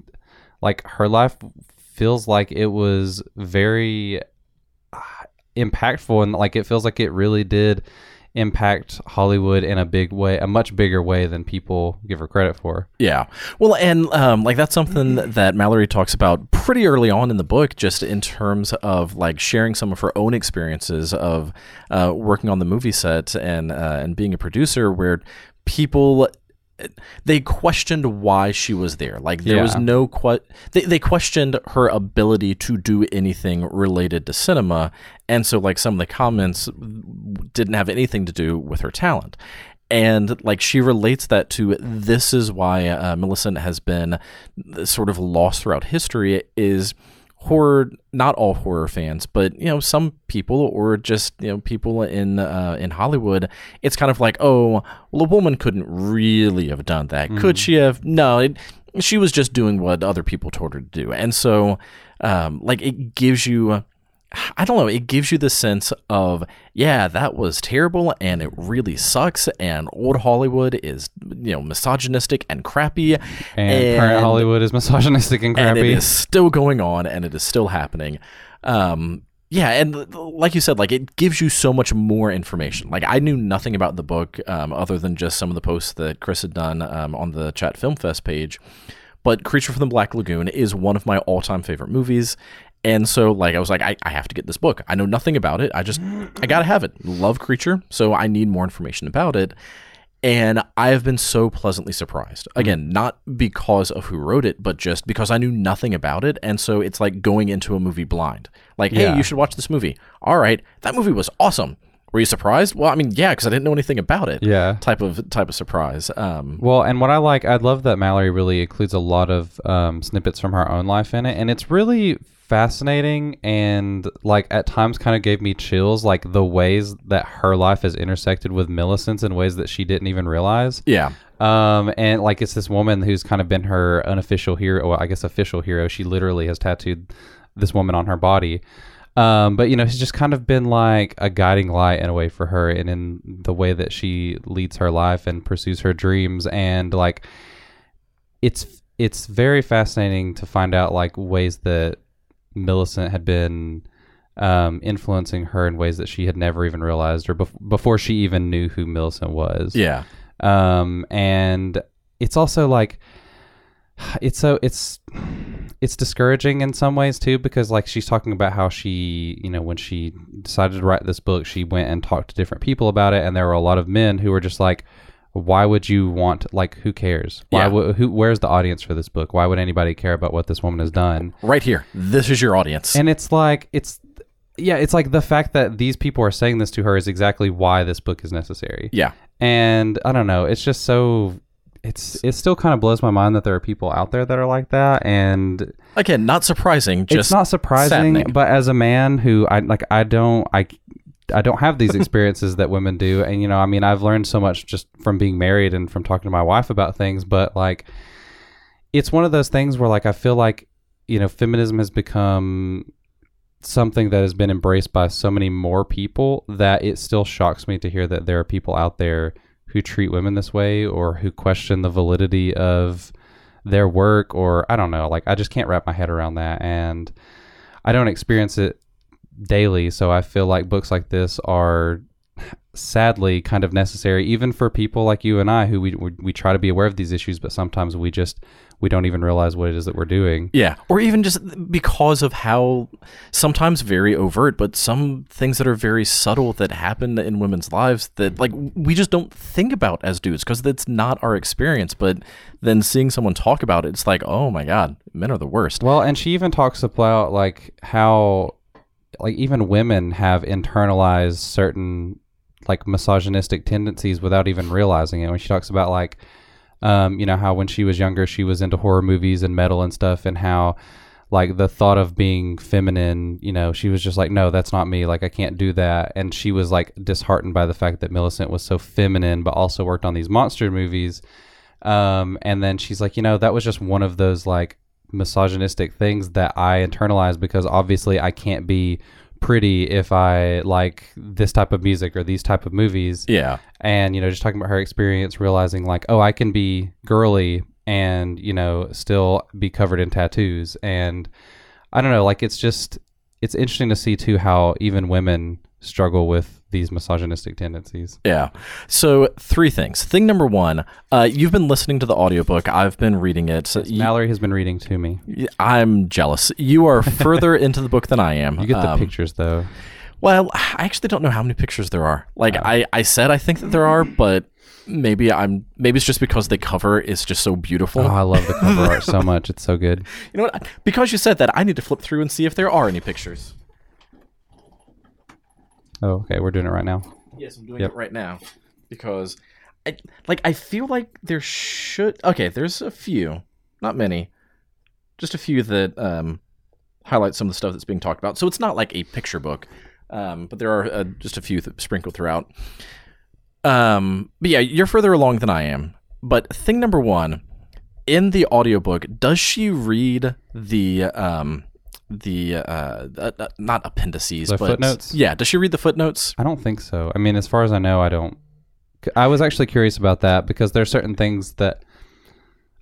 like her life feels like it was very. impactful, and like it feels like it really did impact Hollywood in a big way, a much bigger way than people give her credit for. Yeah. Well, and um like that's something that Mallory talks about pretty early on in the book, just in terms of like sharing some of her own experiences of uh working on the movie set and uh and being a producer, where people they questioned why she was there. Like there yeah. was no que- they they questioned her ability to do anything related to cinema, and so like some of the comments didn't have anything to do with her talent. And like she relates that to this is why uh, Millicent has been sort of lost throughout history is horror, not all horror fans, but you know some people, or just you know people in uh, in Hollywood. It's kind of like, oh, well, a woman couldn't really have done that, mm. could she have? No, it, she was just doing what other people told her to do, and so um, like it gives you. I don't know, it gives you the sense of, yeah, that was terrible and it really sucks and old Hollywood is, you know, misogynistic and crappy. And, and current Hollywood is misogynistic and crappy. And it is still going on and it is still happening. Um, yeah, and like you said, like it gives you so much more information. Like I knew nothing about the book um, other than just some of the posts that Chris had done um, on the Chat Film Fest page. But Creature from the Black Lagoon is one of my all-time favorite movies. And so, like, I was like, I, I have to get this book. I know nothing about it. I just, I gotta have it. Love Creature, so I need more information about it. And I have been so pleasantly surprised. Again, not because of who wrote it, but just because I knew nothing about it. And so it's like going into a movie blind. Like, yeah. hey, you should watch this movie. All right, that movie was awesome. Were you surprised? Well, I mean, yeah, because I didn't know anything about it. Yeah, type of type of surprise. Um, well, and what I like, I love that Mallory really includes a lot of um, snippets from her own life in it, and it's really fascinating and like at times kind of gave me chills, like the ways that her life has intersected with Millicent's in ways that she didn't even realize. Yeah. Um, and like it's this woman who's kind of been her unofficial hero, well, I guess official hero. She literally has tattooed this woman on her body. Um, but, you know, he's just kind of been like a guiding light in a way for her and in the way that she leads her life and pursues her dreams. And like, it's, it's very fascinating to find out like ways that Millicent had been, um, influencing her in ways that she had never even realized or bef- before she even knew who Millicent was. Yeah. Um, and it's also like, it's so, it's, it's discouraging in some ways too, because like she's talking about how she, you know, when she decided to write this book, she went and talked to different people about it. And there were a lot of men who were just like, why would you want, like, who cares? Why yeah. w- who, where's the audience for this book? Why would anybody care about what this woman has done? Right here. This is your audience. And it's like, it's, yeah, it's like the fact that these people are saying this to her is exactly why this book is necessary. Yeah. And I don't know. It's just so, It's it still kind of blows my mind that there are people out there that are like that, and again, not surprising. Just it's not surprising, saddening. But as a man who I like, I don't I I don't have these experiences that women do, and you know, I mean, I've learned so much just from being married and from talking to my wife about things, but like, it's one of those things where like I feel like you know, feminism has become something that has been embraced by so many more people that it still shocks me to hear that there are people out there who treat women this way or who question the validity of their work, or I don't know, like I just can't wrap my head around that, and I don't experience it daily, so I feel like books like this are sadly kind of necessary even for people like you and I who we we, we try to be aware of these issues, but sometimes we just we don't even realize what it is that we're doing. Yeah. Or even just because of how sometimes very overt, but some things that are very subtle that happen in women's lives that like we just don't think about as dudes because that's not our experience. But then seeing someone talk about it, it's like, oh my God, men are the worst. Well, and she even talks about like how like even women have internalized certain like misogynistic tendencies without even realizing it. When she talks about like, Um, you know, how when she was younger, she was into horror movies and metal and stuff, and how like the thought of being feminine, you know, she was just like, no, that's not me. Like, I can't do that. And she was like disheartened by the fact that Millicent was so feminine, but also worked on these monster movies. Um, and then she's like, you know, that was just one of those like misogynistic things that I internalized because obviously I can't be pretty if I like this type of music or these type of movies. Yeah. And, you know, just talking about her experience, realizing like, oh, I can be girly and, you know, still be covered in tattoos. And I don't know, like, it's just, it's interesting to see too, how even women struggle with these misogynistic tendencies. Yeah. So three things. Thing number one, uh, you've been listening to the audiobook. I've been reading it. So you, Mallory has been reading to me. I'm jealous. You are further into the book than I am. You get the um, pictures though. Well, I actually don't know how many pictures there are. Like, wow. I, I said I think that there are, but maybe I'm maybe it's just because the cover is just so beautiful. Oh, I love the cover art so much. It's so good. You know what? Because you said that, I need to flip through and see if there are any pictures. Oh, okay. We're doing it right now. Yes, I'm doing yep. it right now. Because, I like, I feel like there should... Okay, there's a few. Not many. Just a few that um, highlight some of the stuff that's being talked about. So it's not like a picture book, um, but there are uh, just a few that sprinkle throughout. Um, but yeah, you're further along than I am. But thing number one, in the audiobook, does she read the... Um, the uh, uh not appendices the but footnotes? Yeah, does she read the footnotes? I don't think so. I mean, as far as I know, I don't. I was actually curious about that because there are certain things that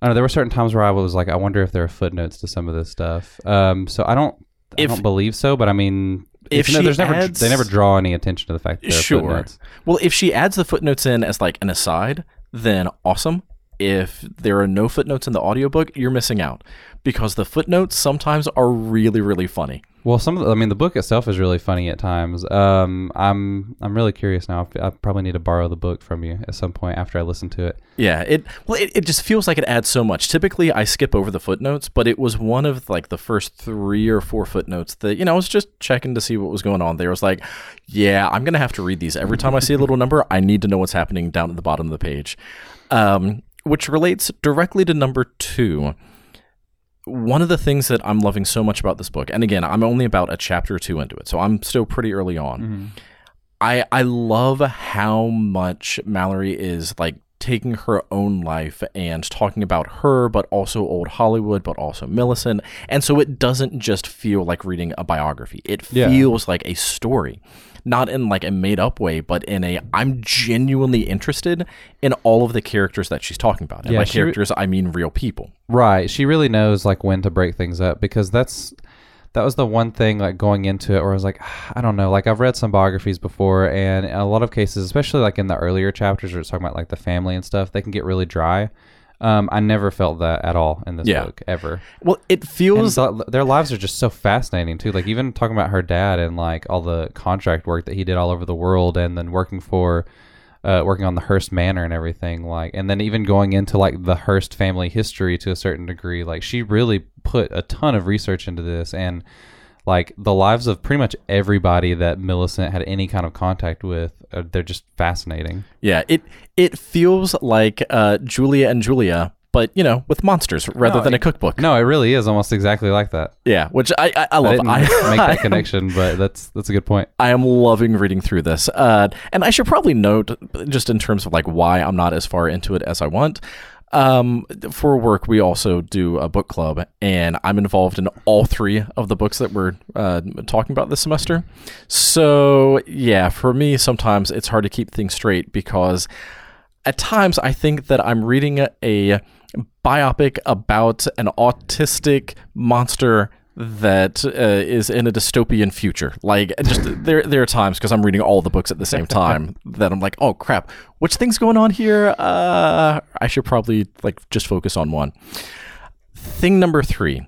I know there were certain times where I was like, I wonder if there are footnotes to some of this stuff. Um, so I don't, if, I don't believe so, but I mean, if, if she no, there's never adds, they never draw any attention to the fact that there are sure. footnotes. Well, if she adds the footnotes in as like an aside, then awesome. If there are no footnotes in the audiobook, you're missing out because the footnotes sometimes are really, really funny. Well, some of the, I mean, the book itself is really funny at times. Um, I'm, I'm really curious now. I probably need to borrow the book from you at some point after I listen to it. Yeah. It, well, it, it just feels like it adds so much. Typically I skip over the footnotes, but it was one of like the first three or four footnotes that, you know, I was just checking to see what was going on there. I was like, yeah, I'm going to have to read these every time I see a little number. I need to know what's happening down at the bottom of the page. Um, Which relates directly to number two. One of the things that I'm loving so much about this book, and again, I'm only about a chapter or two into it, so I'm still pretty early on. Mm-hmm. I I love how much Mallory is like taking her own life and talking about her, but also old Hollywood, but also Millicent. And so it doesn't just feel like reading a biography. It yeah. feels like a story. Not in like a made up way, but in a, I'm genuinely interested in all of the characters that she's talking about. And yeah, by characters, re- I mean real people. Right. She really knows like when to break things up because that's, that was the one thing like going into it where I was like, I don't know, like I've read some biographies before and in a lot of cases, especially like in the earlier chapters where it's talking about like the family and stuff, they can get really dry. Um, I never felt that at all in this yeah. book ever. Well, it feels th- their lives are just so fascinating too. Like even talking about her dad and like all the contract work that he did all over the world, and then working for, uh, working on the Hearst Manor and everything. Like, and then even going into like the Hearst family history to a certain degree. Like she really put a ton of research into this, and like the lives of pretty much everybody that Millicent had any kind of contact with. They're just fascinating. Yeah, it it feels like uh, Julia and Julia, but, you know, with monsters rather no, than it, a cookbook. No, it really is almost exactly like that. Yeah, which I, I, I love. I didn't I, make that I connection, am, but that's that's a good point. I am loving reading through this. Uh, and I should probably note, just in terms of like why I'm not as far into it as I want, Um, for work, we also do a book club, and I'm involved in all three of the books that we're uh, talking about this semester. So, yeah, for me, sometimes it's hard to keep things straight because at times I think that I'm reading a, a biopic about an autistic monster that uh, is in a dystopian future. Like, just there, there are times because I'm reading all the books at the same time that I'm like, oh crap, which thing's going on here? Uh, I should probably like just focus on one. Thing number three: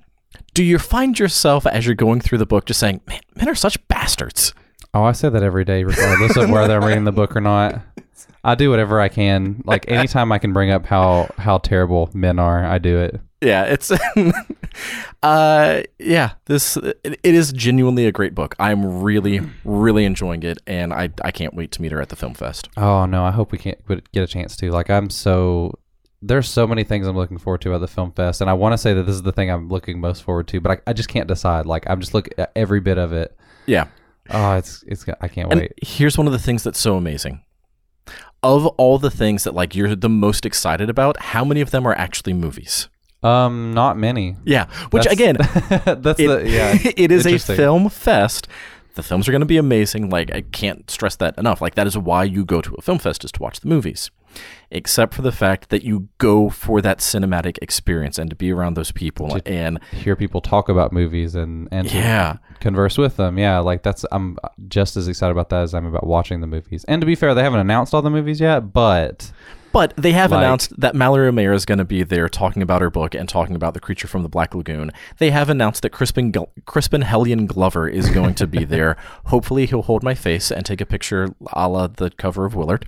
do you find yourself as you're going through the book just saying, "Man, men are such bastards"? Oh, I say that every day, regardless of whether I'm reading the book or not. I do whatever I can. Like anytime I can bring up how how terrible men are, I do it. Yeah, it's, uh, yeah, this, it, it is genuinely a great book. I'm really, really enjoying it, and I, I can't wait to meet her at the film fest. Oh, no, I hope we can't get a chance to. Like, I'm so, there's so many things I'm looking forward to at the film fest, and I want to say that this is the thing I'm looking most forward to, but I, I just can't decide. Like, I'm just looking at every bit of it. Yeah. Oh, it's, it's, I can't and wait. Here's one of the things that's so amazing. Of all the things that, like, you're the most excited about, how many of them are actually movies? Um, not many. Yeah, which that's, again, that's it, the, yeah, it is a film fest. The films are going to be amazing. Like, I can't stress that enough. Like, that is why you go to a film fest, is to watch the movies, except for the fact that you go for that cinematic experience and to be around those people to and hear people talk about movies and, and to yeah. converse with them. Yeah. Like that's, I'm just as excited about that as I'm about watching the movies. And to be fair, they haven't announced all the movies yet, but But they have like, announced that Mallory O'Meara is going to be there talking about her book and talking about The Creature from the Black Lagoon. They have announced that Crispin Gl- Crispin Hellion Glover is going to be there. Hopefully he'll hold my face and take a picture a la the cover of Willard.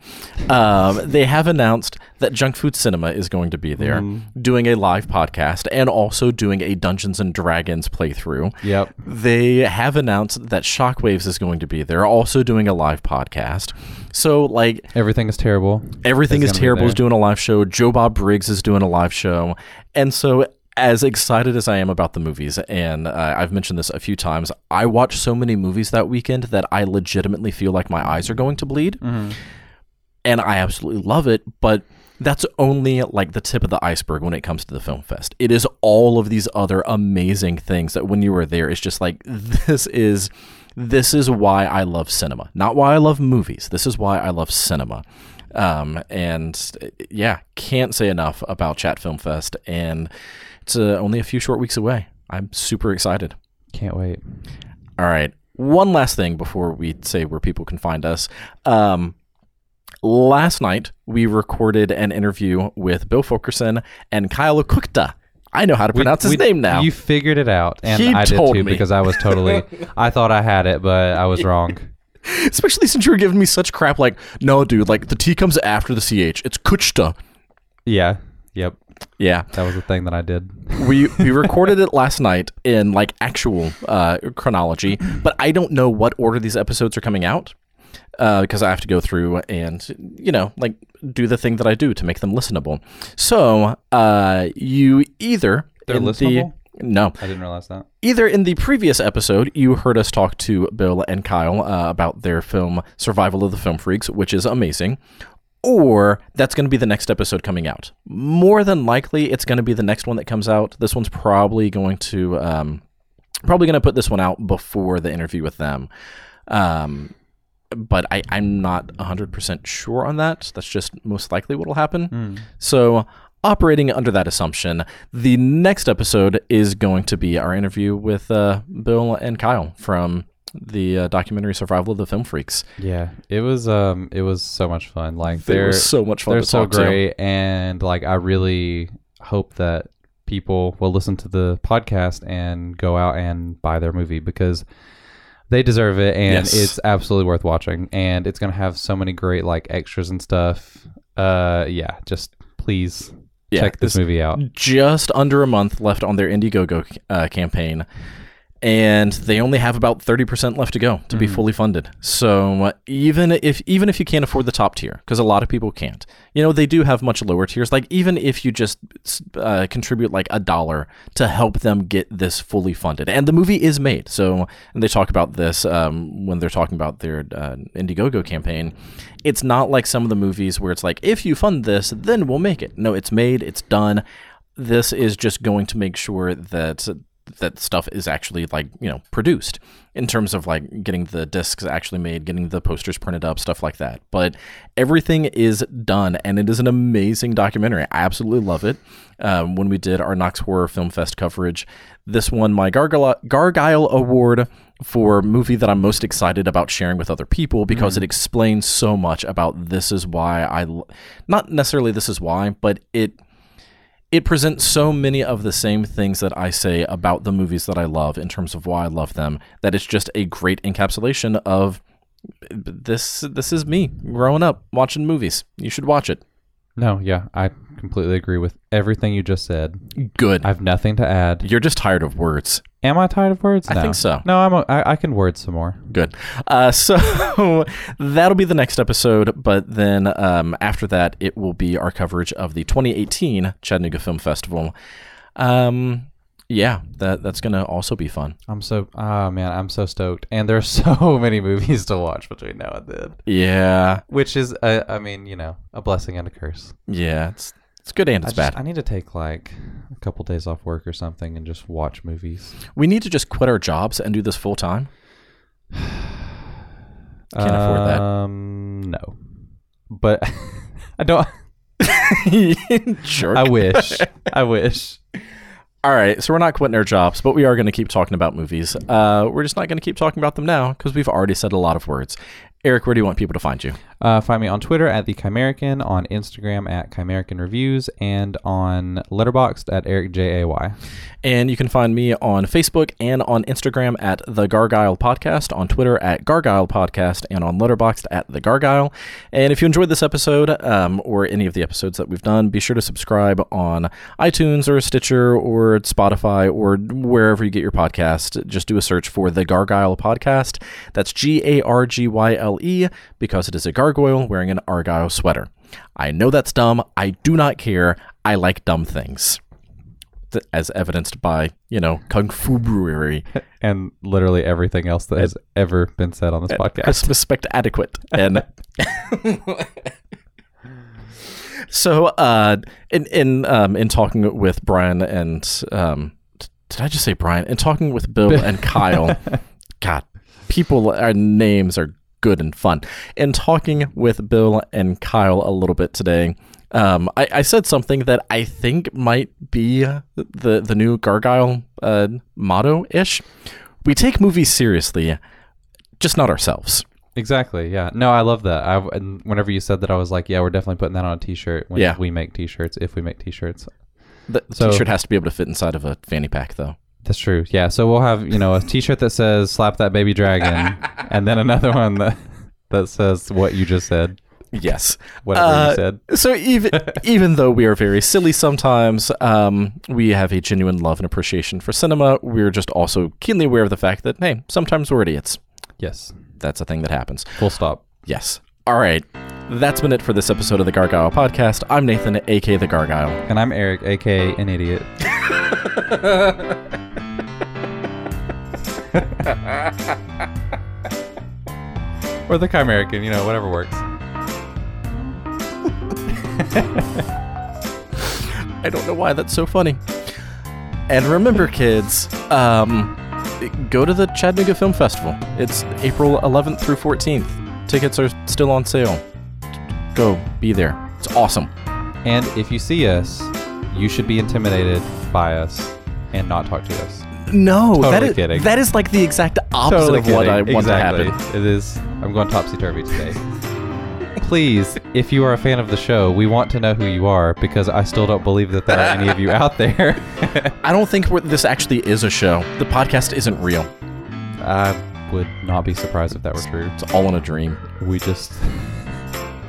Um, they have announced that Junk Food Cinema is going to be there, mm-hmm. doing a live podcast and also doing a Dungeons and Dragons playthrough. Yep. They have announced that Shockwaves is going to be there, also doing a live podcast. So, like... Everything is terrible. Everything is terrible is doing a live show. Joe Bob Briggs is doing a live show. And so... As excited as I am about the movies, and uh, I've mentioned this a few times, I watched so many movies that weekend that I legitimately feel like my eyes are going to bleed. Mm-hmm. And I absolutely love it, but that's only like the tip of the iceberg when it comes to the film fest. It is all of these other amazing things that when you were there, it's just like, this is, this is why I love cinema. Not why I love movies. This is why I love cinema. Um, and yeah, can't say enough about Chat Film Fest, and it's uh, only a few short weeks away. I'm super excited. Can't wait. All right. One last thing before we say where people can find us. Um, last night, we recorded an interview with Bill Fulkerson and Kyle Okukta. I know how to pronounce we, his we, name now. You figured it out, and he I did too, me. because I was totally, I thought I had it, but I was wrong. Especially since you were giving me such crap like, no, dude, like the T comes after the C H. It's Kukta. Yeah. Yep. Yeah, that was the thing that I did. we we recorded it last night in like actual uh, chronology, but I don't know what order these episodes are coming out uh, because I have to go through and, you know, like do the thing that I do to make them listenable. So uh, you either... They're listenable? The, no. I didn't realize that. Either in the previous episode, you heard us talk to Bill and Kyle uh, about their film Survival of the Film Freaks, which is amazing. Or that's going to be the next episode coming out. More than likely, it's going to be the next one that comes out. This one's probably going to um, probably going to put this one out before the interview with them. Um, but I, I'm not one hundred percent sure on that. That's just most likely what will happen. Mm. So operating under that assumption, the next episode is going to be our interview with uh, Bill and Kyle from... the uh, documentary Survival of the Film Freaks. Yeah, it was um it was so much fun. Like they're it was so much fun. They're so great, and like I really hope that people will listen to the podcast and go out and buy their movie because they deserve it, and yes. It's absolutely worth watching, and it's gonna have so many great like extras and stuff. Uh, yeah, just please. Yeah, check this movie out. Just under a month left on their Indiegogo uh, campaign. And they only have about thirty percent left to go to mm. be fully funded. So uh, even if even if you can't afford the top tier, because a lot of people can't, you know, they do have much lower tiers. Like even if you just uh, contribute like a dollar to help them get this fully funded. And the movie is made. So and they talk about this um, when they're talking about their uh, Indiegogo campaign. It's not like some of the movies where it's like, if you fund this, then we'll make it. No, it's made. It's done. This is just going to make sure that... that stuff is actually like, you know, produced in terms of like getting the discs actually made, getting the posters printed up, stuff like that. But everything is done, and it is an amazing documentary. I absolutely love it. Um, when we did our Knox Horror Film Fest coverage, this won my Gargoyle, Gargoyle Award for movie that I'm most excited about sharing with other people because mm. it explains so much about this is why I, not necessarily this is why, but it, It presents so many of the same things that I say about the movies that I love in terms of why I love them, that it's just a great encapsulation of this. This is me growing up watching movies. You should watch it. No, yeah, I completely agree with everything you just said. Good. I have nothing to add. You're just tired of words. Am I tired of words? No. I think so. No, I'm a, I, I can word some more. Good. Uh, so that'll be the next episode, but then um, after that, it will be our coverage of the twenty eighteen Chattanooga Film Festival. Um, yeah, that that's gonna also be fun. I'm so oh man, I'm so stoked, and there's so many movies to watch between now and then. Yeah, which is a, I mean, you know, a blessing and a curse. Yeah, it's it's good and it's I bad. Just, I need to take like a couple days off work or something and just watch movies. We need to just quit our jobs and do this full time. Can't afford that. Um, no, but I don't. Jerk. I wish. I wish. All right, so we're not quitting our jobs, but we are going to keep talking about movies. Uh, we're just not going to keep talking about them now because we've already said a lot of words. Eric, where do you want people to find you? Uh, find me on Twitter at The Chimerican, on Instagram at Chimerican Reviews, and on Letterboxd at Eric J A Y. And you can find me on Facebook and on Instagram at The Gargoyle Podcast, on Twitter at Gargoyle Podcast, and on Letterboxd at The Gargoyle. And if you enjoyed this episode um, or any of the episodes that we've done, be sure to subscribe on iTunes or Stitcher or Spotify or wherever you get your podcast. Just do a search for The Gargoyle Podcast. That's G A R G Y L E, because it is a gargoyle gargoyle wearing an Argyle sweater. I know that's dumb. I do not care. I like dumb things. As evidenced by, you know, Kung Fu Brewery. And literally everything else that has and, ever been said on this and podcast. Christmas spect adequate. And so uh, in in um, in talking with Brian and um, did I just say Brian? In talking with Bill and Kyle, God, people, our names are good and fun. And talking with Bill and Kyle a little bit today, um, I, I said something that I think might be the the new Gargoyle uh, motto-ish. We take movies seriously, just not ourselves. Exactly. Yeah. No, I love that. I, and whenever you said that, I was like, yeah, we're definitely putting that on a T-shirt when yeah. we make T-shirts, if we make T-shirts. The, the so, T-shirt has to be able to fit inside of a fanny pack, though. That's true. Yeah. So we'll have, you know, a T-shirt that says slap that baby dragon and then another one that, that says what you just said. Yes. Whatever uh, you said. So even even though we are very silly sometimes, um, we have a genuine love and appreciation for cinema. We're just also keenly aware of the fact that, hey, sometimes we're idiots. Yes. That's a thing that happens. Full stop. Yes. All right. That's been it for this episode of The Gargoyle Podcast. I'm Nathan, a k a. The Gargoyle. And I'm Eric, a k a an idiot. Or The Chimerican, you know, whatever works. I don't know why that's so funny. And remember, kids, um, go to the Chattanooga Film Festival. It's April eleventh through fourteenth. Tickets are still on sale. Go be there. It's awesome. And if you see us, you should be intimidated by us and not talk to us. No, totally that is kidding. That is like the exact opposite totally of kidding. What I want exactly. to happen. It is. I'm going topsy-turvy today. Please, if you are a fan of the show, we want to know who you are, because I still don't believe that there are any of you out there. I don't think we're, this actually is a show. The podcast isn't real. I would not be surprised if that were true. It's all in a dream. We just...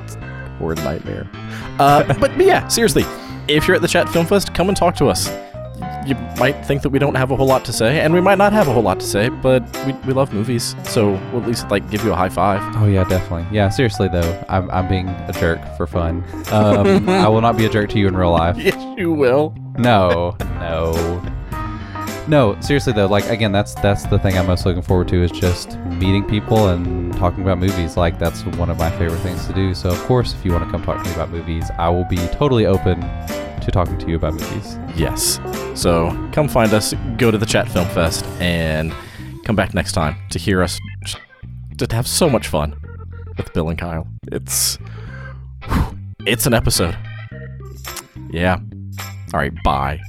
It's a horrid nightmare. Uh, but, but yeah, seriously, if you're at the Chat Film Fest, come and talk to us. You might think that we don't have a whole lot to say, and we might not have a whole lot to say, but we we love movies, so we'll at least like give you a high five. Oh yeah, definitely. Yeah, seriously though, I'm I'm being a jerk for fun. Um, I will not be a jerk to you in real life. Yes, you will. No, no, no. Seriously though, like again, that's that's the thing I'm most looking forward to is just meeting people and talking about movies. Like that's one of my favorite things to do. So of course, if you want to come talk to me about movies, I will be totally open to talking to you about movies. Yes. So come find us, go to the Chat Film Fest, and come back next time to hear us just have so much fun with Bill and Kyle. It's whew, it's an episode. Yeah. All right, bye.